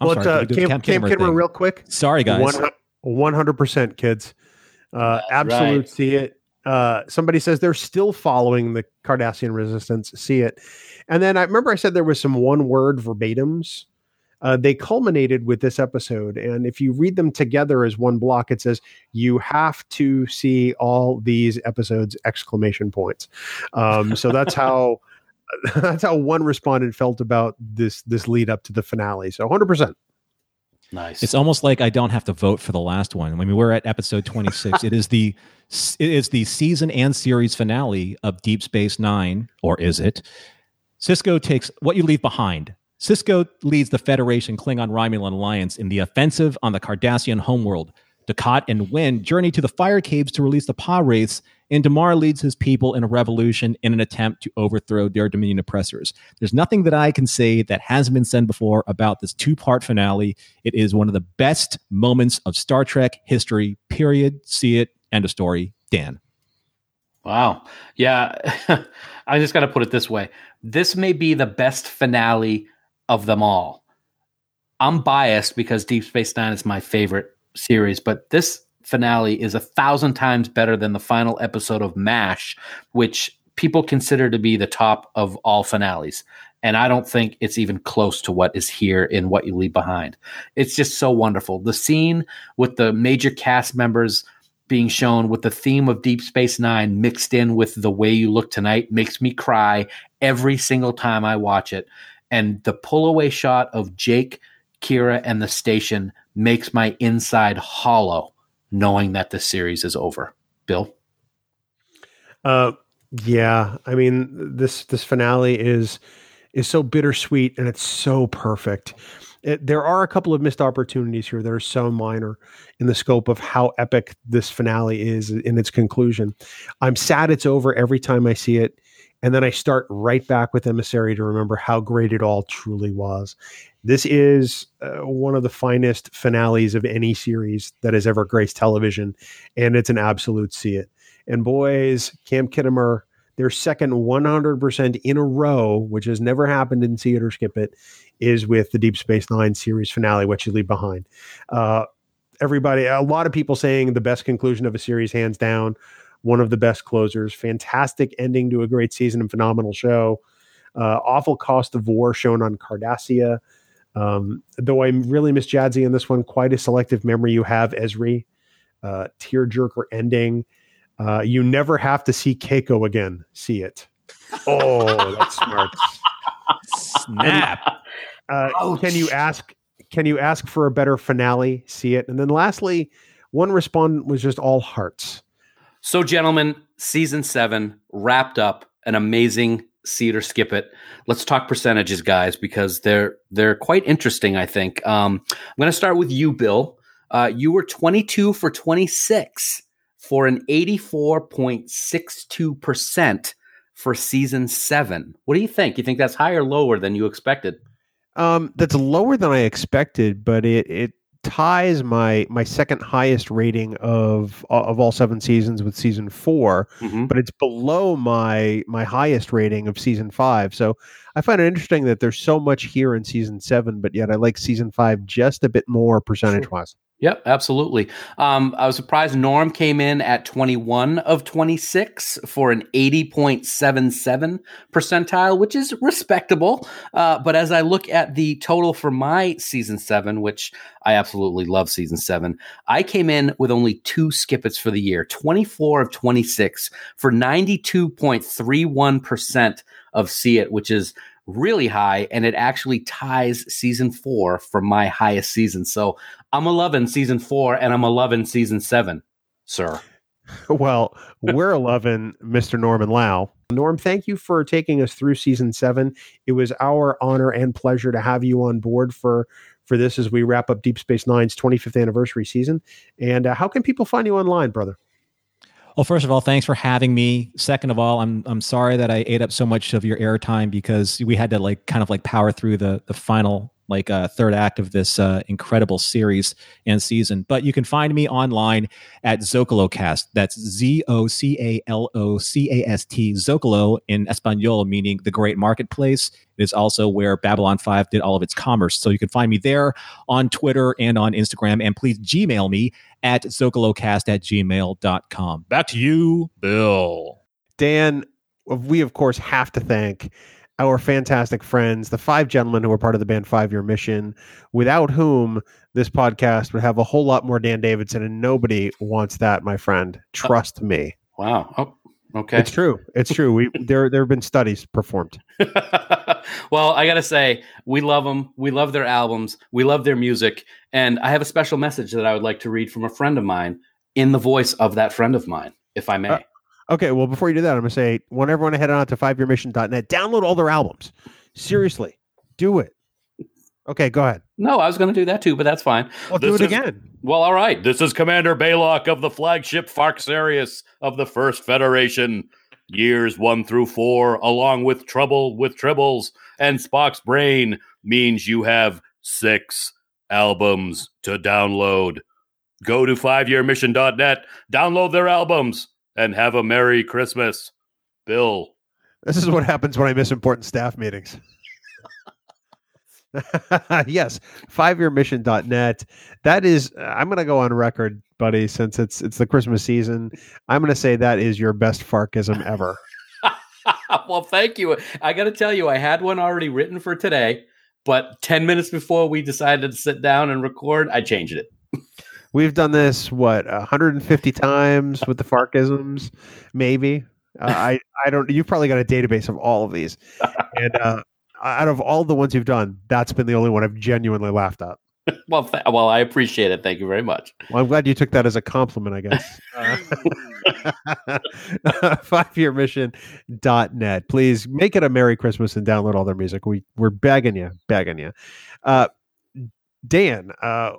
I'm well, sorry. Uh, Camp, Camp, Camp Khitomer real quick. Sorry, guys. one hundred percent, kids. Uh, absolute right. See it. Uh, somebody says they're still following the Cardassian resistance. See it. And then I remember I said there was some one word verbatims. Uh, they culminated with this episode. And if you read them together as one block, it says, you have to see all these episodes, exclamation points. Um, so that's how, that's how one respondent felt about this, this lead up to the finale. So one hundred percent. Nice. It's almost like I don't have to vote for the last one. I mean, we're at episode twenty-six. It is the it is the season and series finale of Deep Space Nine, or is it? Sisko takes what you leave behind. Sisko leads the Federation Klingon-Romulan alliance in the offensive on the Cardassian homeworld. Dukat and Wynn journey to the Fire Caves to release the Paw Wraiths, and Damar leads his people in a revolution in an attempt to overthrow their Dominion oppressors. There's nothing that I can say that hasn't been said before about this two-part finale. It is one of the best moments of Star Trek history, period. See it, end of story. Dan. Wow. Yeah, I just got to put it this way. This may be the best finale of them all. I'm biased because Deep Space Nine is my favorite series, but this finale is a thousand times better than the final episode of MASH, which people consider to be the top of all finales. And I don't think it's even close to what is here in What You Leave Behind. It's just so wonderful. The scene with the major cast members being shown with the theme of Deep Space Nine mixed in with The Way You Look Tonight makes me cry every single time I watch it. And the pull away shot of Jake, Kira, and the station makes my inside hollow knowing that the series is over. Bill? Uh, yeah. I mean, this, this finale is, is so bittersweet and it's so perfect. It, there are a couple of missed opportunities here that are so minor in the scope of how epic this finale is in its conclusion. I'm sad it's over every time I see it. And then I start right back with Emissary to remember how great it all truly was. This is uh, one of the finest finales of any series that has ever graced television. And it's an absolute see it. And boys, Camp Khitomer, their second one hundred percent in a row, which has never happened in See It or Skip It, is with the Deep Space Nine series finale, What You Leave Behind. Uh, everybody, a lot of people saying the best conclusion of a series, hands down. One of the best closers, fantastic ending to a great season and phenomenal show. Uh, awful cost of war shown on Cardassia. Um, though I really miss Jadzia in this one, quite a selective memory you have, Ezri. Uh, tearjerker ending. Uh, you never have to see Keiko again. See it. Oh, that's smart. Snap. And, uh, can you ask? Can you ask for a better finale? See it. And then lastly, one respondent was just all hearts. So, gentlemen, season seven wrapped up, an amazing see it or skip it. Let's talk percentages, guys, because they're they're quite interesting, I think. Um, I'm going to start with you, Bill. Uh, you were twenty-two for twenty-six for an eighty-four point six two percent for season seven. What do you think? You think that's higher or lower than you expected? Um, that's lower than I expected, but it... it ties my my second highest rating of of all seven seasons with season four, mm-hmm. but it's below my my highest rating of season five. So I find it interesting that there's so much here in season seven, but yet I like season five just a bit more percentage wise. Yep, absolutely. Um, I was surprised Norm came in at twenty-one of twenty-six for an eighty point seven seven percentile, which is respectable. Uh, but as I look at the total for my season seven, which I absolutely love season seven, I came in with only two skippets for the year, twenty-four of twenty-six for ninety-two point three one percent of See It, which is really high, and it actually ties season four for my highest season. So I'm loving season four, and I'm loving season seven, sir. Well, we're loving Mister Norman Lau. Norm, thank you for taking us through season seven. It was our honor and pleasure to have you on board for for this as we wrap up Deep Space Nine's twenty-fifth anniversary season. And uh, how can people find you online, brother? Well, first of all, thanks for having me. Second of all, I'm I'm sorry that I ate up so much of your airtime because we had to like kind of like power through the the final like uh, third act of this uh, incredible series and season. But you can find me online at ZokaloCast. That's Z O C A L O C A S T. Zocalo in Espanol, meaning the great marketplace. It is also where Babylon five did all of its commerce. So you can find me there on Twitter and on Instagram. And please Gmail me at zokalocast at gmail dot com. Back to you, Bill. Dan, we, of course, have to thank our fantastic friends, the five gentlemen who were part of the band Five Year Mission, without whom this podcast would have a whole lot more Dan Davidson, and nobody wants that, my friend. Trust oh. me. Wow. Oh. Okay. It's true. It's true. We there there have been studies performed. Well, I got to say, we love them. We love their albums. We love their music. And I have a special message that I would like to read from a friend of mine in the voice of that friend of mine, if I may. Uh, okay. Well, before you do that, I'm going to say, want everyone to head on to five year mission dot net. Download all their albums. Seriously. Do it. Okay, go ahead. No, I was going to do that too, but that's fine. Well, do it again. Well, all right. This is Commander Baylock of the flagship Farxerius of the First Federation, years one through four, along with Trouble with Tribbles and Spock's Brain, means you have six albums to download. Go to five year mission dot net, download their albums, and have a Merry Christmas. Bill. This is what happens when I miss important staff meetings. Yes, five year mission dot net. That is, I'm going to go on record, buddy, since it's it's the Christmas season. I'm going to say that is your best Farkism ever. Well, thank you. I got to tell you, I had one already written for today, but ten minutes before we decided to sit down and record, I changed it. We've done this, what, one hundred fifty times with the Farkisms, maybe? Uh, I, I don't, you've probably got a database of all of these. And, uh, out of all the ones you've done, that's been the only one I've genuinely laughed at. Well, th- well, I appreciate it. Thank you very much. Well, I'm glad you took that as a compliment, I guess. uh, five year mission dot net. Please make it a Merry Christmas and download all their music. We, we're begging you, begging you. Uh, Dan, uh,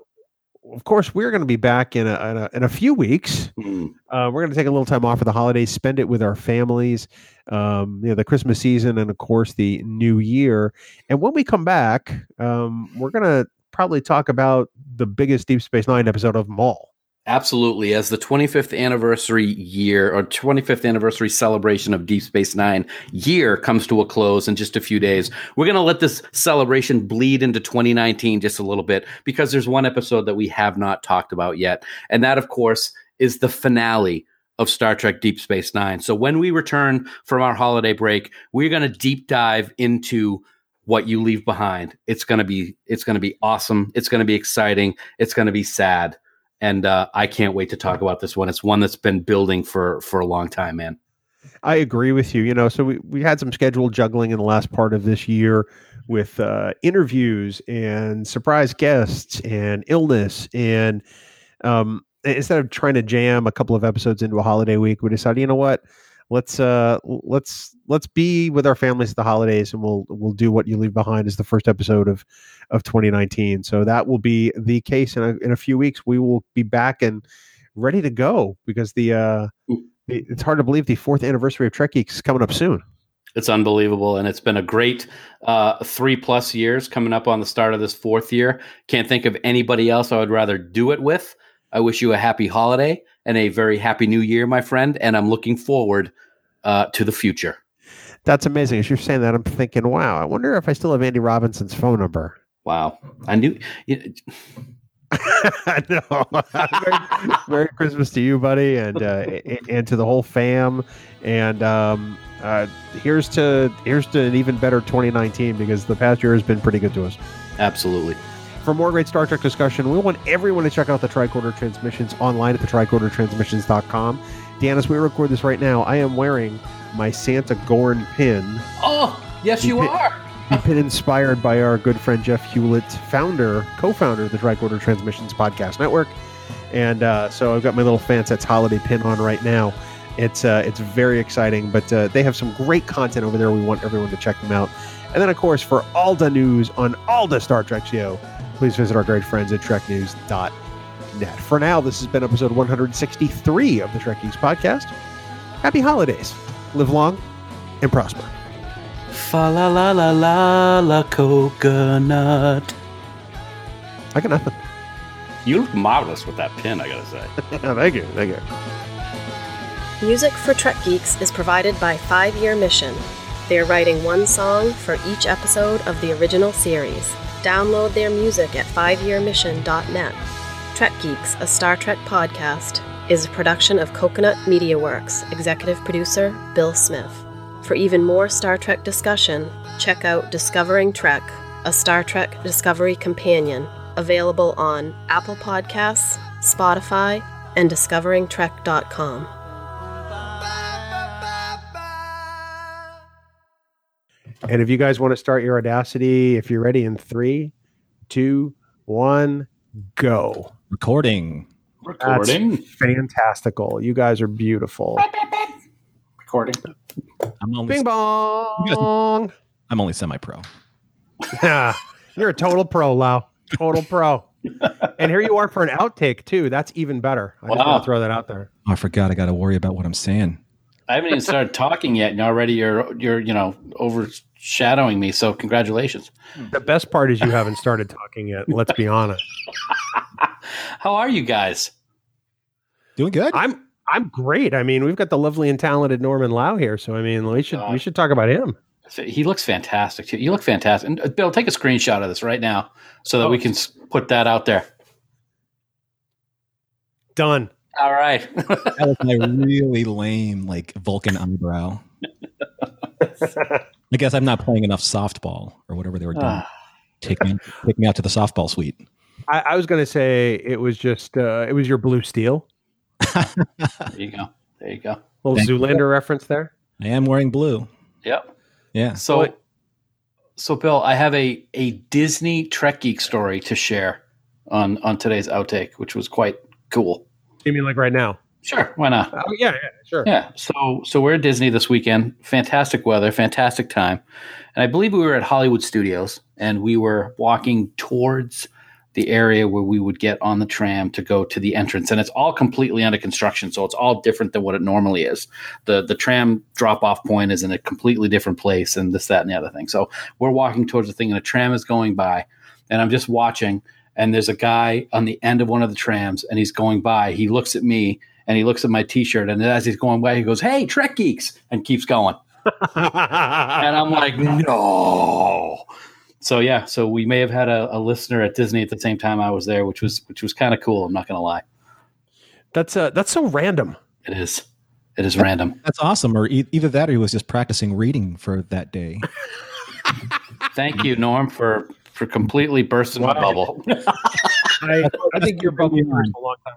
of course, we're going to be back in a, in a, in a few weeks. Mm. Uh, we're going to take a little time off for the holidays, spend it with our families, um, you know, the Christmas season, and of course the New Year. And when we come back, um, we're going to probably talk about the biggest Deep Space Nine episode of them all. Absolutely. As the twenty-fifth anniversary year or twenty-fifth anniversary celebration of Deep Space Nine year comes to a close in just a few days, we're going to let this celebration bleed into twenty nineteen just a little bit, because there's one episode that we have not talked about yet. And that, of course, is the finale of Star Trek Deep Space Nine. So when we return from our holiday break, we're going to deep dive into what you leave behind. It's going to be, it's going to be awesome. It's going to be exciting. It's going to be sad. And uh, I can't wait to talk about this one. It's one that's been building for, for a long time, man. I agree with you. You know, so we, we had some schedule juggling in the last part of this year with uh, interviews and surprise guests and illness. And um, instead of trying to jam a couple of episodes into a holiday week, we decided, you know what, let's uh, let's let's be with our families at the holidays, and we'll we'll do What You Leave Behind is the first episode of of twenty nineteen. So that will be the case in a, in a few weeks. We will be back and ready to go, because the uh, it's hard to believe the fourth anniversary of Trek Geeks is coming up soon. It's unbelievable, and it's been a great uh, three-plus years coming up on the start of this fourth year. Can't think of anybody else I would rather do it with. I wish you a happy holiday and a very happy new year, my friend. And I'm looking forward uh, to the future. That's amazing. As you're saying that, I'm thinking, wow, I wonder if I still have Andy Robinson's phone number. Wow. I knew. You know, No. Merry, Merry Christmas to you, buddy, and uh, and to the whole fam. And um, uh, here's to here's to an even better twenty nineteen, because the past year has been pretty good to us. Absolutely. For more great Star Trek discussion, we want everyone to check out the Tricorder Transmissions online at the tricorder transmissions dot com. Dan, as we record this right now, I am wearing my Santa Gorn pin. Oh, yes, you pin, are. The pin inspired by our good friend Jeff Hewlett, founder, co-founder of the Tricorder Transmissions Podcast Network. And uh, so I've got my little Fansets holiday pin on right now. It's uh, it's very exciting, but uh, they have some great content over there. We want everyone to check them out. And then, of course, for all the news on all the Star Trek show, please visit our great friends at trek news dot net. For now, this has been episode one hundred sixty-three of the Trek Geeks podcast. Happy holidays. Live long and prosper. Fa la la la la la coconut. I got nothing. You look marvelous with that pin, I gotta say. Thank you. Thank you. Music for Trek Geeks is provided by Five Year Mission. They are writing one song for each episode of the original series. Download their music at five year mission dot net. Trek Geeks, a Star Trek podcast, is a production of Coconut Media Works, executive producer Bill Smith. For even more Star Trek discussion, check out Discovering Trek, a Star Trek Discovery companion, available on Apple Podcasts, Spotify, and discovering trek dot com. And if you guys want to start your Audacity, if you're ready in three, two, one, go. Recording. Recording. That's fantastical. You guys are beautiful. Recording. I'm only Bing bong. I'm only semi-pro. Yeah, you're a total pro, Lau. Total pro. And here you are for an outtake, too. That's even better. I wow. just want to throw that out there. Oh, I forgot. I got to worry about what I'm saying. I haven't even started talking yet, and already you're you're you know overshadowing me. So congratulations. The best part is you haven't started talking yet. Let's be honest. How are you guys? Doing good. I'm I'm great. I mean, we've got the lovely and talented Norman Lau here, so I mean, we should uh, we should talk about him. He looks fantastic. You look fantastic. And Bill, take a screenshot of this right now so that oh. we can put that out there. Done. All right. That was my really lame, like, Vulcan eyebrow. I guess I'm not playing enough softball or whatever they were doing. Uh, take me, take me out to the softball suite. I, I was going to say it was just, uh, it was your blue steel. There you go. There you go. Little Thank Zoolander you. Reference there. I am wearing blue. Yep. Yeah. So, so, so Bill, I have a, a Disney Trek Geek story to share on, on today's outtake, which was quite cool. You mean like right now? Sure. Why not? Oh, yeah, yeah, sure. Yeah. So so we're at Disney this weekend. Fantastic weather. Fantastic time. And I believe we were at Hollywood Studios, and we were walking towards the area where we would get on the tram to go to the entrance. And it's all completely under construction, so it's all different than what it normally is. The the tram drop-off point is in a completely different place and this, that, and the other thing. So we're walking towards the thing, and a tram is going by, and I'm just watching. And there's a guy on the end of one of the trams, and he's going by. He looks at me, and he looks at my T-shirt. And as he's going by, he goes, "Hey, Trek Geeks," and keeps going. And I'm like, no. So, yeah, so we may have had a, a listener at Disney at the same time I was there, which was which was kind of cool. I'm not going to lie. That's uh, that's so random. It is. It is that, random. That's awesome. Or e- either that or he was just practicing reading for that day. Thank you, Norm, for... for completely bursting wow. my bubble. I, I think your bubble burst a long time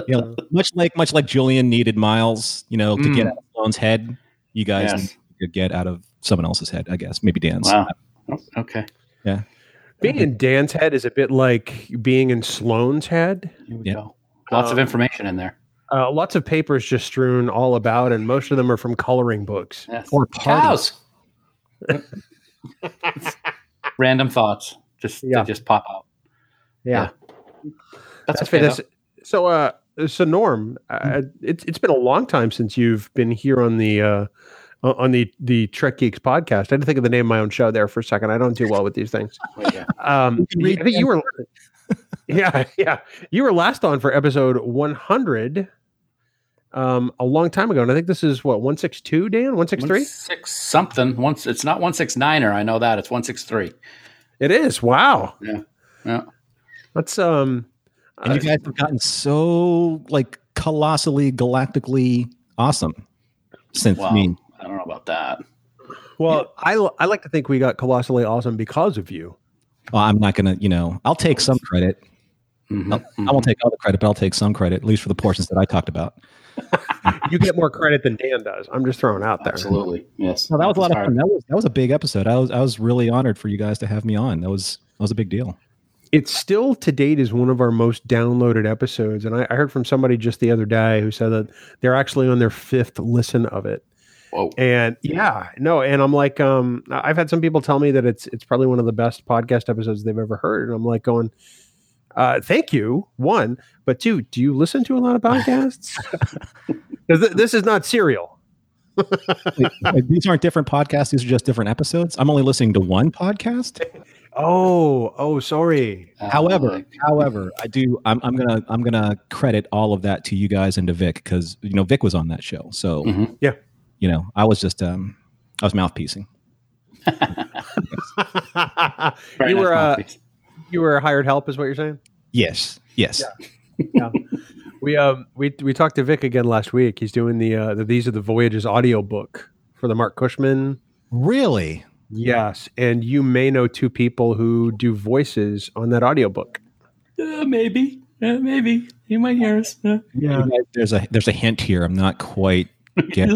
ago. Yeah, much like much like Julian needed Miles, you know, to mm. get out of Sloan's head. You guys yes. could get out of someone else's head, I guess. Maybe Dan's. Wow. Okay. Yeah. Being in Dan's head is a bit like being in Sloan's head. Here we yeah. go. Lots um, of information in there. Uh, lots of papers just strewn all about, and most of them are from coloring books yes. or parties. Random thoughts just yeah. they just pop out. Yeah, yeah. That's, That's fantastic. So, uh, so Norm, mm-hmm. uh, it's it's been a long time since you've been here on the uh, on the the Trek Geeks podcast. I had to think of the name of my own show there for a second. I don't do well with these things. Well, yeah. um, I think you were, yeah, yeah, you were last on for episode one hundred um, a long time ago, and I think this is what one sixty-two, Dan, one sixty-three, six something. Once it's not one sixty-nine, or I know that it's one sixty-three. It is. Wow. Yeah. Yeah. Let's um. And you guys have gotten so like colossally galactically awesome since wow. me. I don't know about that. Well, yeah. I I like to think we got colossally awesome because of you. Well, I'm not gonna, you know, I'll take some credit. Mm-hmm. I won't take all the credit, but I'll take some credit, at least for the portions that I talked about. You get more credit than Dan does. I'm just throwing out there. Absolutely, yes. No, that was a lot of fun. That was, that was a big episode. I was I was really honored for you guys to have me on. That was that was a big deal. It still to date is one of our most downloaded episodes, and I, I heard from somebody just the other day who said that they're actually on their fifth listen of it. Whoa! And yeah, no, and I'm like, um, I've had some people tell me that it's it's probably one of the best podcast episodes they've ever heard, and I'm like going, uh, thank you, one, but two, do you listen to a lot of podcasts? Because th- this is not Serial. Wait, like, these aren't different podcasts; these are just different episodes. I'm only listening to one podcast. Oh, oh, sorry. Uh, however, however, I do. I'm, I'm gonna, I'm gonna credit all of that to you guys and to Vic because you know Vic was on that show. So mm-hmm. yeah, you know, I was just, um, I was mouthpiecing. You were, uh, you were hired help, is what you're saying? Yes, yes. Yeah. yeah. We, um, we, we talked to Vic again last week. He's doing the, uh, the These Are the Voyages audiobook for the Mark Cushman. Really? Yes, and you may know two people who do voices on that audiobook. Uh, maybe, uh, maybe you might hear us. Uh, yeah, there's a there's a hint here. I'm not quite getting.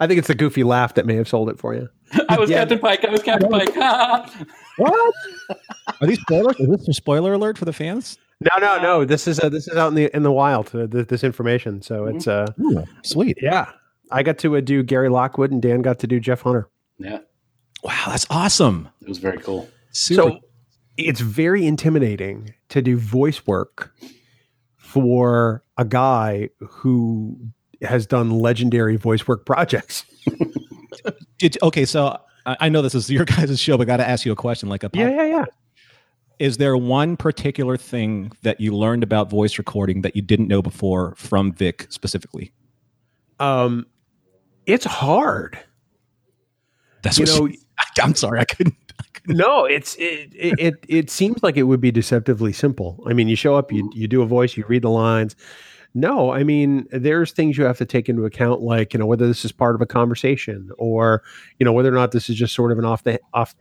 I think it's the goofy laugh that may have sold it for you. I was yeah. Captain Pike. I was Captain Pike. What? Are these spoilers? Is this a spoiler alert for the fans? No, no, no. This is uh, this is out in the in the wild. Uh, th- this information. So it's uh, Ooh, sweet. Yeah. I got to uh, do Gary Lockwood, and Dan got to do Jeff Hunter. Yeah. Wow, that's awesome. It was very cool. Super. So it's very intimidating to do voice work for a guy who has done legendary voice work projects. Did, okay, so I, I know this is your guys' show, but I got to ask you a question. Like a podcast. Yeah, yeah, yeah. Is there one particular thing that you learned about voice recording that you didn't know before from Vic specifically? Um, It's hard. That's you what know, she, I'm sorry. I couldn't. I couldn't. No, it's, it, it, it, it seems like it would be deceptively simple. I mean, you show up, you, you do a voice, you read the lines. No, I mean, there's things you have to take into account, like, you know, whether this is part of a conversation or, you know, whether or not this is just sort of an off the off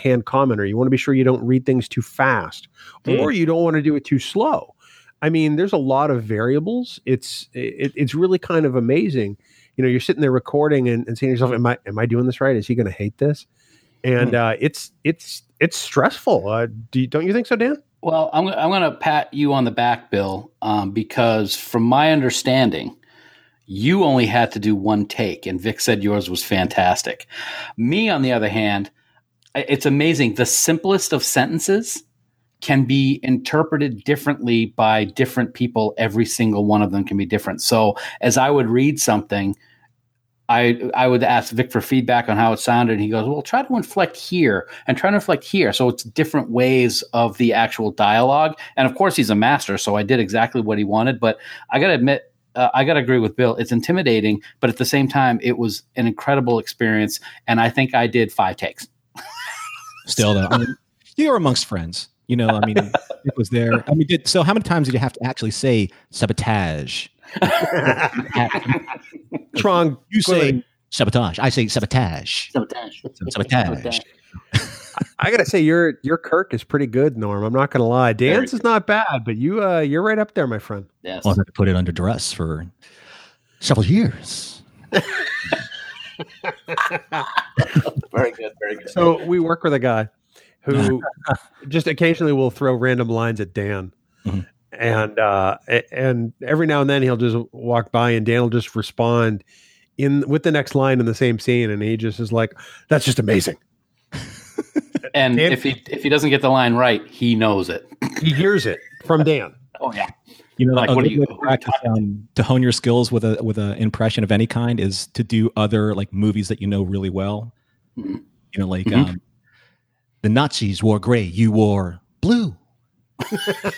hand comment, or you want to be sure you don't read things too fast mm. or you don't want to do it too slow. I mean, there's a lot of variables. It's, it, it's really kind of amazing. You know, you're sitting there recording and, and saying to yourself, am I, am I doing this right? Is he going to hate this? And uh, it's, it's, it's stressful. Uh, do you, don't you think so, Dan? Well, I'm, I'm going to pat you on the back, Bill, um, because from my understanding, you only had to do one take and Vic said yours was fantastic. Me, on the other hand, it's amazing. The simplest of sentences can be interpreted differently by different people. Every single one of them can be different. So as I would read something, I I would ask Vic for feedback on how it sounded. And he goes, well, try to inflect here and try to inflect here. So it's different ways of the actual dialogue. And of course he's a master. So I did exactly what he wanted, but I got to admit, Uh, I got to agree with Bill. It's intimidating, but at the same time, it was an incredible experience. And I think I did five takes. Still though, I mean, you're amongst friends. You know, I mean, it was there. I mean, did, so how many times did you have to actually say sabotage? Trong, you say sabotage. I say sabotage. Sabotage. Sabotage. I gotta say, your your Kirk is pretty good, Norm. I'm not gonna lie. Dan's is not bad, but you uh, you're right up there, my friend. Yes. I'll have to put it under duress for several years. Very good. Very good. So we work with a guy who just occasionally will throw random lines at Dan. Mm-hmm. And uh, and every now and then he'll just walk by and Dan will just respond in with the next line in the same scene. And he just is like, that's just amazing. And Dan, if he if he doesn't get the line right, he knows it. He hears it from Dan. Oh, yeah. You know, like, what are you practice, um, to hone your skills with a with an impression of any kind is to do other like movies that you know really well. Mm-hmm. You know, like... Mm-hmm. Um, the Nazis wore gray. You wore blue. So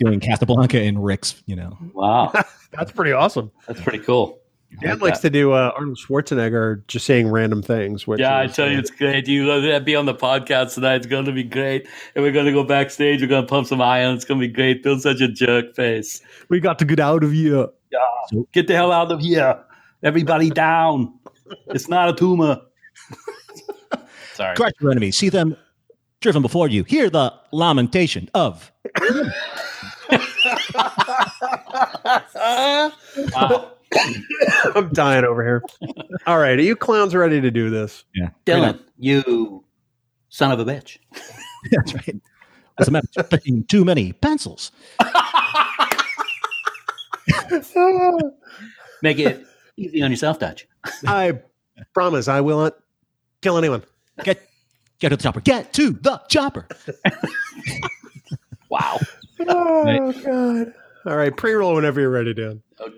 doing Casablanca and Rick's, you know. Wow. That's pretty awesome. That's pretty cool. Dan likes that. to do uh, Arnold Schwarzenegger just saying random things. Which yeah, is, I tell you, it's great. You to be on the podcast tonight. It's going to be great. And we're going to go backstage. We're going to pump some iron. It's going to be great. Bill's such a jerk face. We got to get out of here. Yeah. So, get the hell out of here. Everybody down. It's not a tumor. Sorry. Correct your enemy. See them driven before you. Hear the lamentation of... Wow. I'm dying over here. All right, are you clowns ready to do this? Yeah, Dylan, you son of a bitch. That's right. As a matter of picking too many pencils. Make it easy on yourself, Dutch. I promise I will not kill anyone. Get, get to the chopper. Get to the chopper. Wow. Oh, right. God. All right, pre-roll whenever you're ready, Dan.